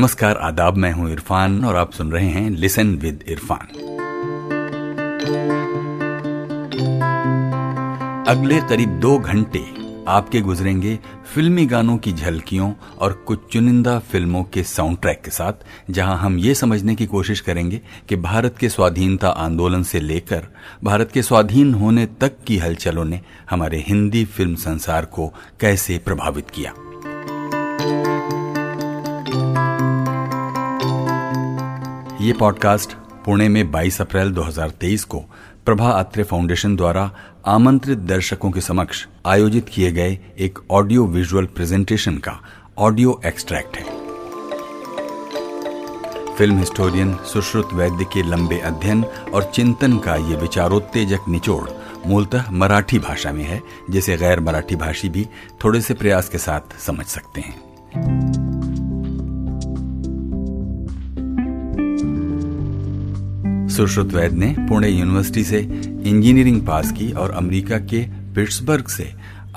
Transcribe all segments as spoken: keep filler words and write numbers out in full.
नमस्कार, आदाब, मैं हूं इरफान और आप सुन रहे हैं लिसन विद इरफान। अगले करीब दो घंटे आपके गुजरेंगे फिल्मी गानों की झलकियों और कुछ चुनिंदा फिल्मों के साउंड ट्रैक के साथ, जहां हम ये समझने की कोशिश करेंगे कि भारत के स्वाधीनता आंदोलन से लेकर भारत के स्वाधीन होने तक की हलचलों ने हमारे हिंदी फिल्म संसार को कैसे प्रभावित किया। ये पॉडकास्ट पुणे में बाईस अप्रैल दो हज़ार तेईस को प्रभा आत्रे फाउंडेशन द्वारा आमंत्रित दर्शकों के समक्ष आयोजित किए गए एक ऑडियो विजुअल प्रेजेंटेशन का ऑडियो एक्सट्रैक्ट है। फिल्म हिस्टोरियन सुश्रुत वैद्य के लंबे अध्ययन और चिंतन का ये विचारोत्तेजक निचोड़ मूलतः मराठी भाषा में है, जिसे गैर मराठी भाषी भी थोड़े से प्रयास के साथ समझ सकते हैं। सुश्रुत वैद्य ने पुणे यूनिवर्सिटी से इंजीनियरिंग पास की और अमेरिका के पिट्सबर्ग से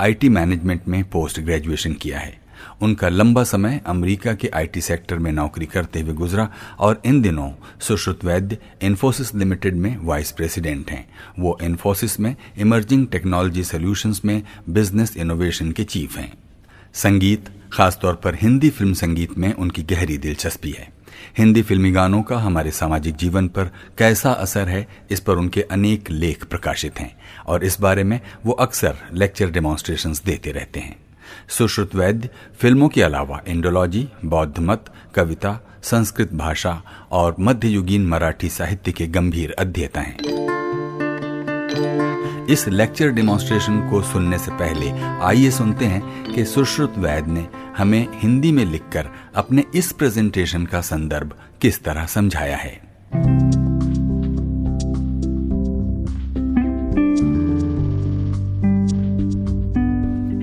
आईटी मैनेजमेंट में पोस्ट ग्रेजुएशन किया है। उनका लंबा समय अमेरिका के आईटी सेक्टर में नौकरी करते हुए गुजरा और इन दिनों सुश्रुत वैद्य इन्फोसिस लिमिटेड में वाइस प्रेसिडेंट हैं। वो इन्फोसिस में इमर्जिंग टेक्नोलॉजी सॉल्यूशंस में बिजनेस इनोवेशन के चीफ हैं। संगीत, खासतौर पर हिंदी फिल्म संगीत में उनकी गहरी दिलचस्पी है। हिंदी फिल्मी गानों का हमारे सामाजिक जीवन पर कैसा असर है, इस पर उनके अनेक लेख प्रकाशित हैं और इस बारे में वो अक्सर लेक्चर डेमॉन्स्ट्रेशंस देते रहते हैं। सुश्रुत वैद्य फिल्मों के अलावा इंडोलॉजी, बौद्ध मत, कविता, संस्कृत भाषा और मध्ययुगीन मराठी साहित्य के गंभीर अध्येता हैं। इस लेक्चर डेमॉन्स्ट्रेशन को सुनने से पहले आइए सुनते हैं कि सुश्रुत वैद्य ने हमें हिंदी में लिखकर अपने इस प्रेजेंटेशन का संदर्भ किस तरह समझाया है।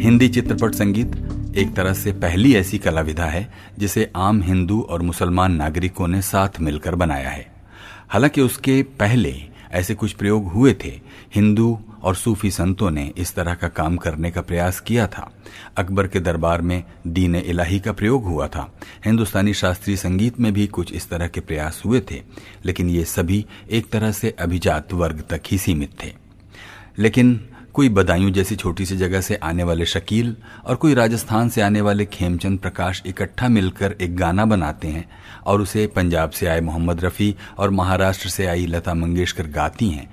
हिंदी चित्रपट संगीत एक तरह से पहली ऐसी कलाविधा है जिसे आम हिंदू और मुसलमान नागरिकों ने साथ मिलकर बनाया है। हालांकि उसके पहले ऐसे कुछ प्रयोग हुए थे। हिंदू और सूफी संतों ने इस तरह का काम करने का प्रयास किया था। अकबर के दरबार में दीन इलाही का प्रयोग हुआ था। हिंदुस्तानी शास्त्रीय संगीत में भी कुछ इस तरह के प्रयास हुए थे, लेकिन ये सभी एक तरह से अभिजात वर्ग तक ही सीमित थे। लेकिन कोई बदायूं जैसी छोटी सी जगह से आने वाले शकील और कोई राजस्थान से आने वाले खेमचंद प्रकाश इकट्ठा मिलकर एक गाना बनाते हैं और उसे पंजाब से आए मोहम्मद रफ़ी और महाराष्ट्र से आई लता मंगेशकर गाती हैं।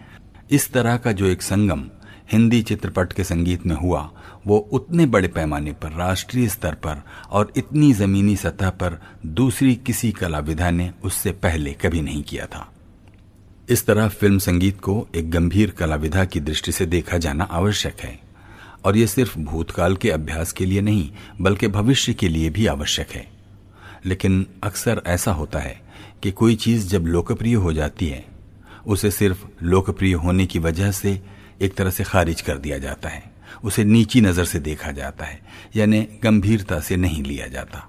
इस तरह का जो एक संगम हिंदी चित्रपट के संगीत में हुआ, वो उतने बड़े पैमाने पर राष्ट्रीय स्तर पर और इतनी ज़मीनी सतह पर दूसरी किसी कलाविधा ने उससे पहले कभी नहीं किया था। इस तरह फिल्म संगीत को एक गंभीर कलाविधा की दृष्टि से देखा जाना आवश्यक है और ये सिर्फ भूतकाल के अभ्यास के लिए नहीं बल्कि भविष्य के लिए भी आवश्यक है। लेकिन अक्सर ऐसा होता है कि कोई चीज़ जब लोकप्रिय हो जाती है, उसे सिर्फ लोकप्रिय होने की वजह से एक तरह से खारिज कर दिया जाता है, उसे नीची नज़र से देखा जाता है, यानी गंभीरता से नहीं लिया जाता।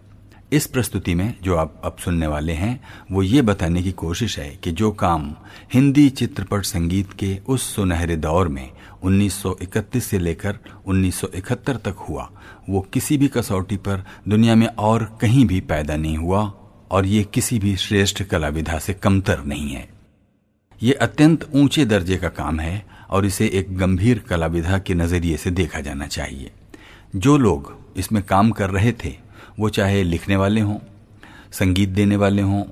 इस प्रस्तुति में जो आप अब सुनने वाले हैं, वो ये बताने की कोशिश है कि जो काम हिंदी चित्रपट संगीत के उस सुनहरे दौर में उन्नीस सौ इकतीस से लेकर उन्नीस सौ इकहत्तर तक हुआ, वो किसी भी कसौटी पर दुनिया में और कहीं भी पैदा नहीं हुआ और ये किसी भी श्रेष्ठ कलाविधा से कमतर नहीं है। ये अत्यंत ऊंचे दर्जे का काम है और इसे एक गंभीर कलाविधा के नज़रिए से देखा जाना चाहिए। जो लोग इसमें काम कर रहे थे, वो चाहे लिखने वाले हों, संगीत देने वाले हों,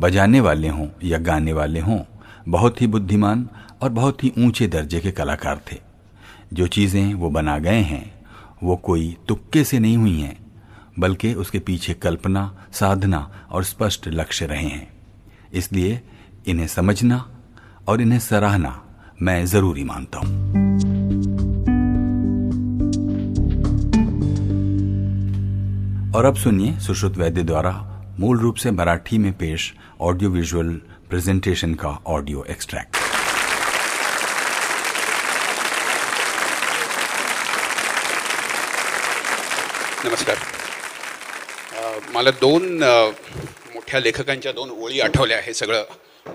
बजाने वाले हों या गाने वाले हों, बहुत ही बुद्धिमान और बहुत ही ऊंचे दर्जे के कलाकार थे। जो चीज़ें वो बना गए हैं, वो कोई तुक्के से नहीं हुई हैं, बल्कि उसके पीछे कल्पना, साधना और स्पष्ट लक्ष्य रहे हैं। इसलिए इन्हें समझना और इन्हें सराहना मैं ज़रूरी मानता हूँ। और अब सुनिए सुश्रुत वैद्य द्वारा मूल रूप से मराठी में पेश ऑडियो विजुअल प्रेजेंटेशन का ऑडियो एक्सट्रैक्ट। नमस्कार. मला दोन मोठ्या लेखकांच्या दोन ओळी आठवल्या. हे सगळं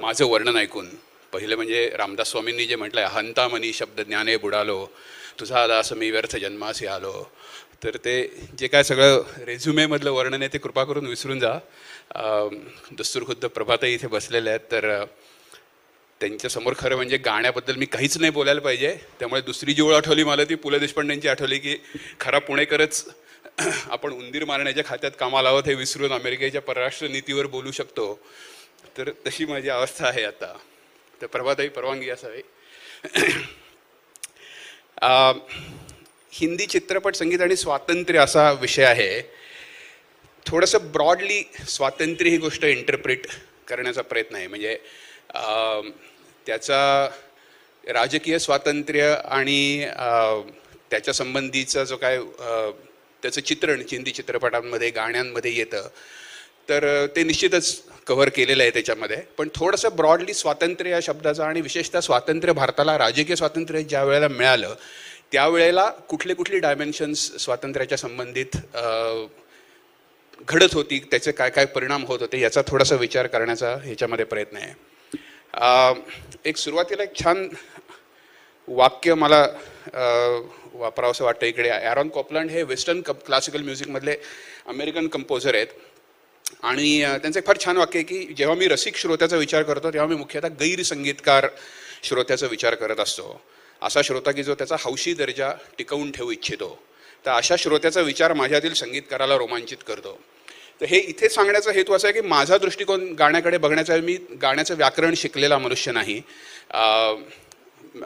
माझं वर्णन ऐकून पहिले म्हणजे रामदास स्वामींनी जे म्हटलंय, हंतामनी शब्द ज्ञाने बुडालो, तुझा दास मी व्यर्थ जन्मासी आलो, तर ते जे काय सगळं रेझ्युमेमधलं वर्णन आहे ते कृपा करून विसरून जा. दस्तूरखुद्द प्रभाताई इथे बसलेल्या आहेत, तर त्यांच्यासमोर खरं म्हणजे गाण्याबद्दल मी काहीच नाही बोलायला पाहिजे. त्यामुळे दुसरी जी ओळ आठवली मला ती पु ल देशपांडेंची आठवली की खरा पुणेकरच आपण उंदीर मारण्याच्या खात्यात कामाला आहोत हे विसरून अमेरिकेच्या परराष्ट्र नीतीवर बोलू शकतो. तर तशी माझी अवस्था आहे आता. तर प्रभाताई परवानगी असावी. हिंदी चित्रपट संगीत आणि स्वातंत्र्य असा विषय आहे. थोडंसं ब्रॉडली स्वातंत्र्य ही गोष्ट इंटरप्रिट करण्याचा प्रयत्न आहे. म्हणजे त्याचा राजकीय स्वातंत्र्य आणि त्याच्या संबंधीचा जो काय त्याचं चित्रण हिंदी चित्रपटांमध्ये गाण्यांमध्ये येतं तर ते निश्चितच कव्हर केलेलं आहे त्याच्यामध्ये. पण थोडंसं ब्रॉडली स्वातंत्र्य या शब्दाचा आणि विशेषतः स्वातंत्र्य भारताला राजकीय स्वातंत्र्य ज्या वेळेला मिळालं त्यावेळेला कुठले कुठले डायमेन्शन्स स्वातंत्र्याच्या संबंधित घडत होती, त्याचे काय काय परिणाम होत होते याचा थोडासा विचार करण्याचा ह्याच्यामध्ये प्रयत्न आहे. एक सुरुवातीला एक छान वाक्य मला वापरावं असं वाटतं इकडे. ॲरॉन कॉपलंड हे वेस्टर्न कप क्लासिकल म्युझिकमधले अमेरिकन कंपोजर आहेत आणि त्यांचं एक फार छान वाक्य आहे की जेव्हा मी रसिक श्रोत्याचा विचार करतो तेव्हा मी मुख्यतः गैरसंगीतकार श्रोत्याचा विचार करत असतो. असा श्रोता की जो त्याचा हौशी दर्जा टिकवून ठेवू इच्छितो. तर अशा श्रोत्याचा विचार माझ्यातील संगीतकाराला रोमांचित करतो. तर हे इथे सांगण्याचा हेतू असा आहे की माझा दृष्टिकोन गाण्याकडे बघण्याचा, मी गाण्याचं व्याकरण शिकलेला मनुष्य नाही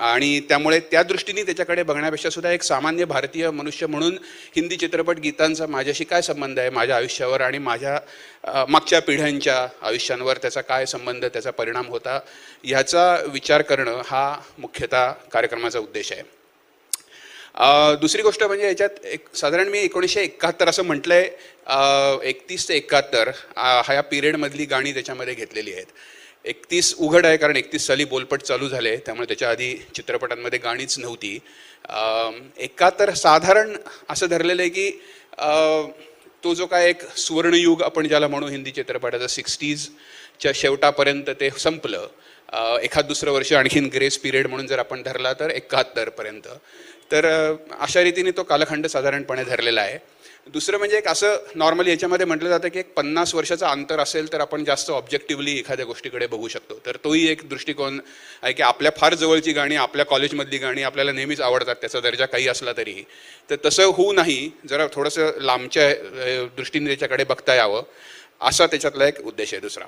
आणि त्यामुळे त्या दृष्टीने त्याच्याकडे बघण्यापेक्षा सुद्धा एक सामान्य भारतीय मनुष्य म्हणून हिंदी चित्रपट गीतांचा माझ्याशी काय संबंध आहे, माझ्या आयुष्यावर आणि माझ्या मागच्या पिढ्यांच्या आयुष्यांवर त्याचा काय संबंध, त्याचा परिणाम होता, ह्याचा विचार करणं हा मुख्यतः कार्यक्रमाचा उद्देश आहे. दुसरी गोष्ट म्हणजे याच्यात एक साधारण मी एकोणीसशे एकाहत्तर असं म्हटलं आहे, एकतीस ते एकाहत्तर हा या पिरियडमधली गाणी त्याच्यामध्ये घेतलेली आहेत. एकतीस उघड आहे कारण एकतीस साली बोलपट चालू झाले त्यामुळे त्याच्या आधी चित्रपटांमध्ये गाणीच नव्हती. एकाहत्तर साधारण असं धरलेलं आहे की तो जो काय एक सुवर्णयुग आपण ज्याला म्हणू हिंदी चित्रपटाचा, सिक्स्टीजच्या शेवटापर्यंत ते संपलं. एखाद दुसरं वर्ष आणखीन ग्रेस पिरियड म्हणून जर आपण धरला तर एकाहत्तरपर्यंत. तर अशा रीतीने तो कालखंड साधारणपणे धरलेला आहे. दुसरं म्हणजे एक असं नॉर्मली याच्यामध्ये म्हटलं जातं की एक पन्नास वर्षाचा अंतर असेल तर आपण जास्त ऑब्जेक्टिव्हली एखाद्या गोष्टीकडे बघू शकतो. तर तोही एक दृष्टिकोन आहे की आपल्या फार जवळची गाणी, आपल्या कॉलेजमधली गाणी आपल्याला नेहमीच आवडतात त्याचा दर्जा काही असला तरी. तर तसं होऊ नाही, जरा थोडंसं लांबच्या दृष्टीने त्याच्याकडे बघता यावं असा त्याच्यातला एक उद्देश आहे दुसरा.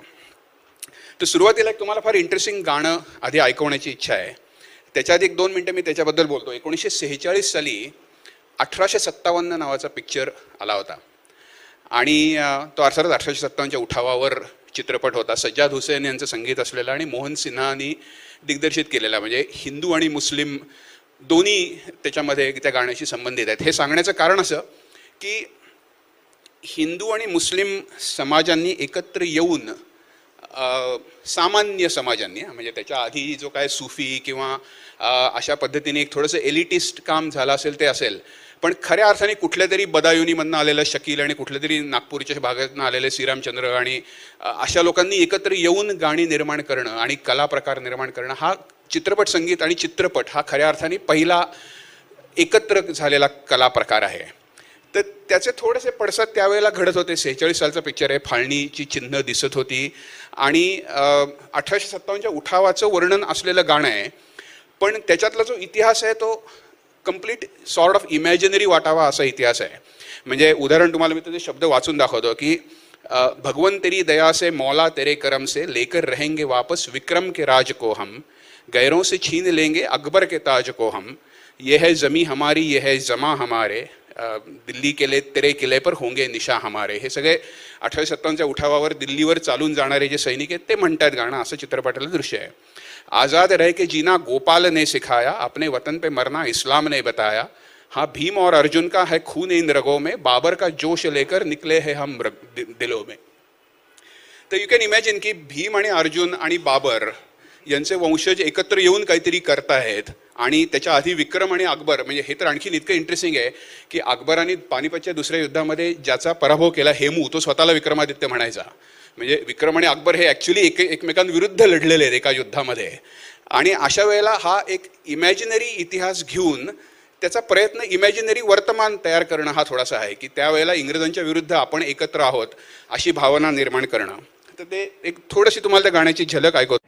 तर सुरुवातीला एक तुम्हाला फार इंटरेस्टिंग गाणं आधी ऐकवण्याची इच्छा आहे. त्याच्याआधी एक दोन मिनटं मी त्याच्याबद्दल बोलतो. एकोणीसशे सेहेचाळीस साली अठराशे सत्तावन्न नावाचा पिक्चर आला होता आणि तो अर्थातच अठराशे सत्तावन्नच्या उठावावर चित्रपट होता. सज्जाद हुसेन यांचं संगीत असलेला आणि मोहन सिन्हानी दिग्दर्शित केलेला. म्हणजे हिंदू आणि मुस्लिम दोन्ही त्याच्यामध्ये त्या गाण्याशी संबंधित आहेत. हे सांगण्याचं कारण असं की हिंदू आणि मुस्लिम समाजांनी एकत्र येऊन सामान्य समाजांनी, म्हणजे त्याच्या आधी जो काय सुफी किंवा अशा पद्धतीने एक थोडंसं एलिटिस्ट काम झालं असेल ते असेल, पण खऱ्या अर्थाने कुठल्या तरी बदायुनीमधनं आलेलं शकील आणि कुठल्या तरी नागपूरच्या भागातनं आलेले श्रीरामचंद्र आणि अशा लोकांनी एकत्र येऊन गाणी निर्माण करणं आणि कला प्रकार निर्माण करणं हा चित्रपट संगीत आणि चित्रपट हा खऱ्या अर्थाने पहिला एकत्र झालेला कला प्रकार आहे. तर त्याचे थोडेसे पडसाद त्यावेळेला घडत होते. सेहेचाळीस सालचा पिक्चर आहे, फाळणीची चिन्ह दिसत होती आणि अठराशे सत्तावन्नच्या उठावाचं वर्णन असलेलं गाणं आहे. पण त्याच्यातला जो इतिहास आहे तो कम्प्लीट सॉर्ट ऑफ इमॅजिनरी वाटावा असा इतिहास आहे. म्हणजे उदाहरण तुम्हाला मी त्याचे शब्द वाचून दाखवतो की भगवन तेरी दया से मौला तेरे करम से लेकर रहेंगे वापस विक्रम के राज को हम, गैरों से छीन लेंगे अकबर के ताज को हम, ये है जमी हमारी ये है जमा हमारे, दिल्ली केले तेरे किल्ले पर होंगे निशा हमारे. हे सगळे अठराशे सत्तावन्नच्या उठावावर दिल्लीवर चालून जाणारे जे सैनिक आहेत ते म्हणतात गाणं, असं चित्रपटाला दृश्य आहे. आजाद रह के जीना गोपाल ने सिखाया, अपने वतन पे मरना इस्लाम ने बताया, हाँ भीम और अर्जुन का है खून इन रगों में, बाबर का जोश लेकर निकले है हम दिलों में. तर यू कॅन इमॅजिन की भीम आणि अर्जुन आणि बाबर यांचे वंशज एकत्र येऊन काहीतरी करतायत आणि त्याच्या आधी विक्रम आणि अकबर, म्हणजे हे तर आणखीन इतकं इंटरेस्टिंग आहे की अकबराने पानिपतच्या दुसऱ्या युद्धामध्ये ज्याचा पराभव केला हेमू, तो स्वतःला विक्रमादित्य म्हणायचा. म्हणजे विक्रम आणि अकबर हे ॲक्च्युली एक एकमेकांविरुद्ध लढलेले आहेत एका युद्धामध्ये. आणि अशा वेळेला हा एक इमॅजिनरी इतिहास घेऊन त्याचा प्रयत्न इमॅजिनरी वर्तमान तयार करणं हा थोडासा आहे की त्यावेळेला इंग्रजांच्या विरुद्ध आपण एकत्र आहोत अशी भावना निर्माण करणं. तर ते एक थोडीशी तुम्हाला त्या गाण्याची झलक ऐकवतो.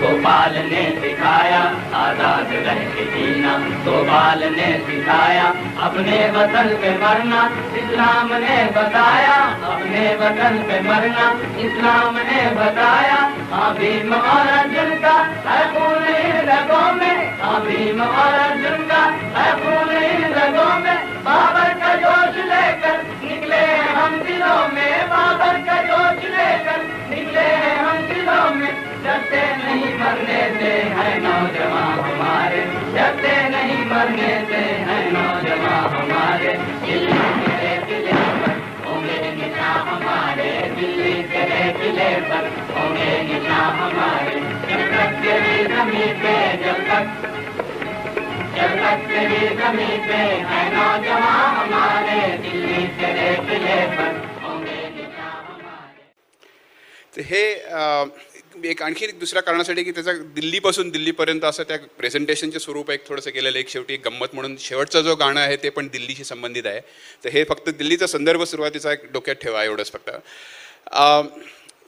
गोपाल ने सिखाया आजाद रह के जीना, गोपाल ने सिखाया अपने वतन पे मरना, इस्लाम ने बताया अपने वतन पे मरना, इस्लाम ने बताया अभी हमारा जनता है पूरे रगों में, अभी हमारा जनता है पूरे रगों में, बाबर का जोश लेकर निकले हम दिलों में, बाबर का जोश लेकर निकले हम दिलों में, डरते नहीं मरने से हैं नौजवान हमारे, डरते नहीं मरने से हैं नौजवान हमारे, दिल्ली तेरे किले पर होंगे निशान हमारे, दिल्ली तेरे किले पर होंगे निशान हमारे, जब तक तेरी जमीन पे, जब तक जब तक तेरी जमीन पे हैं नौजवान हमारे, दिल्ली तेरे किले पर होंगे निशान हमारे. एक आणखी एक दुसऱ्या कारणासाठी की त्याचा दिल्लीपासून दिल्लीपर्यंत असं त्या प्रेझेंटेशनचे स्वरूप एक थोडंसं केलेलं, एक शेवटी गंमत म्हणून शेवटचा जो गाणं आहे ते पण दिल्लीशी संबंधित आहे. तर हे फक्त दिल्लीचा संदर्भ सुरुवातीचा एक डोक्यात ठेवा एवढंच फक्त.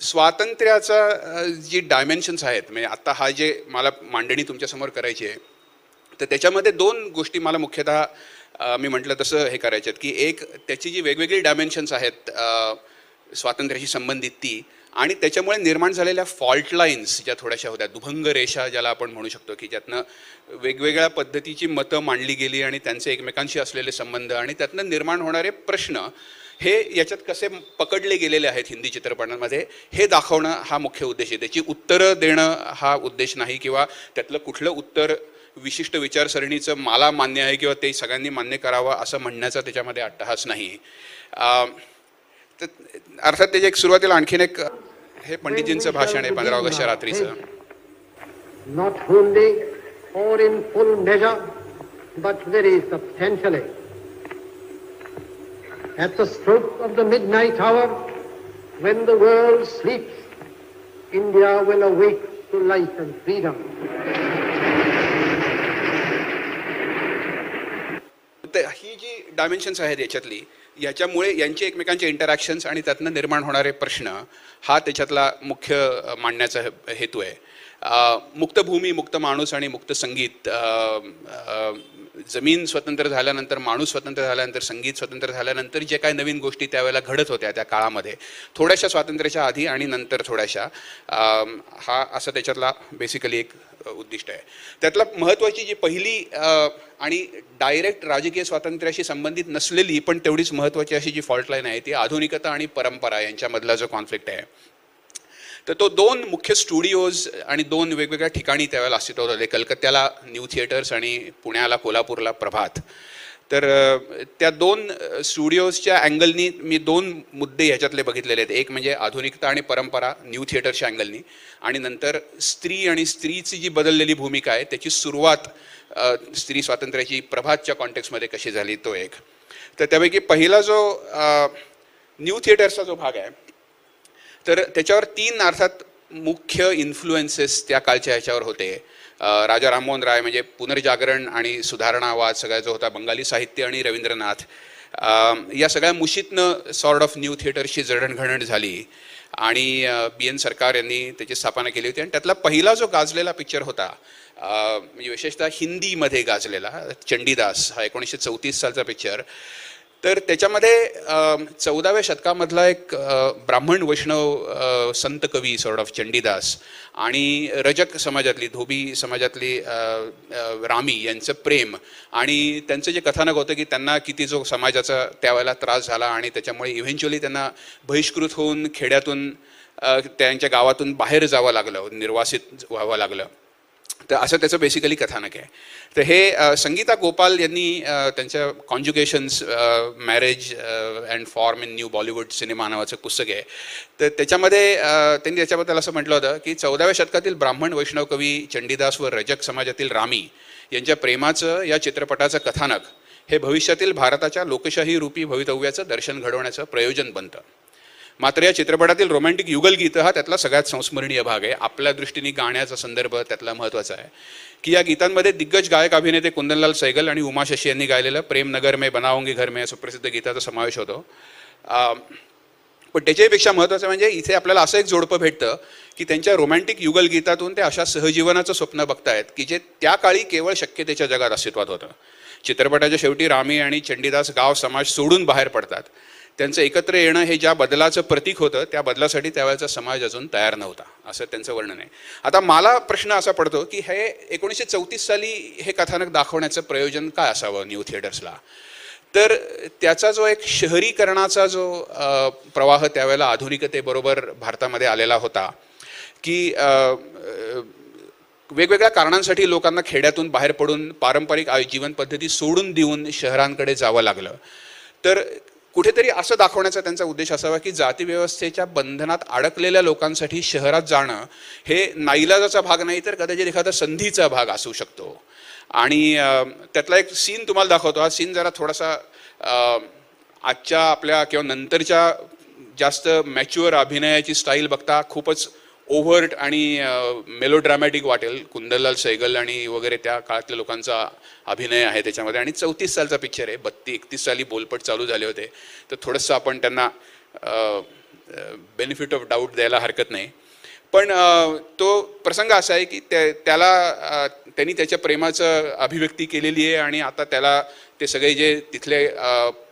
स्वातंत्र्याचा जी डायमेन्शन्स आहेत म्हणजे आता हा जे मला मांडणी तुमच्यासमोर करायची आहे तर त्याच्यामध्ये दोन गोष्टी मला मुख्यतः मी म्हटलं तसं हे करायच्या आहेत की एक त्याची जी वेगवेगळी डायमेन्शन्स आहेत स्वातंत्र्याशी संबंधित ती, आणि त्याच्यामुळे निर्माण झालेल्या फॉल्ट लाईन्स ज्या थोड्याशा होत्या दुभंग रेषा ज्याला आपण म्हणू शकतो की ज्यातनं वेगवेगळ्या पद्धतीची मतं मांडली गेली आणि त्यांचे एकमेकांशी असलेले संबंध आणि त्यातनं निर्माण होणारे प्रश्न हे याच्यात कसे पकडले गेलेले आहेत हिंदी चित्रपटांमध्ये हे दाखवणं हा मुख्य उद्देश आहे. त्याची उत्तरं देणं हा उद्देश नाही किंवा त्यातलं कुठलं उत्तर विशिष्ट विचारसरणीचं मला मान्य आहे किंवा ते सगळ्यांनी मान्य करावं असं म्हणण्याचा त्याच्यामध्ये अट्टहास नाही. तर अर्थात त्याची एक सुरुवातीला आणखीन एक हे पंडितजींचं भाषण आहे पंधरा ऑगस्टच्या रात्रीचं. Not only or in full measure but very substantially at the stroke of the midnight hour when the world sleeps India will awake to life and freedom. ही जी डायमेन्शन्स आहेत याच्यातली याच्यामुळे यांचे एकमेकांचे इंटरॅक्शन्स आणि त्यातनं निर्माण होणारे प्रश्न हा त्याच्यातला मुख्य मांडण्याचा हेतू आहे. मुक्त भूमी, मुक्त माणूस आणि मुक्त संगीत. जमीन स्वतंत्र झाल्यानंतर, माणूस स्वतंत्र झाल्यानंतर, संगीत स्वतंत्र झाल्यानंतर जे काही नवीन गोष्टी त्यावेळेला घडत होत्या त्या काळामध्ये थोड्याशा स्वातंत्र्याच्या आधी आणि नंतर थोड्याशा, हा असा त्याच्यातला बेसिकली एक उद्दिष्ट आहे. त्यातला महत्त्वाची जी पहिली आणि डायरेक्ट राजकीय स्वातंत्र्याशी संबंधित नसलेली पण तेवढीच महत्त्वाची अशी जी फॉल्ट लाईन आहे ती आधुनिकता आणि परंपरा यांच्यामधला जो कॉन्फ्लिक्ट आहे तर तो दोन मुख्य स्टुडिओज आणि दोन वेगवेगळ्या ठिकाणी त्यावेळेला अस्तित्वात आले. कलकत्त्याला न्यू थिएटर्स आणि पुण्याला, कोल्हापूरला प्रभात. तर त्या दोन स्टुडिओजच्या अँगलनी मी दोन मुद्दे ह्याच्यातले बघितलेले आहेत. एक म्हणजे आधुनिकता आणि परंपरा न्यू थिएटरच्या अँगलनी आणि नंतर स्त्री आणि स्त्रीची जी बदललेली भूमिका आहे त्याची सुरुवात स्त्री स्वातंत्र्याची प्रभातच्या कॉन्टेक्स्टमध्ये कशी झाली तो एक. तर त्यापैकी पहिला जो न्यू थिएटरचा जो भाग आहे तर त्याच्यावर तीन अर्थात मुख्य इन्फ्लुएन्सेस त्या काळच्या ह्याच्यावर होते. राजा राममोहन राय म्हणजे पुनर्जागरण आणि सुधारणावाद सगळा जो होता, बंगाली साहित्य आणि रवींद्रनाथ, या सगळ्या मुशीतनं सॉर्ट ऑफ न्यू थिएटरशी जडणघडण झाली आणि बी एन सरकार यांनी त्याची स्थापना केली होती. आणि त्यातला पहिला जो गाजलेला पिक्चर होता म्हणजे विशेषतः हिंदीमध्ये गाजलेला चंडीदास हा एकोणीसशे चौतीस सालचा पिक्चर. तर त्याच्यामध्ये चौदाव्या शतकामधला एक ब्राह्मण वैष्णव संत कवी सॉर्ट ऑफ चंडीदास आणि रजक समाजातली, धोबी समाजातली रामी यांचं प्रेम आणि त्यांचं जे कथानक होतं की त्यांना किती जो समाजाचा त्यावेळेला त्रास झाला आणि त्याच्यामुळे इव्हेंच्युअली त्यांना बहिष्कृत होऊन खेड्यातून त्यांच्या गावातून बाहेर जावं लागलं, निर्वासित व्हावं लागलं. तर असं त्याचं बेसिकली कथानक आहे. तर हे संगीता गोपाल यांनी त्यांच्या conjugations marriage and form in new Bollywood cinema नावाचं पुस्तक आहे. तर त्याच्यामध्ये त्यांनी त्याच्याबद्दल असं म्हटलं होतं की चौदाव्या शतकातील ब्राह्मण वैष्णव कवी चंडीदास व रजक समाजातील रामी यांच्या प्रेमाचं या चित्रपटाचं कथानक हे भविष्यातील भारताच्या लोकशाही रूपी भवितव्याचं दर्शन घडवण्याचं प्रयोजन बनतं. मात्र या चित्रपटातील रोमॅन्टिक युगलगीतं हा त्यातला सगळ्यात संस्मरणीय भाग आहे. आपल्या दृष्टीने गाण्याचा संदर्भ त्यातला महत्त्वाचा आहे की या गीतांमध्ये दिग्गज गायक अभिनेते कुंदनलाल सैगल आणि उमा शशी यांनी गायलेलं प्रेमनगर में बनाओंगे घर में सुप्रसिद्ध गीताचा समावेश होतो. पण त्याच्यापेक्षा महत्त्वाचं म्हणजे इथे आपल्याला असं एक जोडपं भेटतं की त्यांच्या रोमॅन्टिक युगलगीतातून ते अशा सहजीवनाचं स्वप्न बघतायत की जे त्या काळी केवळ शक्यतेच्या जगात अस्तित्वात होतं. चित्रपटाच्या शेवटी रामी आणि चंडीदास गाव समाज सोडून बाहेर पडतात. त्यांचं एकत्र येणं हे ज्या बदलाचं प्रतीक होतं त्या बदलासाठी त्यावेळेचा समाज अजून तयार नव्हता असं त्यांचं वर्णन आहे. आता मला प्रश्न असा पडतो की हे एकोणीसशे चौतीस साली हे कथानक दाखवण्याचं प्रयोजन काय असावं न्यू थिएटर्सला. तर त्याचा जो एक शहरीकरणाचा जो प्रवाह त्यावेळेला आधुनिकतेबरोबर भारतामध्ये आलेला होता की वेगवेगळ्या कारणांसाठी लोकांना खेड्यातून बाहेर पडून पारंपरिक जीवनपद्धती सोडून देऊन शहरांकडे जावं लागलं, तर कुठेतरी असं दाखवण्याचा त्यांचा उद्देश असावा की जातीव्यवस्थेच्या बंधनात अडकलेल्या लोकांसाठी शहरात जाणं हे नाईलाजाचा भाग नाही तर कदाचित एखादा संधीचा भाग असू शकतो. आणि त्यातला एक सीन तुम्हाला दाखवतो. हा सीन जरा थोडासा आजच्या आपल्या किंवा नंतरच्या जास्त मॅच्युअर अभिनयाची स्टाईल बघता खूपच ओव्हर्ट आणि मेलोड्रामॅटिक वाटेल. कुंदनलाल सैगल आणि वगैरे त्या काळातल्या लोकांचा अभिनय आहे त्याच्यामध्ये. आणि चौतीस सालचा पिक्चर आहे. बत्तीस एकतीस साली बोलपट चालू झाले होते, तर थोडंसं आपण त्यांना बेनिफिट ऑफ डाऊट द्यायला हरकत नाही. पण तो प्रसंग असा आहे की त्या त्याला त्यांनी त्याच्या प्रेमाचं अभिव्यक्ती केलेली आहे आणि आता त्याला ते सगळे जे तिथले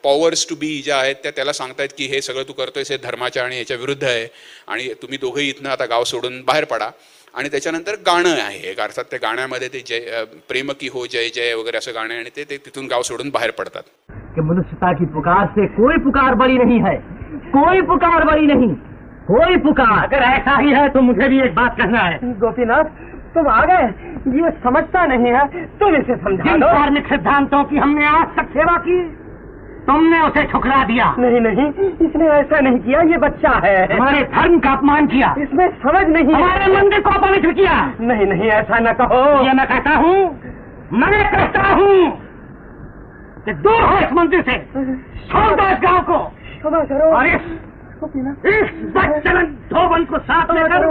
पॉवर्स टू बी ज्या आहेत त्या त्याला सांगतायत की हे सगळं तू करतोयस हे धर्माच्या आणि याच्या विरुद्ध आहे आणि तुम्ही दोघंही इथनं आता गाव सोडून बाहेर पडा. आणि त्याच्यानंतर गाणं आहे एक, अर्थात त्या गाण्यामध्ये ते जय प्रेम की हो जय जय वगैरे असं गाणं आहे आणि ते ते तिथून गाव सोडून बाहेर पडतात. की मनुष्यता की पुकार से कोई पुकार बड़ी नहीं है, कोई पुकार बड़ी नहीं, कोई पुकार. अगर ऐसा ही है तो मुझे भी एक बात कहना है. गोपीनाथ तुम आ गए. ये समझता नहीं है, तुम इसे समझा दो. धार्मिक सिद्धांतों की हमने आज तक सेवा की, तुमने उसे ठुकरा दिया. नहीं नहीं, इसने ऐसा नहीं किया, ये बच्चा है. हमारे धर्म का अपमान किया, इसमें समझ नहीं. हमारे मंदिर को अपवित्र किया. नहीं नहीं, ऐसा न कहो. ये मैं कहता हूँ, मैं कहता हूँ कि दूर हो इस मंदिर से, सोमदास गाँव को. और इस इस बदचलन धोबन को साथ लेकर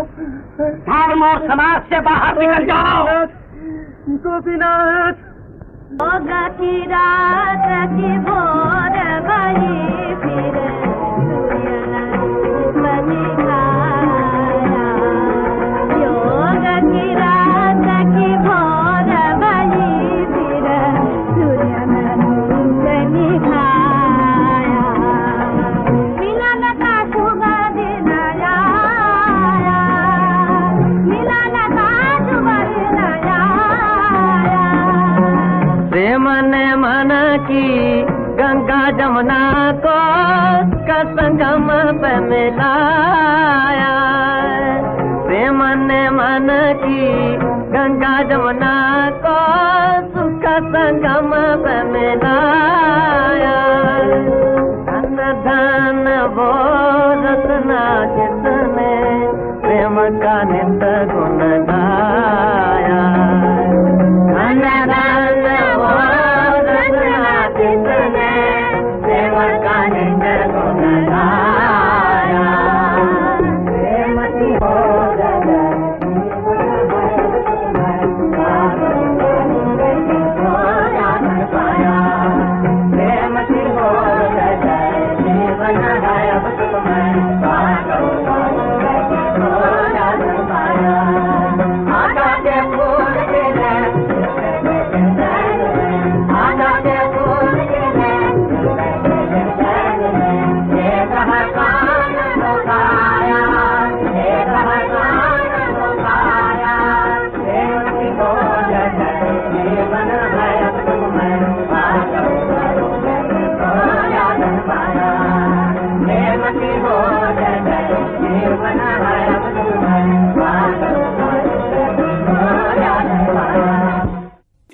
धर्म और समाज से बाहर निकल जाओ. गोपीनाथ होगा की रात की भोर बनी फिर बनेगा योगा की रात की भोर बनी फिर सूर्यन बनेगा. गंगा जमुना को का संगम पे मिलाया प्रेम ने मन की. गंगा जमुना को सुखा संगम पे मिलाया. धन धन वो रत्ना जिसने प्रेम का नित्य गुण गाया. धन धन वो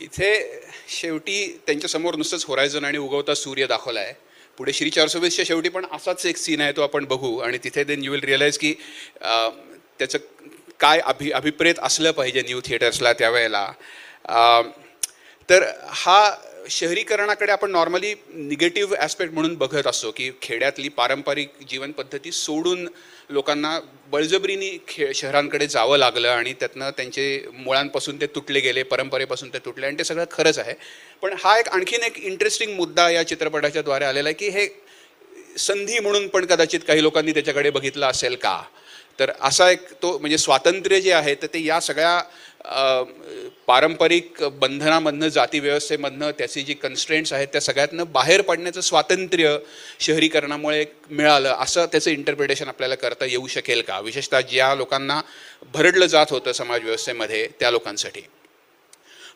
इथे शेवटी त्यांच्यासमोर नुसतंच होरायझन आणि उगवता सूर्य दाखवला आहे. पुढे श्री चारशे वीसच्या शेवटी पण असाच एक सीन आहे, तो आपण बघू. आणि तिथे देन यू विल रिअलाइज की त्याचं काय अभि अभिप्रेत असलं पाहिजे न्यू थिएटर्सला त्यावेळेला. तर हा शहरीकरणाकडे आपण नॉर्मली निगेटिव्ह ॲस्पेक्ट म्हणून बघत असतो की खेड्यातली पारंपरिक जीवनपद्धती सोडून लोकांना बळजबरीने खे शहरांकडे जावं लागलं आणि त्यातनं त्यांचे मुळांपासून ते तुटले गेले, परंपरेपासून ते तुटले, आणि ते सगळं खरंच आहे. पण हा एक आणखीन एक इंटरेस्टिंग मुद्दा या चित्रपटाच्या द्वारे आलेला आहे की हे संधी म्हणून पण कदाचित काही लोकांनी त्याच्याकडे बघितलं असेल का. तर असा एक तो म्हणजे स्वातंत्र्य जे आहे तर ते या सगळ्या पारंपरिक बंधनामधनं, जातीव्यवस्थेमधनं, त्याची जी कन्स्ट्रेंट्स आहेत त्या सगळ्यातनं बाहेर पडण्याचं स्वातंत्र्य शहरीकरणामुळे मिळालं असं त्याचं इंटरप्रिटेशन आपल्याला करता येऊ शकेल का, विशेषतः ज्या लोकांना भरडलं जात होतं समाजव्यवस्थेमध्ये त्या लोकांसाठी.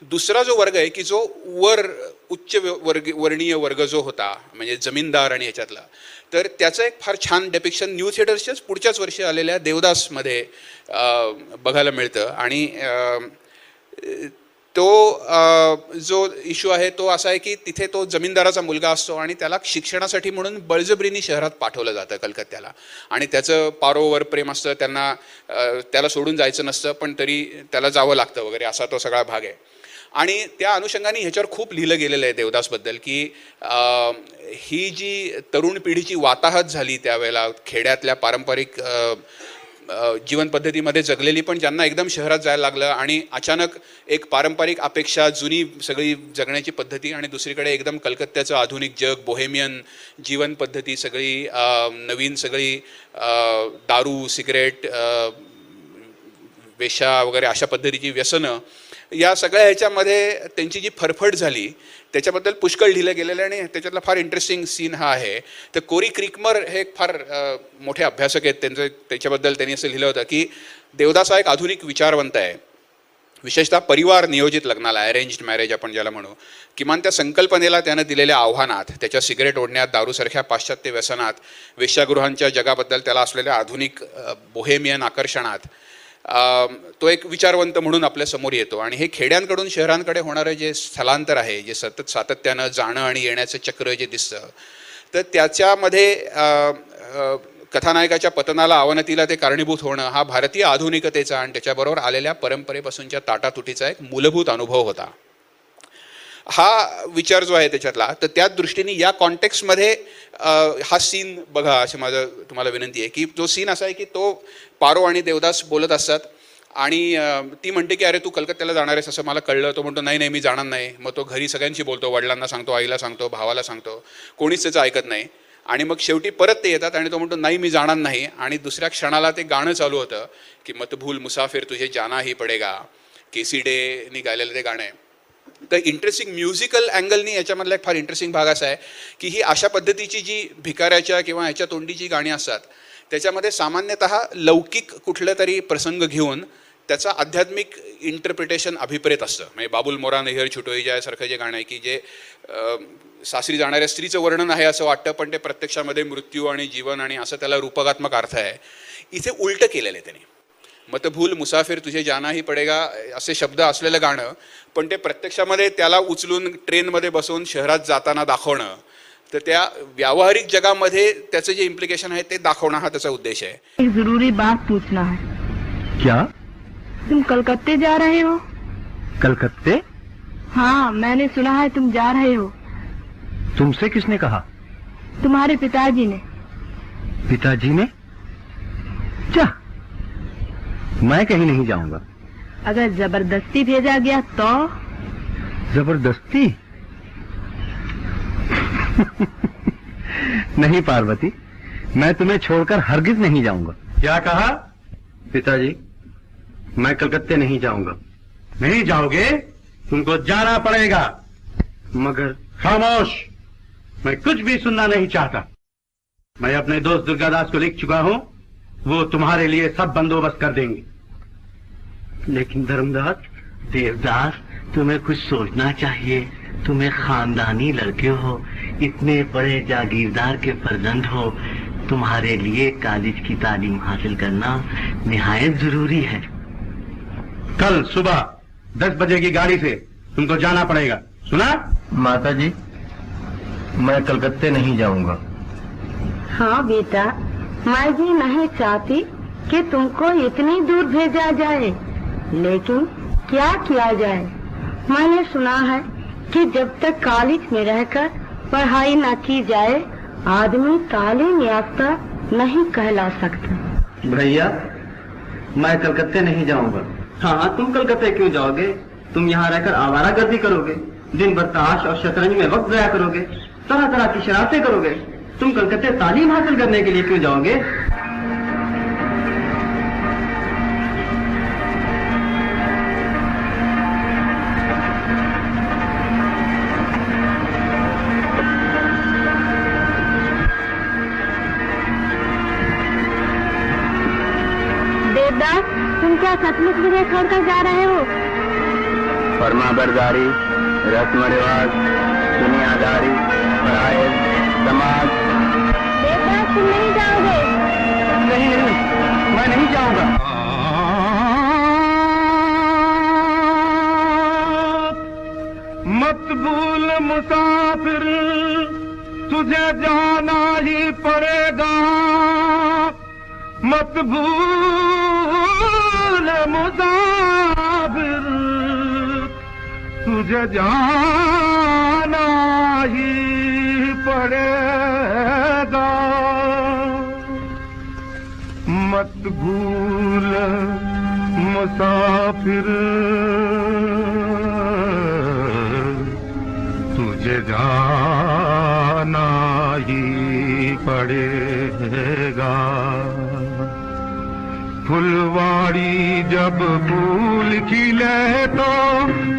दुसरा जो वर्ग आहे की जो वर उच्च वर्ग वर्णीय वर्ग जो होता म्हणजे जमीनदार आणि ह्याच्यातला, तर त्याचं एक फार छान डेपिक्शन न्यू थिएटर्सच्याच पुढच्याच वर्षी आलेल्या देवदासमध्ये बघायला मिळतं. आणि तो जो इश्यू आहे तो असा आहे की तिथे तो जमीनदाराचा मुलगा असतो आणि त्याला शिक्षणासाठी म्हणून बळजबरीने शहरात पाठवलं जातं कलकत्त्याला, आणि त्याचं पारोवर प्रेम असतं, त्यांना त्याला सोडून जायचं नसतं पण तरी त्याला जावं लागतं वगैरे असा तो सगळा भाग आहे. आणि त्या अनुषंगाने ह्याच्यावर खूप लिहिलं गेलेलं आहे देवदासबद्दल की ही जी तरुण पिढीची वाताहत झाली त्यावेळेला खेड्यातल्या पारंपरिक जीवनपद्धतीमध्ये जगलेली पण ज्यांना एकदम शहरात जायला लागलं आणि अचानक एक पारंपरिक अपेक्षा, जुनी सगळी जगण्याची पद्धती आणि दुसरीकडे एकदम कलकत्त्याचं आधुनिक जग, बोहेमियन जीवनपद्धती, सगळी नवीन सगळी दारू, सिगरेट, वेश्या वगैरे अशा पद्धतीची व्यसनं, या सगळ्या ह्याच्यामध्ये त्यांची जी फरफट झाली त्याच्याबद्दल पुष्कळ लिहिलं गेलेलं आहे. आणि त्याच्यातला फार इंटरेस्टिंग सीन हा आहे. तर कोरी क्रिकमर हे एक फार मोठे अभ्यासक आहेत, त्यांचं त्याच्याबद्दल त्यांनी असं लिहिलं होतं की देवदास हा एक आधुनिक विचारवंत आहे, विशेषतः परिवार नियोजित लग्नाला, अरेंज्ड मॅरेज आपण ज्याला म्हणू, किमान त्या संकल्पनेला त्यानं दिलेल्या आव्हानात, त्याच्या सिगरेट ओढण्यात, दारूसारख्या पाश्चात्य व्यसनात, वेश्यागृहांच्या जगाबद्दल त्याला असलेल्या आधुनिक बोहेमियन आकर्षणात तो एक विचारवंत म्हणून आपल्यासमोर येतो. आणि हे खेड्यांकडून शहरांकडे होणारं जे स्थलांतर आहे, जे सतत सातत्यानं जाणं आणि येण्याचं चक्र जे दिसतं, तर त्याच्यामध्ये कथानायकाच्या पतनाला, अवनतीला ते कारणीभूत होणं हा भारतीय आधुनिकतेचा आणि त्याच्याबरोबर आलेल्या परंपरेपासूनच्या ताटातुटीचा एक मूलभूत अनुभव होता, हा विचार जो आहे त्याच्यातला. तर त्या दृष्टीने या कॉन्टेक्स्टमध्ये हा सीन बघा अशी माझं तुम्हाला विनंती आहे की जो सीन असा आहे की तो पारो आणि देवदास बोलत असतात आणि ती म्हणते की अरे तू कलकत्त्याला जाणार आहेस असं मला कळलं. तो म्हणतो नाही नाही मी जाणार नाही. मग तो घरी सगळ्यांशी बोलतो, वडिलांना सांगतो, आईला सांगतो, भावाला सांगतो, कोणीच त्याचं ऐकत नाही. आणि मग शेवटी परत ते येतात आणि तो म्हणतो नाही मी जाणार नाही. आणि दुसऱ्या क्षणाला ते गाणं चालू होतं की मतभूल मुसाफिर तुझे जानाही पडेगा, केसी डेनी गायलेलं ते गाणं आहे. तर इंटरेस्टिंग म्युझिकल अँगलनी याच्यामधला एक फार इंटरेस्टिंग भाग असा आहे की ही अशा पद्धतीची जी भिकाऱ्याच्या किंवा ह्याच्या तोंडीची गाणी असतात त्याच्यामध्ये सामान्यतः लौकिक कुठलं तरी प्रसंग घेऊन त्याचा आध्यात्मिक इंटरप्रिटेशन अभिप्रेत असतं. म्हणजे बाबुल मोरा नैहर छुटोई जायसारखं जे गाणं आहे की जे सासरी जाणाऱ्या स्त्रीचं वर्णन आहे असं वाटतं पण ते प्रत्यक्षामध्ये मृत्यू आणि जीवन आणि असं त्याला रूपकात्मक अर्थ आहे. इथे उलटं केलेलं आहे त्यांनी. मतभूल मुसाफिर तुझे जानाही पडेगा असे शब्द असलेलं गाणं पण ते प्रत्यक्षामध्ये त्याला उचलून ट्रेनमध्ये बसवून शहरात जाताना दाखवणं, तर त्या व्यावहारिक जगामध्ये त्याचं जे इम्प्लिकेशन आहे ते दाखवणं हा त्याचा उद्देश आहे. एक जरूरी बात पूछना है. क्या तुम कलकत्ते जा रहे हो? कलकत्ते? हाँ, मैंने सुना है तुम जा रहे हो. तुमसे किसने कहा? तुम्हारे पिताजी ने. पिताजी ने? क्या? मैं कहीं नहीं जाऊंगा. अगर जबरदस्ती भेजा गया तो? जबरदस्ती? नहीं पार्वती, मैं तुम्हें छोड़कर हरगिज नहीं जाऊंगा. क्या कहा? पिताजी, मैं कलकत्ते नहीं जाऊंगा. नहीं जाओगे? तुमको जाना पड़ेगा. मगर? खामोश, मैं कुछ भी सुनना नहीं चाहता. मैं अपने दोस्त दुर्गादास को लिख चुका हूँ, वो तुम्हारे लिए सब बंदोबस्त कर देंगे. लेकिन धर्मदास, देवदास, तुम्हें कुछ सोचना चाहिए. तुम्हें खानदानी लड़के हो, इतने बड़े जागीरदार के फर्जंद हो. तुम्हारे लिए कॉलेज की तालीम हासिल करना निहायत जरूरी है. कल सुबह दस बजे की गाड़ी से तुमको जाना पड़ेगा, सुना? माताजी, मैं कलकत्ते नहीं जाऊंगा. हाँ बेटा, माँ जी नहीं चाहती कि तुमको इतनी दूर भेजा जाए, लेकिन क्या किया जाए. मैंने सुना है कि जब तक कॉलेज में रहकर पढ़ाई न की जाए आदमी तालीम याफ्ता नहीं कहला सकता। भैया मैं कलकत्ते नहीं जाऊंगा। हाँ तुम कलकत्ते क्यों जाओगे? तुम यहाँ रहकर आवारा गर्दी करोगे, दिन भर ताश और शतरंज में वक्त जाया करोगे, तरह तरह की शरारतें करोगे। तुम कलकत्ते तालीम हासिल करने के लिए क्यों जाओगे? देवदास, तुम क्या सचमुच मुझे छोड़कर जा रहे हो? फरमा बरदारी, रस्म रिवाज, दुनियादारी, फराइज, समाज। देवदास तुम नहीं जाओगे? नहीं नहीं, मैं नहीं जाऊंगा। मतबूल मुसाफिर तुझे जाना ही पड़ेगा, मतबूल मुसाफिर तुझे जाना ही पड़ेगा। मत भूल मुसाफिर तुझे जाना ही पड़ेगा। फुलवाड़ी जब फूल खिले तो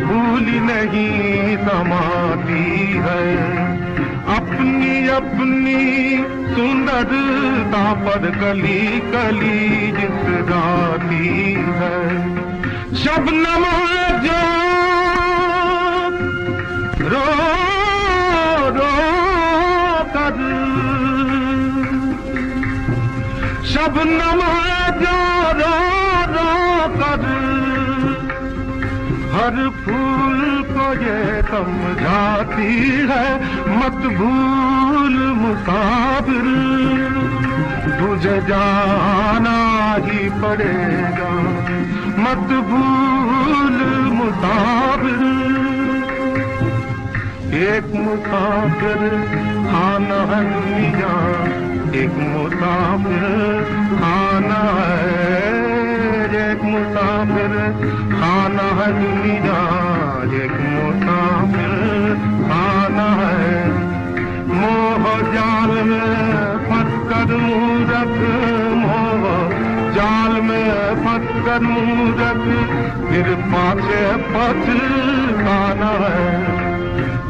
फूल नहीं समाती है। अपनी अपनी सुंदरता पर कली कली जिसराती है। शबनम जो रो रो कर, शबनम जो रो रो कर, हर फूल को ये समझाती है। मत भूल मुसाफिर तुझे जाना ही पड़ेगा, मत भूल मुसाफिर। एक मुसाफिर खाना है दुनिया, एक मुसाफिर खाना है, एक मुसाफिर खाना है दुनिया, एक मुसाफिर खाना है। मोह जाल में फंसकर मूरख, मोह जाल में फंसकर मूरख, फिर पाछे पछताना है।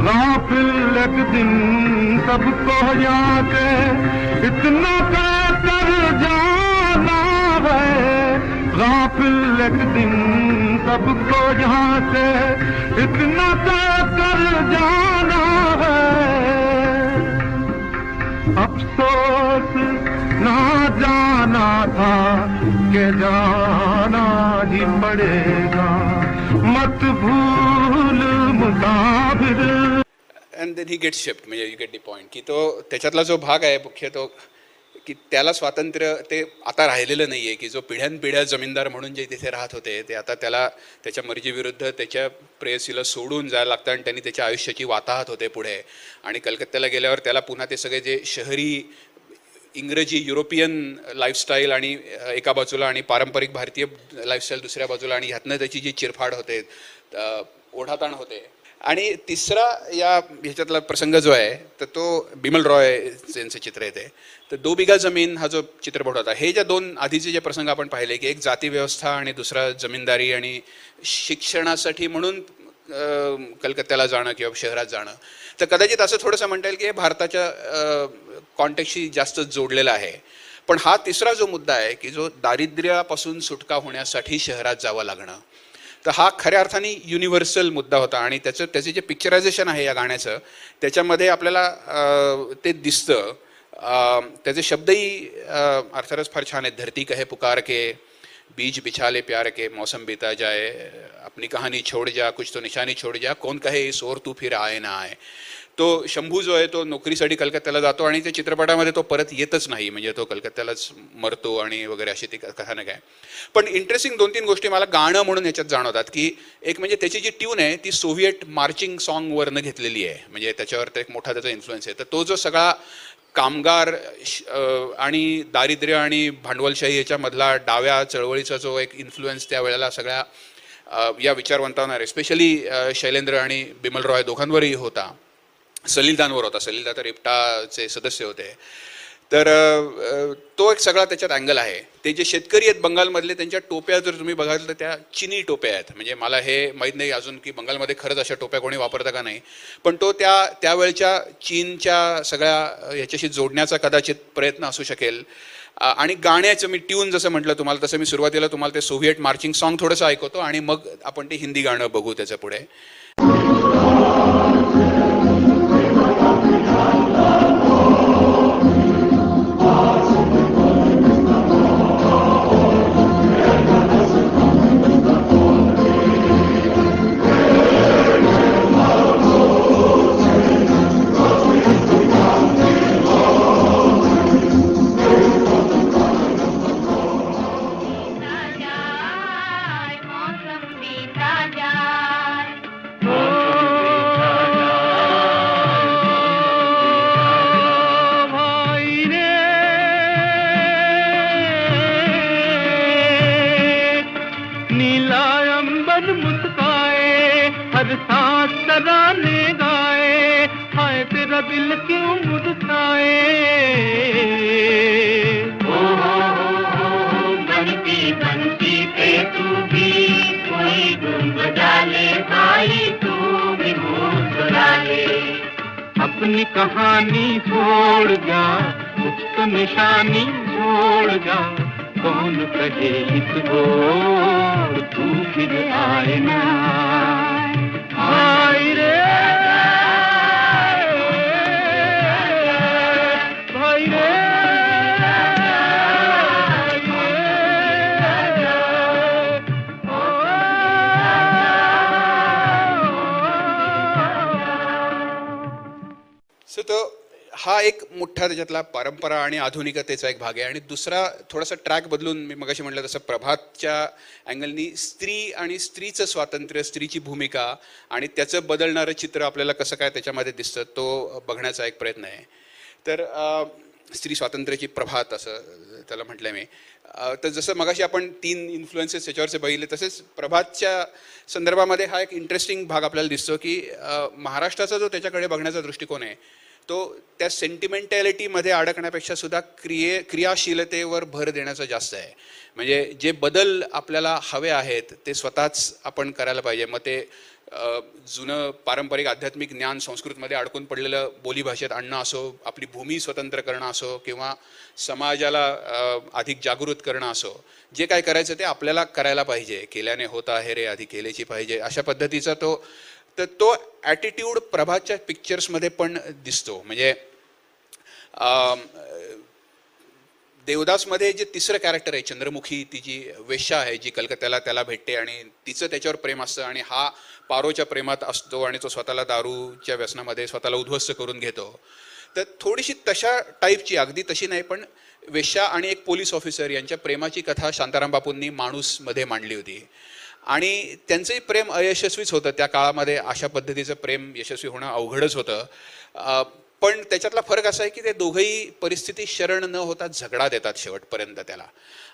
गाफिल एक दिन सबको याद इतना का कर जाना है। गाफिल एक दिन सबको याद इतना का कर जाना है। अफसोस ना जाना था के जाना ही पड़ेगा, मत भूल मुसाफिर। And then he gets shipped, म्हणजे you get the point की तो त्याच्यातला जो भाग आहे मुख्य तो की त्याला स्वातंत्र्य ते आता राहिलेलं नाही आहे की जो पिढ्यानपिढ्या जमीनदार म्हणून जे तिथे राहत होते ते आता त्याला त्याच्या मर्जीविरुद्ध त्याच्या प्रेयसीला सोडून जायला लागतं आणि त्यांनी त्याच्या आयुष्याची वाताहत होते पुढे. आणि कलकत्त्याला गेल्यावर त्याला पुन्हा ते सगळे जे शहरी इंग्रजी युरोपियन लाईफस्टाईल आणि एका बाजूला आणि पारंपरिक भारतीय लाईफस्टाईल दुसऱ्या बाजूला आणि ह्यातनं त्याची जी चिरफाड होते, ओढाताण होते. आणि तिसरा या ह्याच्यातला प्रसंग जो आहे तर तो बिमल रॉय यांचं चित्र येते. तर दो बिघा जमीन हा जो चित्रपट होता, हे ज्या दोन आधीचे जे प्रसंग आपण पाहिले की एक जाती व्यवस्था आणि दुसरा जमीनदारी आणि शिक्षणासाठी म्हणून कलकत्त्याला जाणं किंवा शहरात जाणं, तर कदाचित असं थोडंसं म्हणता येईल की हे भारताच्या कॉन्टेक्स्टशी जास्त जोडलेलं आहे. पण हा तिसरा जो मुद्दा आहे की जो दारिद्र्यापासून सुटका होण्यासाठी शहरात जावं लागणं, तर हा खऱ्या अर्थाने युनिव्हर्सल मुद्दा होता. आणि त्याचं त्याचे जे पिक्चरायझेशन आहे या गाण्याचं त्याच्यामध्ये आपल्याला ते दिसतं. त्याचे शब्दही अर्थातच फार छान आहेत. धरती कहे पुकार के, बीज बिछाले प्यार के, मौसम बीता जाए, अपनी कहानी छोड़ जा, कुछ तो निशानी छोड़ जा, कौन कहे इस और तू फिर आए ना आए. तो शंभू जो आहे तो नोकरीसाठी कलकत्त्याला जातो आणि त्या चित्रपटामध्ये तो परत येतच नाही, म्हणजे तो कलकत्त्यालाच मरतो आणि वगैरे अशी ती कथानक आहे. पण इंटरेस्टिंग दोन तीन गोष्टी मला गाणं म्हणून ह्याच्यात जाणवतात की एक म्हणजे त्याची जी ट्यून आहे ती सोव्हिएट मार्चिंग सॉन्गवरनं घेतलेली आहे, म्हणजे त्याच्यावर तर एक मोठा त्याचा इन्फ्लुएन्स आहे. तर तो जो सगळा कामगार आणि दारिद्र्य आणि भांडवलशाही याच्यामधला डाव्या चळवळीचा जो एक इन्फ्लुएन्स त्यावेळेला सगळ्या या विचारवंतांवर स्पेशली शैलेंद्र आणि बिमल रॉय दोघांवरही होता, सलीलदानवर होता, सलीलदा तर इप्टाचे सदस्य होते. तर तो एक सगळा त्याच्यात अँगल आहे. ते जे शेतकरी आहेत बंगालमधले त्यांच्या टोप्या जर तुम्ही बघाल तर त्या चिनी टोप्या आहेत, म्हणजे मला हे माहीत नाही अजून की बंगालमध्ये खरंच अशा टोप्या कोणी वापरता का नाही, पण तो त्या त्यावेळच्या चीनच्या सगळ्या ह्याच्याशी जोडण्याचा कदाचित प्रयत्न असू शकेल. आणि गाण्याचं मी ट्यून जसं म्हटलं तुम्हाला तसं मी सुरुवातीला तुम्हाला ते सोव्हिएट मार्चिंग सॉन्ग थोडंसं ऐकवतो आणि मग आपण ते हिंदी गाणं बघू त्याच्या पुढे. अपनी कहानी छोड़ जा, कुछ तो निशानी छोड़ जा, कौन कहे इसको तू फिर आए ना आए रे भाई रे तो हा एक मोठा त्याच्यातला परंपरा आणि आधुनिकतेचा एक भाग आहे. आणि दुसरा थोडासा ट्रॅक बदलून मी मगाशी म्हटलं तसं प्रभातच्या अँगलनी स्त्री आणि स्त्रीचं स्वातंत्र्य, स्त्रीची भूमिका आणि त्याचं बदलणारं चित्र आपल्याला कसं काय त्याच्यामध्ये दिसतं तो बघण्याचा एक प्रयत्न आहे. तर स्त्री स्वातंत्र्याची प्रभात असं त्याला म्हटलं मी. तर जसं मगाशी आपण तीन इन्फ्लुएन्सेस त्याच्यावरचे बघितले तसेच प्रभातच्या संदर्भामध्ये हा एक इंटरेस्टिंग भाग आपल्याला दिसतो की महाराष्ट्राचा जो त्याच्याकडे बघण्याचा दृष्टिकोन आहे तो त्या सेंटिमेंटॅलिटीमध्ये अडकण्यापेक्षा सुद्धा क्रिये क्रियाशीलतेवर भर देण्याचा जास्त आहे. म्हणजे जे बदल आपल्याला हवे आहेत ते स्वतःच आपण करायला पाहिजे. मग ते जुनं पारंपरिक आध्यात्मिक ज्ञान संस्कृतमध्ये अडकून पडलेलं बोलीभाषेत आणणं असो, आपली भूमी स्वतंत्र करणं असो किंवा समाजाला अधिक जागृत करणं असो, जे काय करायचं ते आपल्याला करायला पाहिजे. केल्याने होतं आहे रे, आधी केलेची पाहिजे, अशा पद्धतीचा तो तर तो ॲटिट्यूड प्रभातच्या पिक्चर्समध्ये पण दिसतो. म्हणजे देवदासमध्ये जे तिसरं कॅरेक्टर आहे चंद्रमुखी, ती जी वेश्या आहे जी कलकत्त्याला त्याला भेटते आणि तिचं त्याच्यावर प्रेम असतं आणि हा पारोच्या प्रेमात असतो आणि तो स्वतःला दारूच्या व्यसनामध्ये स्वतःला उद्ध्वस्त करून घेतो. तर थोडीशी तशा टाईपची, अगदी तशी नाही पण वेश्या आणि एक पोलीस ऑफिसर यांच्या प्रेमाची कथा शांताराम बापूंनी माणूसमध्ये मांडली होती आणि त्यांचंही प्रेम अयशस्वीच होतं. त्या काळामध्ये अशा पद्धतीचं प्रेम यशस्वी होणं अवघडच होतं. पण त्याच्यातला फरक असा आहे की ते दोघंही परिस्थिती शरण न होता झगडा देतात शेवटपर्यंत त्याला,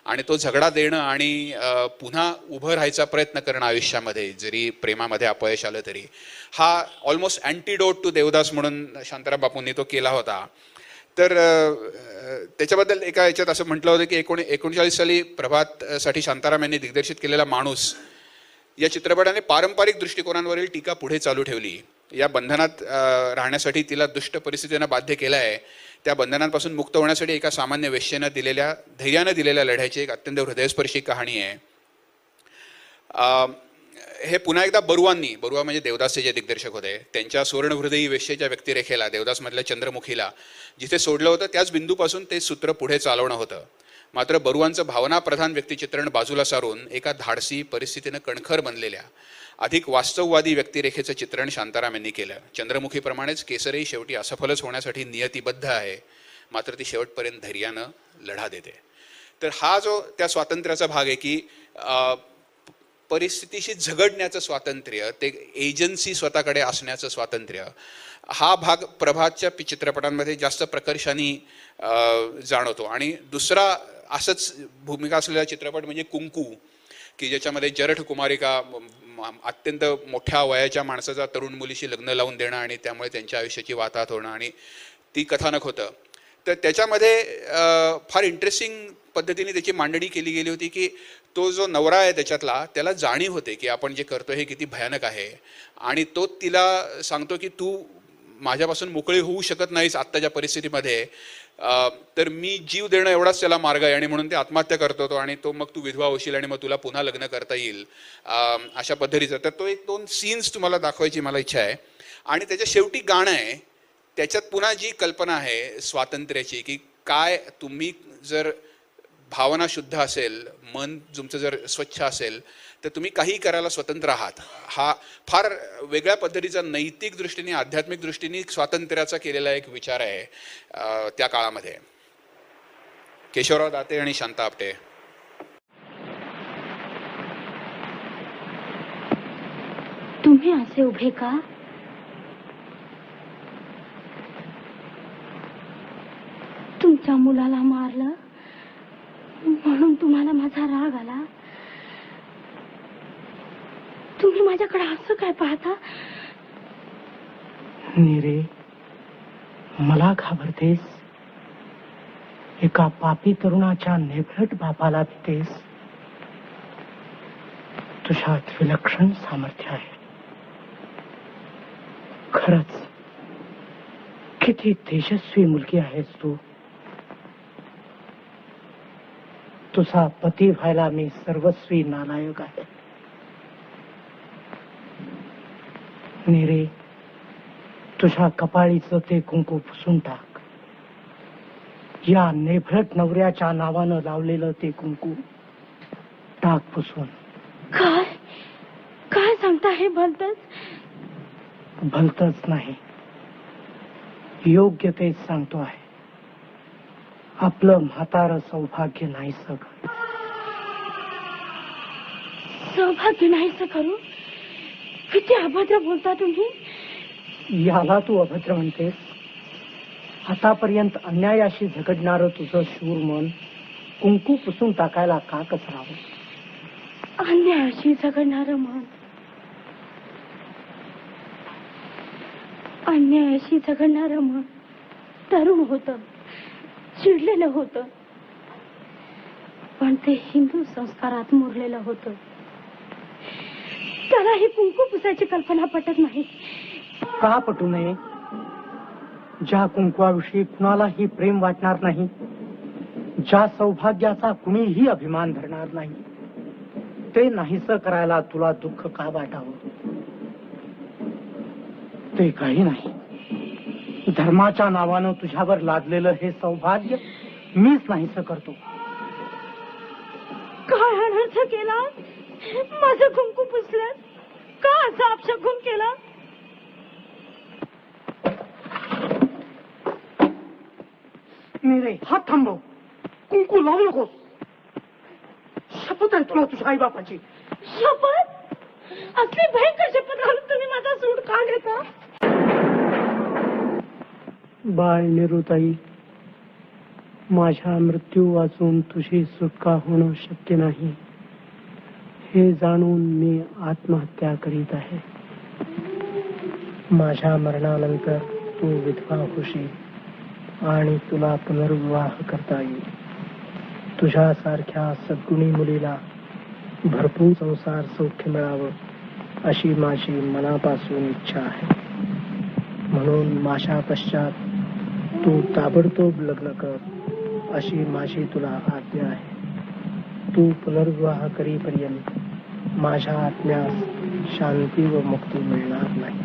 आणि तो झगडा देणं आणि पुन्हा उभं राहायचा प्रयत्न करणं आयुष्यामध्ये जरी प्रेमामध्ये अपयश आलं तरी, हा ऑलमोस्ट अँटीडोट टू देवदास म्हणून शांताराम बापूंनी तो केला होता. तर त्याच्याबद्दल एका याच्यात असं म्हटलं होतं की एकोणी एकोणचाळीस साली प्रभातसाठी शांताराम यांनी दिग्दर्शित केलेला माणूस या चित्रपटाने पारंपरिक दृष्टिकोनांवरील टीका पुढे चालू ठेवली. या बंधनात राहण्यासाठी तिला दुष्ट परिस्थितीनं बाध्य केलं आहे. त्या बंधनांपासून मुक्त होण्यासाठी एका सामान्य वेश्येनं दिलेल्या धैर्यानं दिलेल्या लढ्याची एक अत्यंत हृदयस्पर्शी कहाणी आहे. हे पुन्हा एकदा बरुवांनी, बरुवा म्हणजे देवदासचे जे दिग्दर्शक होते, त्यांच्या सुवर्णहृदयी वेश्येच्या व्यक्तिरेखेला देवदासमधल्या चंद्रमुखीला जिथे सोडलं होतं त्याच बिंदूपासून ते सूत्र पुढे चालवणं होतं. मात्र बरुआंचं भावनाप्रधान व्यक्तिचित्रण बाजूला सारून एका धाडसी परिस्थितीने कणखर बनलेल्या अधिक वास्तववादी व्यक्तिरेखेचं चित्रण शांताराम यांनी केलं. चंद्रमुखीप्रमाणेच केसरही शेवटी असफलच होण्यासाठी नियतिबद्ध आहे, मात्र ती शेवटपर्यंत धैर्यानं लढा देते. तर हा जो त्या स्वातंत्र्याचा भाग आहे की परिस्थितीशी झगडण्याचं स्वातंत्र्य, ते एजन्सी स्वतःकडे असण्याचं स्वातंत्र्य, हा भाग प्रभातच्या चित्रपटांमध्ये जास्त प्रकर्षाने जाणवतो. आणि दुसरा असंच भूमिका असलेला चित्रपट म्हणजे कुंकू, की ज्याच्यामध्ये जरठ कुमारिका अत्यंत मोठ्या वयाच्या माणसाचा तरुण मुलीशी लग्न लावून देणं आणि त्यामुळे त्यांच्या आयुष्याची वाताहत होणं आणि ती कथानक होतं. तर त्याच्यामध्ये फार इंटरेस्टिंग पद्धतीने त्याची मांडणी केली गेली होती की तो जो नवरा आहे त्याच्यातला त्याला जाणीव होते की आपण जे करतो हे किती भयानक आहे आणि तो तिला सांगतो की तू माझ्यापासून मोकळी होऊ शकत नाहीस आत्ताच्या परिस्थितीमध्ये, तर मी जीव देणं एवढाच त्याला मार्ग आहे आणि म्हणून ते आत्महत्या करतो तो आणि तो मग तू विधवा होशील आणि मग तुला पुन्हा लग्न करता येईल अशा पद्धतीचं. तर तो एक दोन सीन्स तुम्हाला दाखवायची मला इच्छा आहे. आणि त्याच्या शेवटी गाणं आहे, त्याच्यात पुन्हा जी कल्पना आहे स्वातंत्र्याची की काय तुम्ही जर भावना शुद्ध असेल, मन तुमचं जर स्वच्छ असेल तर तुम्ही काही करायला स्वतंत्र आहात. हा फार वेगळ्या पद्धतीचा नैतिक दृष्टीने आध्यात्मिक दृष्टीने स्वातंत्र्याचा केलेला एक विचार आहे त्या काळामध्ये. केशवराव दाते आणि शांता आपटे. तुम्ही असे उभे का? तुमच्या मुलाला मारलं म्हणून तुम्हाला माझा राग आला? तुम्ही माझ्याकडे असं काय पाहता? नीरे, मला घाबरतेस, एका पापी तरुणाच्या नेभट बापाला भीतेस. तुझ्यात विलक्षण सामर्थ्य आहे. खरंच किती तेजस्वी मुलगी आहेस तू. तुझा पती व्हायला मी सर्वस्वी नालायक आहे. नीरे, तुझ्या कपाळीचं ते कुंकू पुसून टाक. या नेभट नवऱ्याच्या नावानं लावलेलं ते कुंकू टाक पुसून. काय काय सांगता हे? भलतच भलतच नाही, योग्य तेच सांगतो आहे. आपलं म्हातारं सौभाग्य नाही सगळं सौभाग्य नाही सगळं. किती अभद्र बोलता तुम्ही. याला तू अभद्र म्हणतेस? आतापर्यंत अन्यायाशी झगडणारं तुझं शूर मन कुंकू पुसून टाकायला का कचरावं? अन्यायाशी झगडणारं मन, अन्यायाशी झगडणारं मन तरुण होतं, चिडलेलं होतं, पण ते हिंदू संस्कारात मुरलेलं होतं. त्याला ही कुंकू पुसायची कल्पना पटत नाही. का पटू नये? ज्या कुंकुवाविषयी कुणालाही प्रेम वाटणार नाही, ज्या सौभाग्याचा कुणीही अभिमान धरणार नाही, ते नाहीसं करायला तुला दुःख का वाटावं? ते काही नाही. धर्माच्या नावानं तुझ्यावर लादलेलं हे सौभाग्य मीच नाहीसं करतो. काय अनर्थ केला? माझं कुंकू पुसलं का? असं अपशगुन केला? नीरे, हात थांबव. कुंकू लावू नको. शपथ आहे तुला तुझ्या आई बापाची. शपथ? असली भयंकर शपथ घालून तुम्ही माझा सूड का घेता? बाळ निरुताई, माझ्या मृत्यू वाचून तुझी सुटका होणं शक्य नाही हे जाणून मी आत्महत्या करीत आहे. माझ्या मरणानंतर तू विधवा होशील आणि तुला पुनर्विवाह करता येईल. तुझ्यासारख्या सद्गुणी मुलीला भरपूर संसार सौख्य मिळावं अशी माझी मनापासून इच्छा आहे. म्हणून माझ्या पश्चात तू ताबडतोब लग्न कर अशी माझी तुला आज्ञा आहे. तू पुनर्विवाह करीपर्यंत माझ्या आत्म्यास शांती व मुक्ती मिळणार नाही.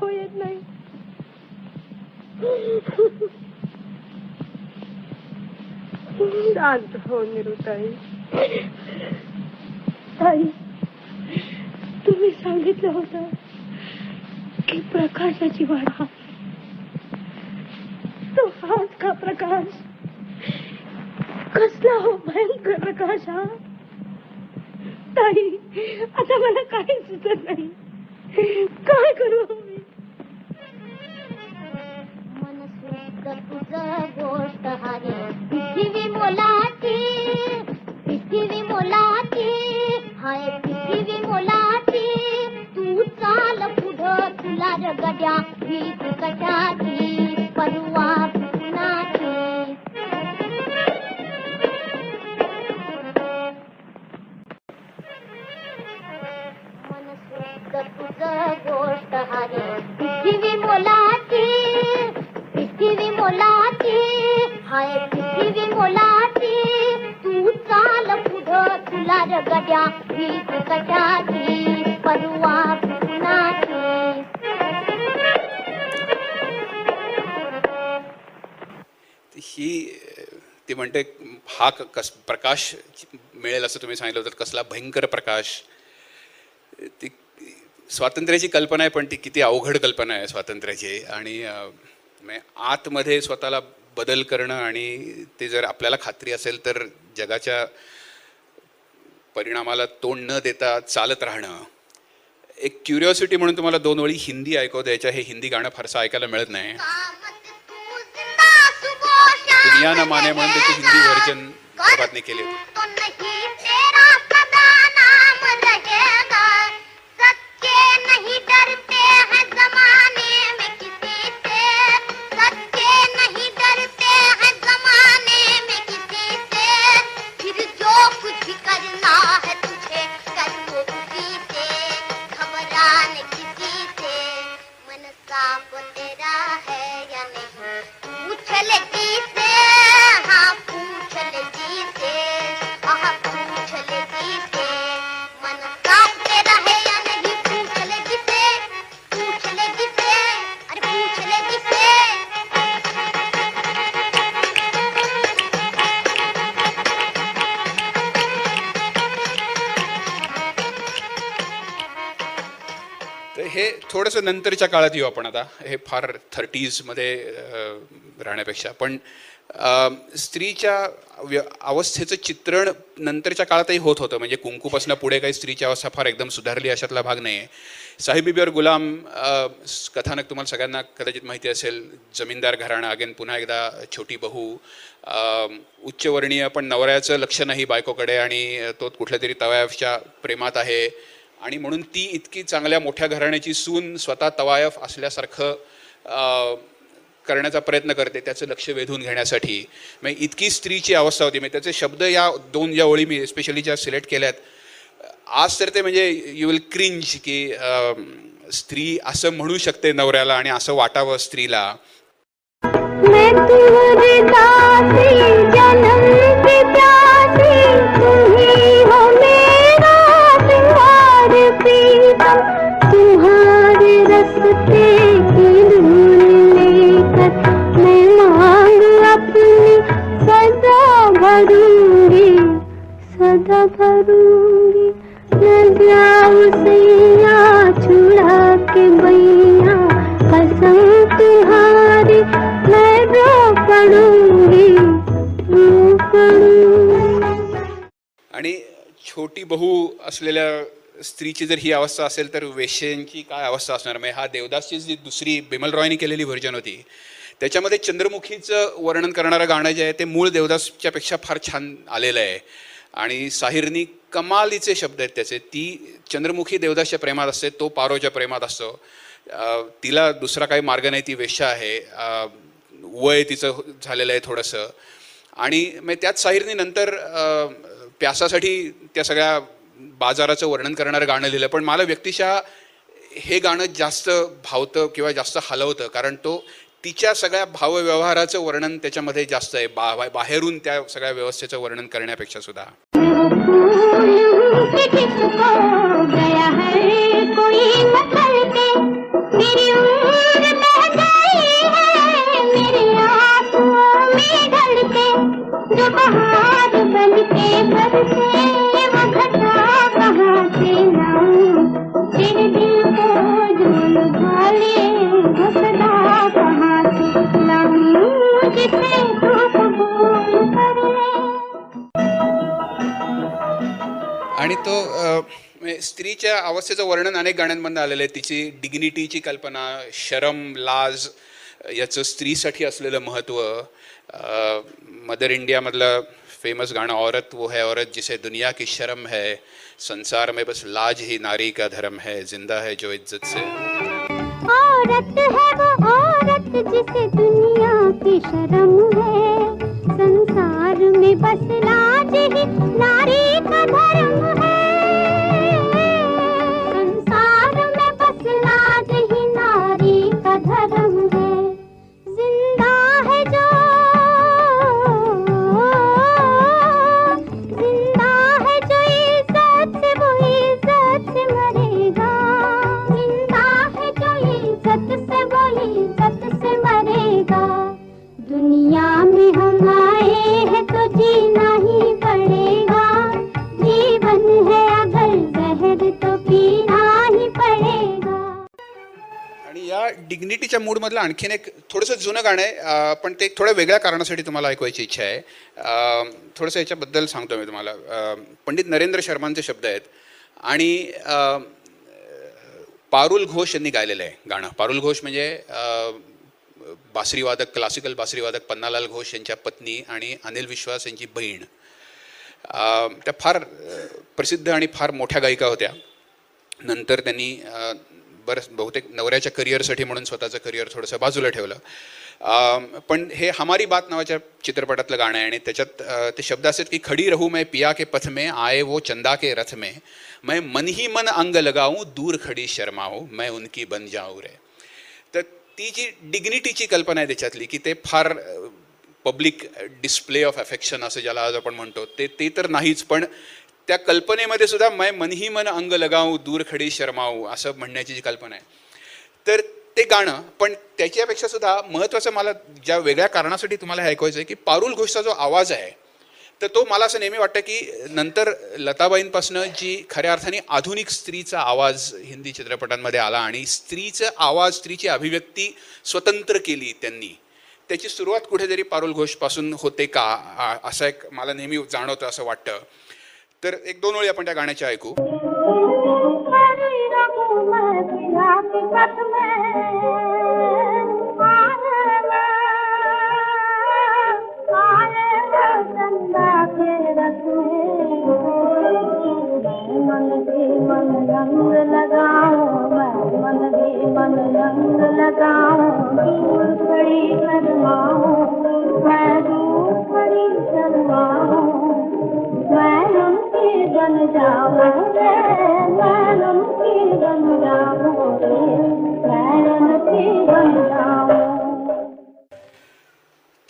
हो येत नाही. शांत हो निरुताई. ताई, तुम्ही सांगितलं होतं की प्रकाशाची वाढ, तो हाच का प्रकाश कसला हो भयंकर प्रकाश हा. ताई, आता मला काही सुचत नाही, काय करू मी. गोष्ट हारे पृथ्वी मोलाची, पृथ्वी मोलाची, हाय पृथ्वी मोलाची. तू चाल पुढं, तुला रगड्या वीज कटाची, परवा पुनाची. मन सुख तुझं गोष्ट हारे पृथ्वी मोलाची, पृथ्वी मोलाची, हाय पृथ्वी मोलाची. तू चाल पुढं, तुला रगड्या वीज कटाची, परवा पुनाची. ही ती म्हणते हा कस प्रकाश मिळेल असं तुम्ही सांगितलं होतं, कसला भयंकर प्रकाश. ती स्वातंत्र्याची कल्पना आहे, पण ती किती अवघड कल्पना आहे स्वातंत्र्याची. आणि आतमध्ये स्वतःला बदल करणं, आणि ते जर आपल्याला खात्री असेल तर जगाच्या परिणामाला तोंड न देता चालत राहणं. एक क्युरिओसिटी म्हणून तुम्हाला दोन वेळी हिंदी ऐकू द्यायच्या. हे हिंदी गाणं फारसं ऐकायला मिळत नाही. दुनिया न माने म्हणून त्याची हिंदी व्हर्जन प्रभातने केली होती. थोडंसं नंतरच्या काळात येऊ आपण. आता हे फार थर्टीजमध्ये राहण्यापेक्षा पण स्त्रीच्या अवस्थेचं चित्रण नंतरच्या काळातही होत होतं. म्हणजे कुंकूपासून पुढे काही स्त्रीची अवस्था फार एकदम सुधारली अशातला भाग नाही आहे. साहेबीबी और गुलाम कथानक तुम्हाला सगळ्यांना कदाचित माहिती असेल. जमीनदार घराणं, अगेन पुन्हा एकदा छोटी बहू, उच्चवर्णीय पण नवऱ्याचं लक्ष नाही बायकोकडे आणि तो कुठल्या तरी तवायफच्या प्रेमात आहे, आणि म्हणून ती इतकी चांगल्या मोठ्या घराण्याची सून स्वतः तवायफ असल्यासारखं करण्याचा प्रयत्न करते त्याचं लक्ष वेधून घेण्यासाठी. मग इतकी स्त्रीची अवस्था होती. म्हणजे त्याचे शब्द या दोन ज्या ओळी मी एस्पेशली ज्या सिलेक्ट केल्यात आज, तर ते म्हणजे यू विल क्रिंज की स्त्री असं म्हणू शकते नवऱ्याला आणि असं वाटावं स्त्रीला. तुम्हारे रस्ते की धूल लेकर मैं मांग अपनी सदा भरूंगी, सदा भरूंगी. नदिया सैया छुड़ा के बैया, कसम तुम्हारी मैं रो पड़ूंगी, रो पड़ूंगी. आणि छोटी बहू असलेल्या स्त्रीची जर ही अवस्था असेल तर वेश्यांची काय अवस्था असणार. म्हणजे हा देवदासची जी दुसरी बिमल रॉयने केलेली व्हर्जन होती त्याच्यामध्ये चंद्रमुखीचं वर्णन करणारं गाणं जे आहे ते मूळ देवदासच्यापेक्षा फार छान आलेलं आहे. आणि साहिरनी कमालीचे शब्द आहेत त्याचे. ती चंद्रमुखी देवदासच्या प्रेमात असते, तो पारोच्या प्रेमात असतो. तिला दुसरा काही मार्ग नाही, ती वेश्या आहे, वय तिचं झालेलं आहे थोडंसं. आणि मग त्यात साहिरनी नंतर प्यासासाठी त्या सगळ्या बाजाराचं वर्णन करणारं गाणं लिहिलं. पण मला व्यक्तिशः हे गाणं जास्त भावतं किंवा जास्त हलवतं, कारण तो तिच्या सगळ्या भावव्यवहाराचं वर्णन त्याच्यामध्ये जास्त आहे, बा बाहेरून त्या सगळ्या व्यवस्थेचं वर्णन करण्यापेक्षा सुद्धा. आणि तो स्त्रीच्या अवस्थेचं वर्णन अनेक गाण्यांमधून आलेलं आहे. तिची डिग्निटीची कल्पना, शरम, लाज याचं स्त्रीसाठी असलेलं महत्त्व, मदर इंडियामधलं फेमस गाणं औरत वो है औरत जिसे दुनिया की शर्म है, संसार में बस लाज ही नारी का धर्म है, जिंदा है जो इज्जत से. औरत है वो औरत जिसे दुनिया की शर्म है, संसार में बस लाज ही नारी का धर्म है. डिग्निटीच्या मूडमधलं आणखीन एक थोडंसं जुनं गाणं आहे, पण ते थोड्या वेगळ्या कारणासाठी तुम्हाला ऐकवायची इच्छा आहे. थोडंसं याच्याबद्दल सांगतो मी तुम्हाला. पंडित नरेंद्र शर्मांचे शब्द आहेत आणि पारुल घोष यांनी गायलेलं आहे गाणं. पारुल घोष म्हणजे बासरीवादक, क्लासिकल बासरीवादक पन्नालाल घोष यांच्या पत्नी आणि अनिल विश्वास यांची बहीण. त्या फार प्रसिद्ध आणि फार मोठ्या गायिका होत्या. नंतर त्यांनी बरंच बहुतेक नवऱ्याच्या करिअरसाठी म्हणून स्वतःचं करिअर थोडंसं बाजूला ठेवलं. पण हे हमारी बात नावाच्या चित्रपटातलं गाणं आहे आणि त्याच्यात ते शब्द असे की खडी रहू मैं पिया के पथ में, आए वो चंदा के रथ में, मैं मन ही मन अंग लगाऊं, दूर खडी शर्माओ, मैं उनकी बन जाऊं रे. तर ती जी डिग्निटीची कल्पना आहे त्याच्यातली की ते फार पब्लिक डिस्प्ले ऑफ अफेक्शन असं ज्याला आज आपण म्हणतो ते ते तर नाहीच, पण त्या कल्पनेमध्ये सुद्धा मैं मनही मन अंग लगाऊ दूर खडी शर्माऊ असं म्हणण्याची जी कल्पना आहे तर ते गाणं. पण त्याच्यापेक्षा सुद्धा महत्त्वाचं मला ज्या वेगळ्या कारणासाठी तुम्हाला हे ऐकवायचं आहे की पारुल घोषचा जो आवाज आहे तर तो मला असं नेहमी वाटतं की नंतर लताबाईंपासनं जी खऱ्या अर्थाने आधुनिक स्त्रीचा आवाज हिंदी चित्रपटांमध्ये आला आणि स्त्रीचा आवाज, स्त्रीची अभिव्यक्ती स्वतंत्र केली त्यांनी, त्याची सुरुवात कुठेतरी पारुल घोषपासून होते का असं एक मला नेहमी जाणवतं, असं वाटतं. तर एक दोन ओळी आपण त्या गाण्याच्या ऐकू.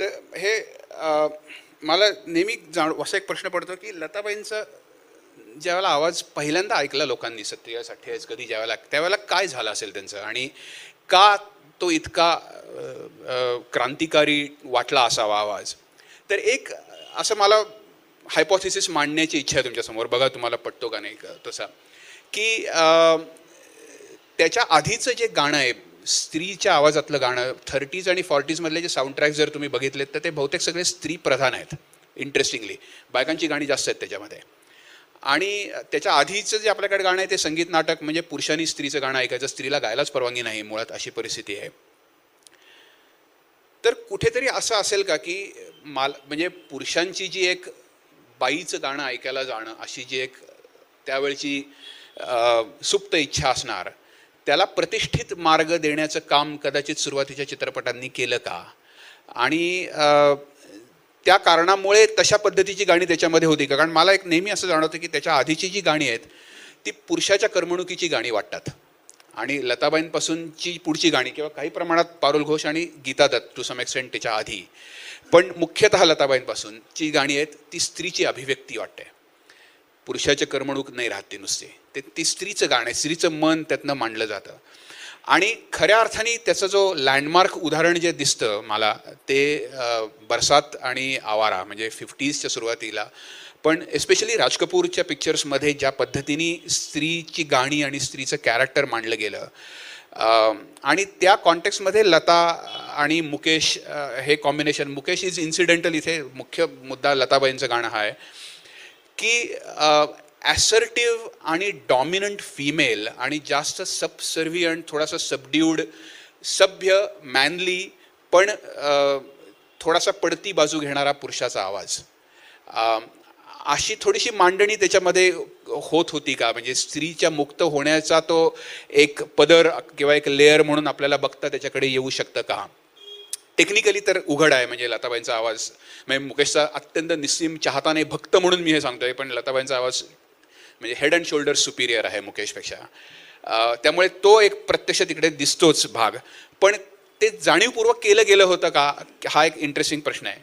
तर हे मला नेहमी जाणू असा एक प्रश्न पडतो की लताबाईंचा ज्यावेळेला आवाज पहिल्यांदा ऐकला लोकांनी सत्तेचाळीस अठ्ठेचाळीस कधी ज्यावेळेला, त्यावेळेला काय झालं असेल त्यांचं आणि का तो इतका क्रांतिकारी वाटला असावा आवाज. तर एक असं मला हायपोथेसिस मांडण्याची इच्छा आहे तुमच्यासमोर, बघा तुम्हाला पटतो का नाही तसा, की त्याच्या आधीचं जे गाणं आहे स्त्रीच्या आवाजातलं गाणं, थर्टीज आणि फॉर्टीजमधले जे साऊंड ट्रॅक जर तुम्ही बघितलेत तर ते बहुतेक सगळे स्त्री प्रधान आहेत. इंटरेस्टिंगली बायकांची गाणी जास्त आहेत त्याच्यामध्ये. आणि त्याच्या आधीचं जे आपल्याकडे गाणं आहे ते संगीत नाटक म्हणजे पुरुषांनी स्त्रीचं गाणं ऐकायचं, स्त्रीला गायलाच परवानगी नाही मुळात, अशी परिस्थिती आहे. तर कुठेतरी असं असेल का की माल म्हणजे पुरुषांची जी एक बाईचं गाणं ऐकायला जाणं अशी जी एक त्यावेळची सुप्त इच्छा असणार, त्याला प्रतिष्ठित मार्ग देण्याचं काम कदाचित सुरुवातीच्या चित्रपटांनी केलं का आणि त्या कारणामुळे तशा पद्धतीची गाणी त्याच्यामध्ये होती का. कारण मला एक नेहमी असं जाणवतं की त्याच्या आधीची जी गाणी आहेत ती पुरुषाच्या करमणुकीची गाणी वाटतात आणि लताबाईंपासूनची पुढची गाणी किंवा काही प्रमाणात पारुल घोष आणि Geeta Dutt to some extent त्याच्या आधी, पण मुख्यतः लताबाईंपासूनची गाणी आहेत ती स्त्रीची अभिव्यक्ती वाटते, पुरुषाची करमणूक नाही राहते नुसते, ते ती स्त्रीचं गाणं आहे, स्त्रीचं मन त्यातनं मांडलं जातं. आणि खऱ्या अर्थाने त्याचं जो लँडमार्क उदाहरण जे दिसतं मला ते बरसात आणि आवारा म्हणजे फिफ्टीजच्या सुरुवातीला, पण एस्पेशली राज कपूरच्या पिक्चर्समध्ये ज्या पद्धतीने स्त्रीची गाणी आणि स्त्रीचं कॅरेक्टर मांडलं गेलं आणि त्या कॉन्टेक्स्टमध्ये लता आणि मुकेश हे कॉम्बिनेशन, मुकेश इज इन्सिडेंटल इथे मुख्य मुद्दा लताबाईंचं गाणं हा आहे की ॲसर्टिव्ह आणि डॉमिनंट फिमेल आणि जास्त सबसर्व्हियंट, थोडासा सबड्यूड, सभ्य, मॅनली, पण थोडासा पडती बाजू घेणारा पुरुषाचा आवाज, अशी थोडीशी मांडणी त्याच्यामध्ये होत होती का? म्हणजे स्त्रीच्या मुक्त होण्याचा तो एक पदर किंवा एक लेअर म्हणून आपल्याला बघता त्याच्याकडे येऊ शकतं का? टेक्निकली तर उघड आहे, म्हणजे लताबाईंचा आवाज, म्हणजे मुकेशचा अत्यंत निस्सीम चाहताने भक्त म्हणून मी हे सांगतोय, पण लताबाईंचा आवाज म्हणजे हेड अँड शोल्डर सुपिरियर आहे मुकेशपेक्षा, त्यामुळे तो एक प्रत्यक्ष तिकडे दिसतोच भाग. पण ते जाणीवपूर्वक केलं गेलं होतं का, हा एक इंटरेस्टिंग प्रश्न आहे.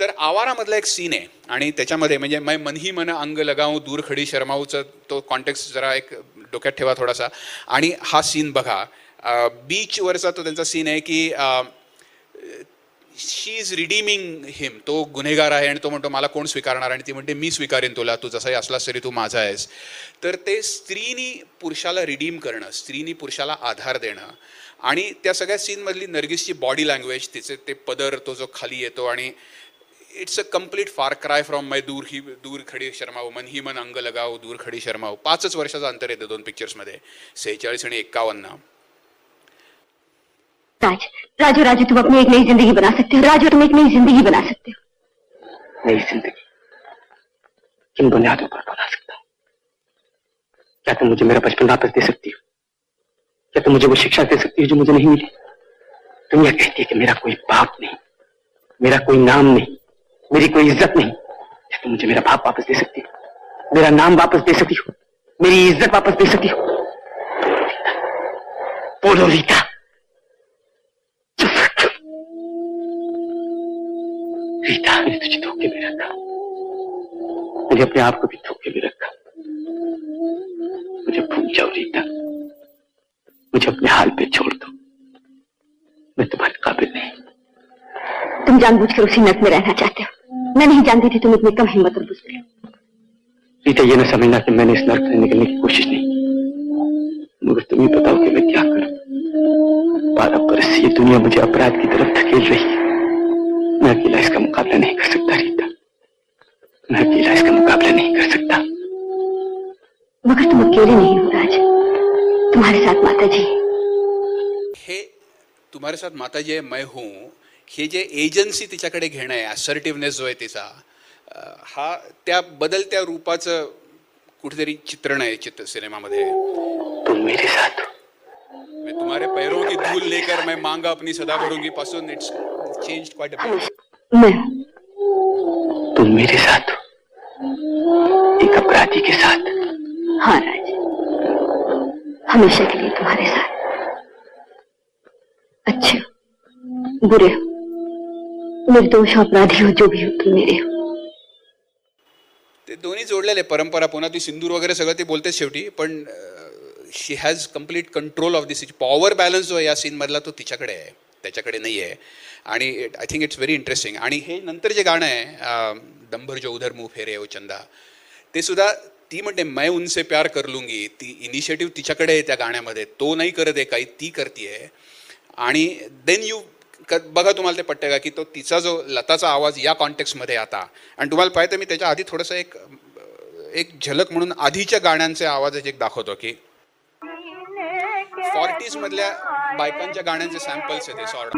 तर आवारामधला एक सीन आहे आणि त्याच्यामध्ये म्हणजे मै मनही मन अंग लगाऊ दूर खडी शर्माऊचं तो कॉन्टेक्स्ट जरा एक डोक्यात ठेवा थोडासा. आणि हा सीन बघा, बीचवरचा तो त्यांचा सीन आहे की शी इज रिडीमिंग हिम, तो गुन्हेगार आहे आणि तो म्हणतो मला कोण स्वीकारणार, आणि ती म्हणते मी स्वीकारेन तुला, तू जसाही असलास तरी तू माझा आहेस. तर ते स्त्रीनी पुरुषाला रिडीम करणं, स्त्रीनी पुरुषाला आधार देणं, आणि त्या सगळ्या सीनमधली नर्गिसची बॉडी लँग्वेज, तिचे ते पदर, तो जो खाली येतो, आणि it's a complete far cry from my दूर ही दूर खडी शर्माओ मन ही मन अंग लगाओ दूर खडी शर्माओ. पाचच वर्षाचं अंतर येतं दोन पिक्चर्समध्ये, सेहेचाळीस आणि एक्कावन्न. राजू राजू तुम अपनी एक नई जिंदगी बना सकते हो, राजू तुम एक नई जिंदगी बना सकते हो. नई जिंदगी किन बुनियादों पर बना सकता हूँ? क्या तुम मुझे मेरा बचपन वापस दे सकती हो? क्या तुम मुझे वो शिक्षा दे सकती हो जो मुझे नहीं मिली? तुम यह कहती है कि मेरा कोई बाप नहीं, मेरा कोई नाम नहीं, मेरी कोई इज्जत नहीं. क्या तुम मुझे मेरा बाप वापस दे सकती हो, मेरा नाम वापस दे सकती हो, मेरी इज्जत वापस दे सकती हो? बोलो रीता. रीता, मैंने तुझे धोखे में रखा, मुझे अपने आप को भी धोखे में रखा. मुझे भूल जाओ रीता, मुझे अपने हाल पे छोड़ दो, मैं तुम्हारे काबिल नहीं. तुम जानबूझकर उसी नर्क में रहना चाहते हो, मैं नहीं जानती थी तुम इतनी कम हिम्मत और बुझते हो. रीता, ये न समझना कि मैंने इस नर्क से निकलने की कोशिश नहीं, मगर तुम ही बताओ कि मैं क्या करूं. बारह बरस ये दुनिया मुझे अपराध की तरफ धकेल रही है, मैं अकेला इसका मुकाबला नहीं कर सकता रीता, मैं अकेला इसका मुकाबला नहीं कर सकता. मगर तुम अकेले नहीं हो राज, तुम्हारे साथ माता जी. हे तुम्हारे साथ माता जी मैं हूँ, हे जे एजन्सी तिच्याकडे घेणं आहे, असर्टिव्हनेस जो आहे तिचा, हा त्या बदलत्या रूपाचं कुठेतरी चित्रण आहे चित्र सिनेमामध्ये. तुम मेरे साथ हो, मैं तुम्हारे पैरों की धूल लेकर मैं मांगा अपनी सदा भरूंगी पासून it's changed quite a bit. मैं तुम मेरे साथ हो, एक अपराधी के साथ. हाँ राज, हमेशा के लिए तुम्हारे साथ. अच्छे हो, बुरे हो, निर्दोष हो, अपराधी हो, जो भी हो, तुम मेरे हो. ते दोन्ही जोडलेले परंपरा, पुन्हा ती सिंदूर वगैरे सगळं ते बोलते शेवटी, पण she has complete control of this. Power balance जो आहे या सीन मधला तो तिच्याकडे आहे, त्याच्याकडे नाही आहे. आणि I think it's very interesting. आणि हे नंतर जे गाणं आहे डंभर जो उधर मुंह फेरे ओ चंदा, ते सुद्धा ती म्हणते मैं उनसे प्यार कर लूंगी, ती इनिशिएटिव्ह तिच्याकडे आहे त्या गाण्यामध्ये, तो नाही करत आहे काही, ती करते. आणि देन यू बघा, तुम्हाला ते पटतं का की तो तिचा जो लताचा आवाज या कॉन्टेक्स्टमध्ये आता. आणि तुम्हाला पाहिजे मी त्याच्या आधी थोडंसं एक एक झलक म्हणून आधीच्या गाण्यांचे आवाज एक दाखवतो की फॉर्टीज मधल्या बायकांच्या गाण्यांचे सॅम्पल्स येते सॉर्ट.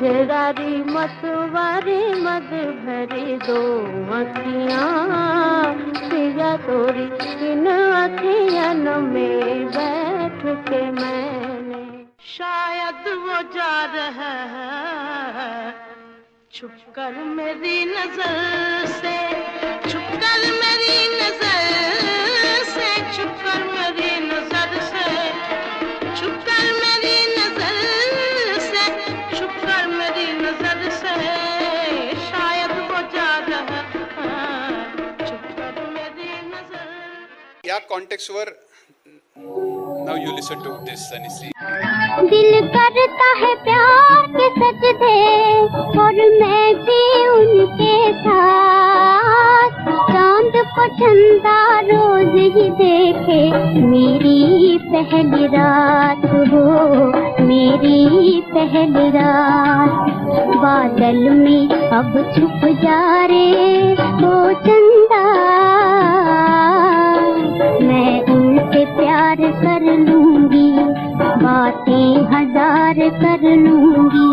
गुजरारी मतवारी मद भरी दो अखियाँ सिजा तोरी इन अखियाँ में बैठ के मैंने शायद वो जा रहा है छुपकर मेरी नजर से छुपकर मेरी नजर से छुपकर मेरी नजर से छुपकर मेरी नजर से छुपकर मेरी नजर से शायद वो जा रहा छुपकर मेरी नजर या कॉन्टेक्स्ट वर Now you listen to this and see. दिल करता है प्यार के सजदे और मैं भी उनके साथ चांद को चंदा रोज ही देखे मेरी पहली रात हो मेरी पहली रात बादल में अब छुप जा रे वो चंदा मैं उनसे प्यार कर लूंगी बातें हजार कर लूंगी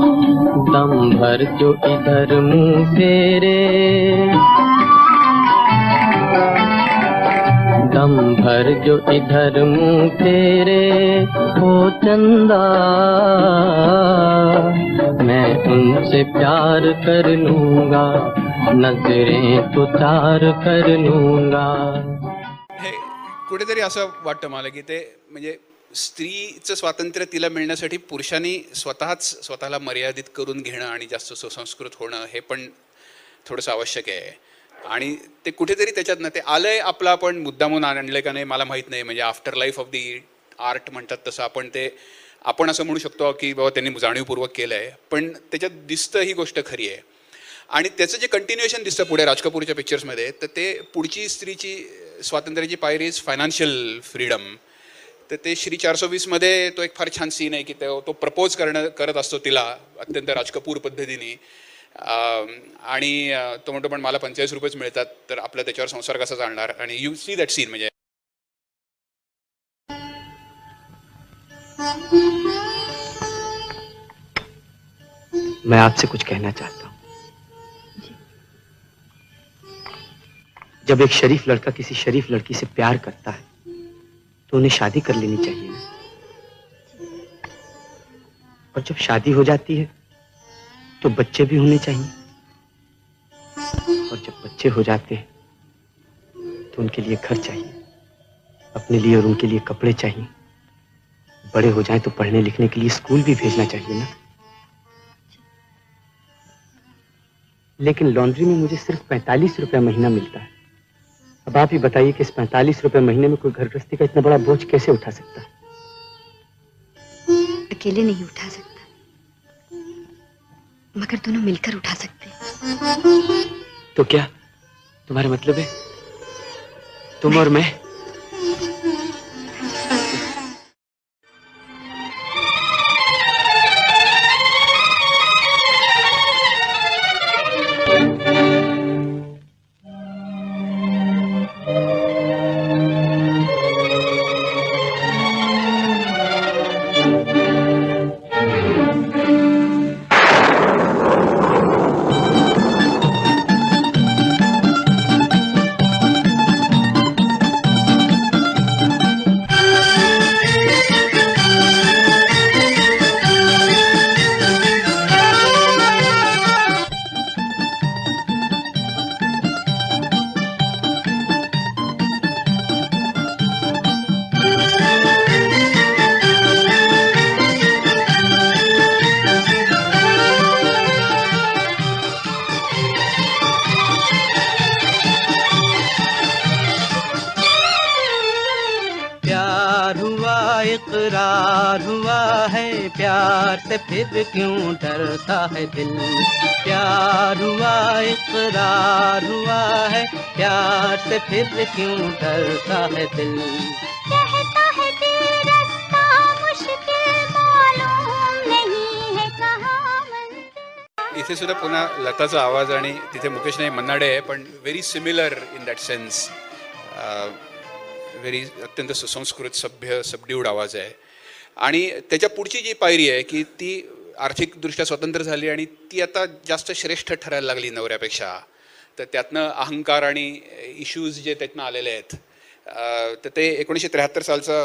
दम भर जो इधर मुँह फेरे दम भर जो इधर मुँह फेरे वो चंदा मैं उनसे प्यार कर लूंगा नजरें तो तार कर लूंगा कुठेतरी असं वाटतं मला की ते म्हणजे स्त्रीचं स्वातंत्र्य तिला मिळण्यासाठी पुरुषांनी स्वतःच स्वतःला मर्यादित करून घेणं आणि जास्त सुसंस्कृत होणं हे पण थोडंसं आवश्यक आहे आणि ते कुठेतरी त्याच्यातनं ते आलं आहे आपलं आपण मुद्दामून आणलं का नाही मला माहीत नाही म्हणजे after life of the art म्हणतात तसं आपण ते आपण असं म्हणू शकतो की बाबा त्यांनी जाणीवपूर्वक केलं आहे पण त्याच्यात दिसतं ही गोष्ट खरी आहे आणि त्याचं जे कंटिन्युएशन दिसतं पुढे राज कपूरच्या पिक्चर्समध्ये तर ते पुढची स्त्रीची स्वातंत्र्याची पायरी इज फायनान्शियल फ्रीडम तर ते श्री चारशे वीसमध्ये तो एक फार छान सीन आहे की तो, तो प्रपोज करणं करत असतो तिला अत्यंत राज कपूर पद्धतीने आणि तो म्हणतो पण मला पंचेचाळीस रुपयेच मिळतात तर आपला त्याच्यावर संसार कसा चालणार आणि यू सी दॅट सीन म्हणजे मैं आपसे कुछ कहना चाहता हूँ जब एक शरीफ लड़का किसी शरीफ लड़की से प्यार करता है तो उन्हें शादी कर लेनी चाहिए और जब शादी हो जाती है तो बच्चे भी होने चाहिए और जब बच्चे हो जाते हैं तो उनके लिए घर चाहिए अपने लिए और उनके लिए कपड़े चाहिए बड़े हो जाएं तो पढ़ने लिखने के लिए स्कूल भी भेजना चाहिए ना लेकिन लॉन्ड्री में मुझे सिर्फ पैंतालीस रुपया महीना मिलता है अब आप ही बताइए कि इस पैंतालीस रुपये महीने में कोई घर गृहस्थी का इतना बड़ा बोझ कैसे उठा सकता है अकेले नहीं उठा सकता मगर दोनों मिलकर उठा सकते तो क्या तुम्हारा मतलब है तुम और मैं क्यों डरता है दिल प्यार हुआ इकरार हुआ है प्यार से फिर क्यों डरता है दिल कहता है दिल रास्ता मुश्किल मालूम नहीं है कहाँ मंजिल इथे सुद्धा पुन्हा लताचा आवाज आणि तिथे मुकेश नाही मन्नाडे आहे पण very similar in that sense very अत्यंत सुसंस्कृत सभ्य सबड्यूड आवाज आहे आणि त्याच्या पुढची जी पायरी आहे की ती आर्थिकदृष्ट्या स्वतंत्र झाली आणि ती आता जास्त श्रेष्ठ ठरायला लागली नवऱ्यापेक्षा. तर त्यातनं अहंकार आणि इश्यूज जे त्यातनं आलेले आहेत, तर ते एकोणीसशे त्र्याहत्तर सालचा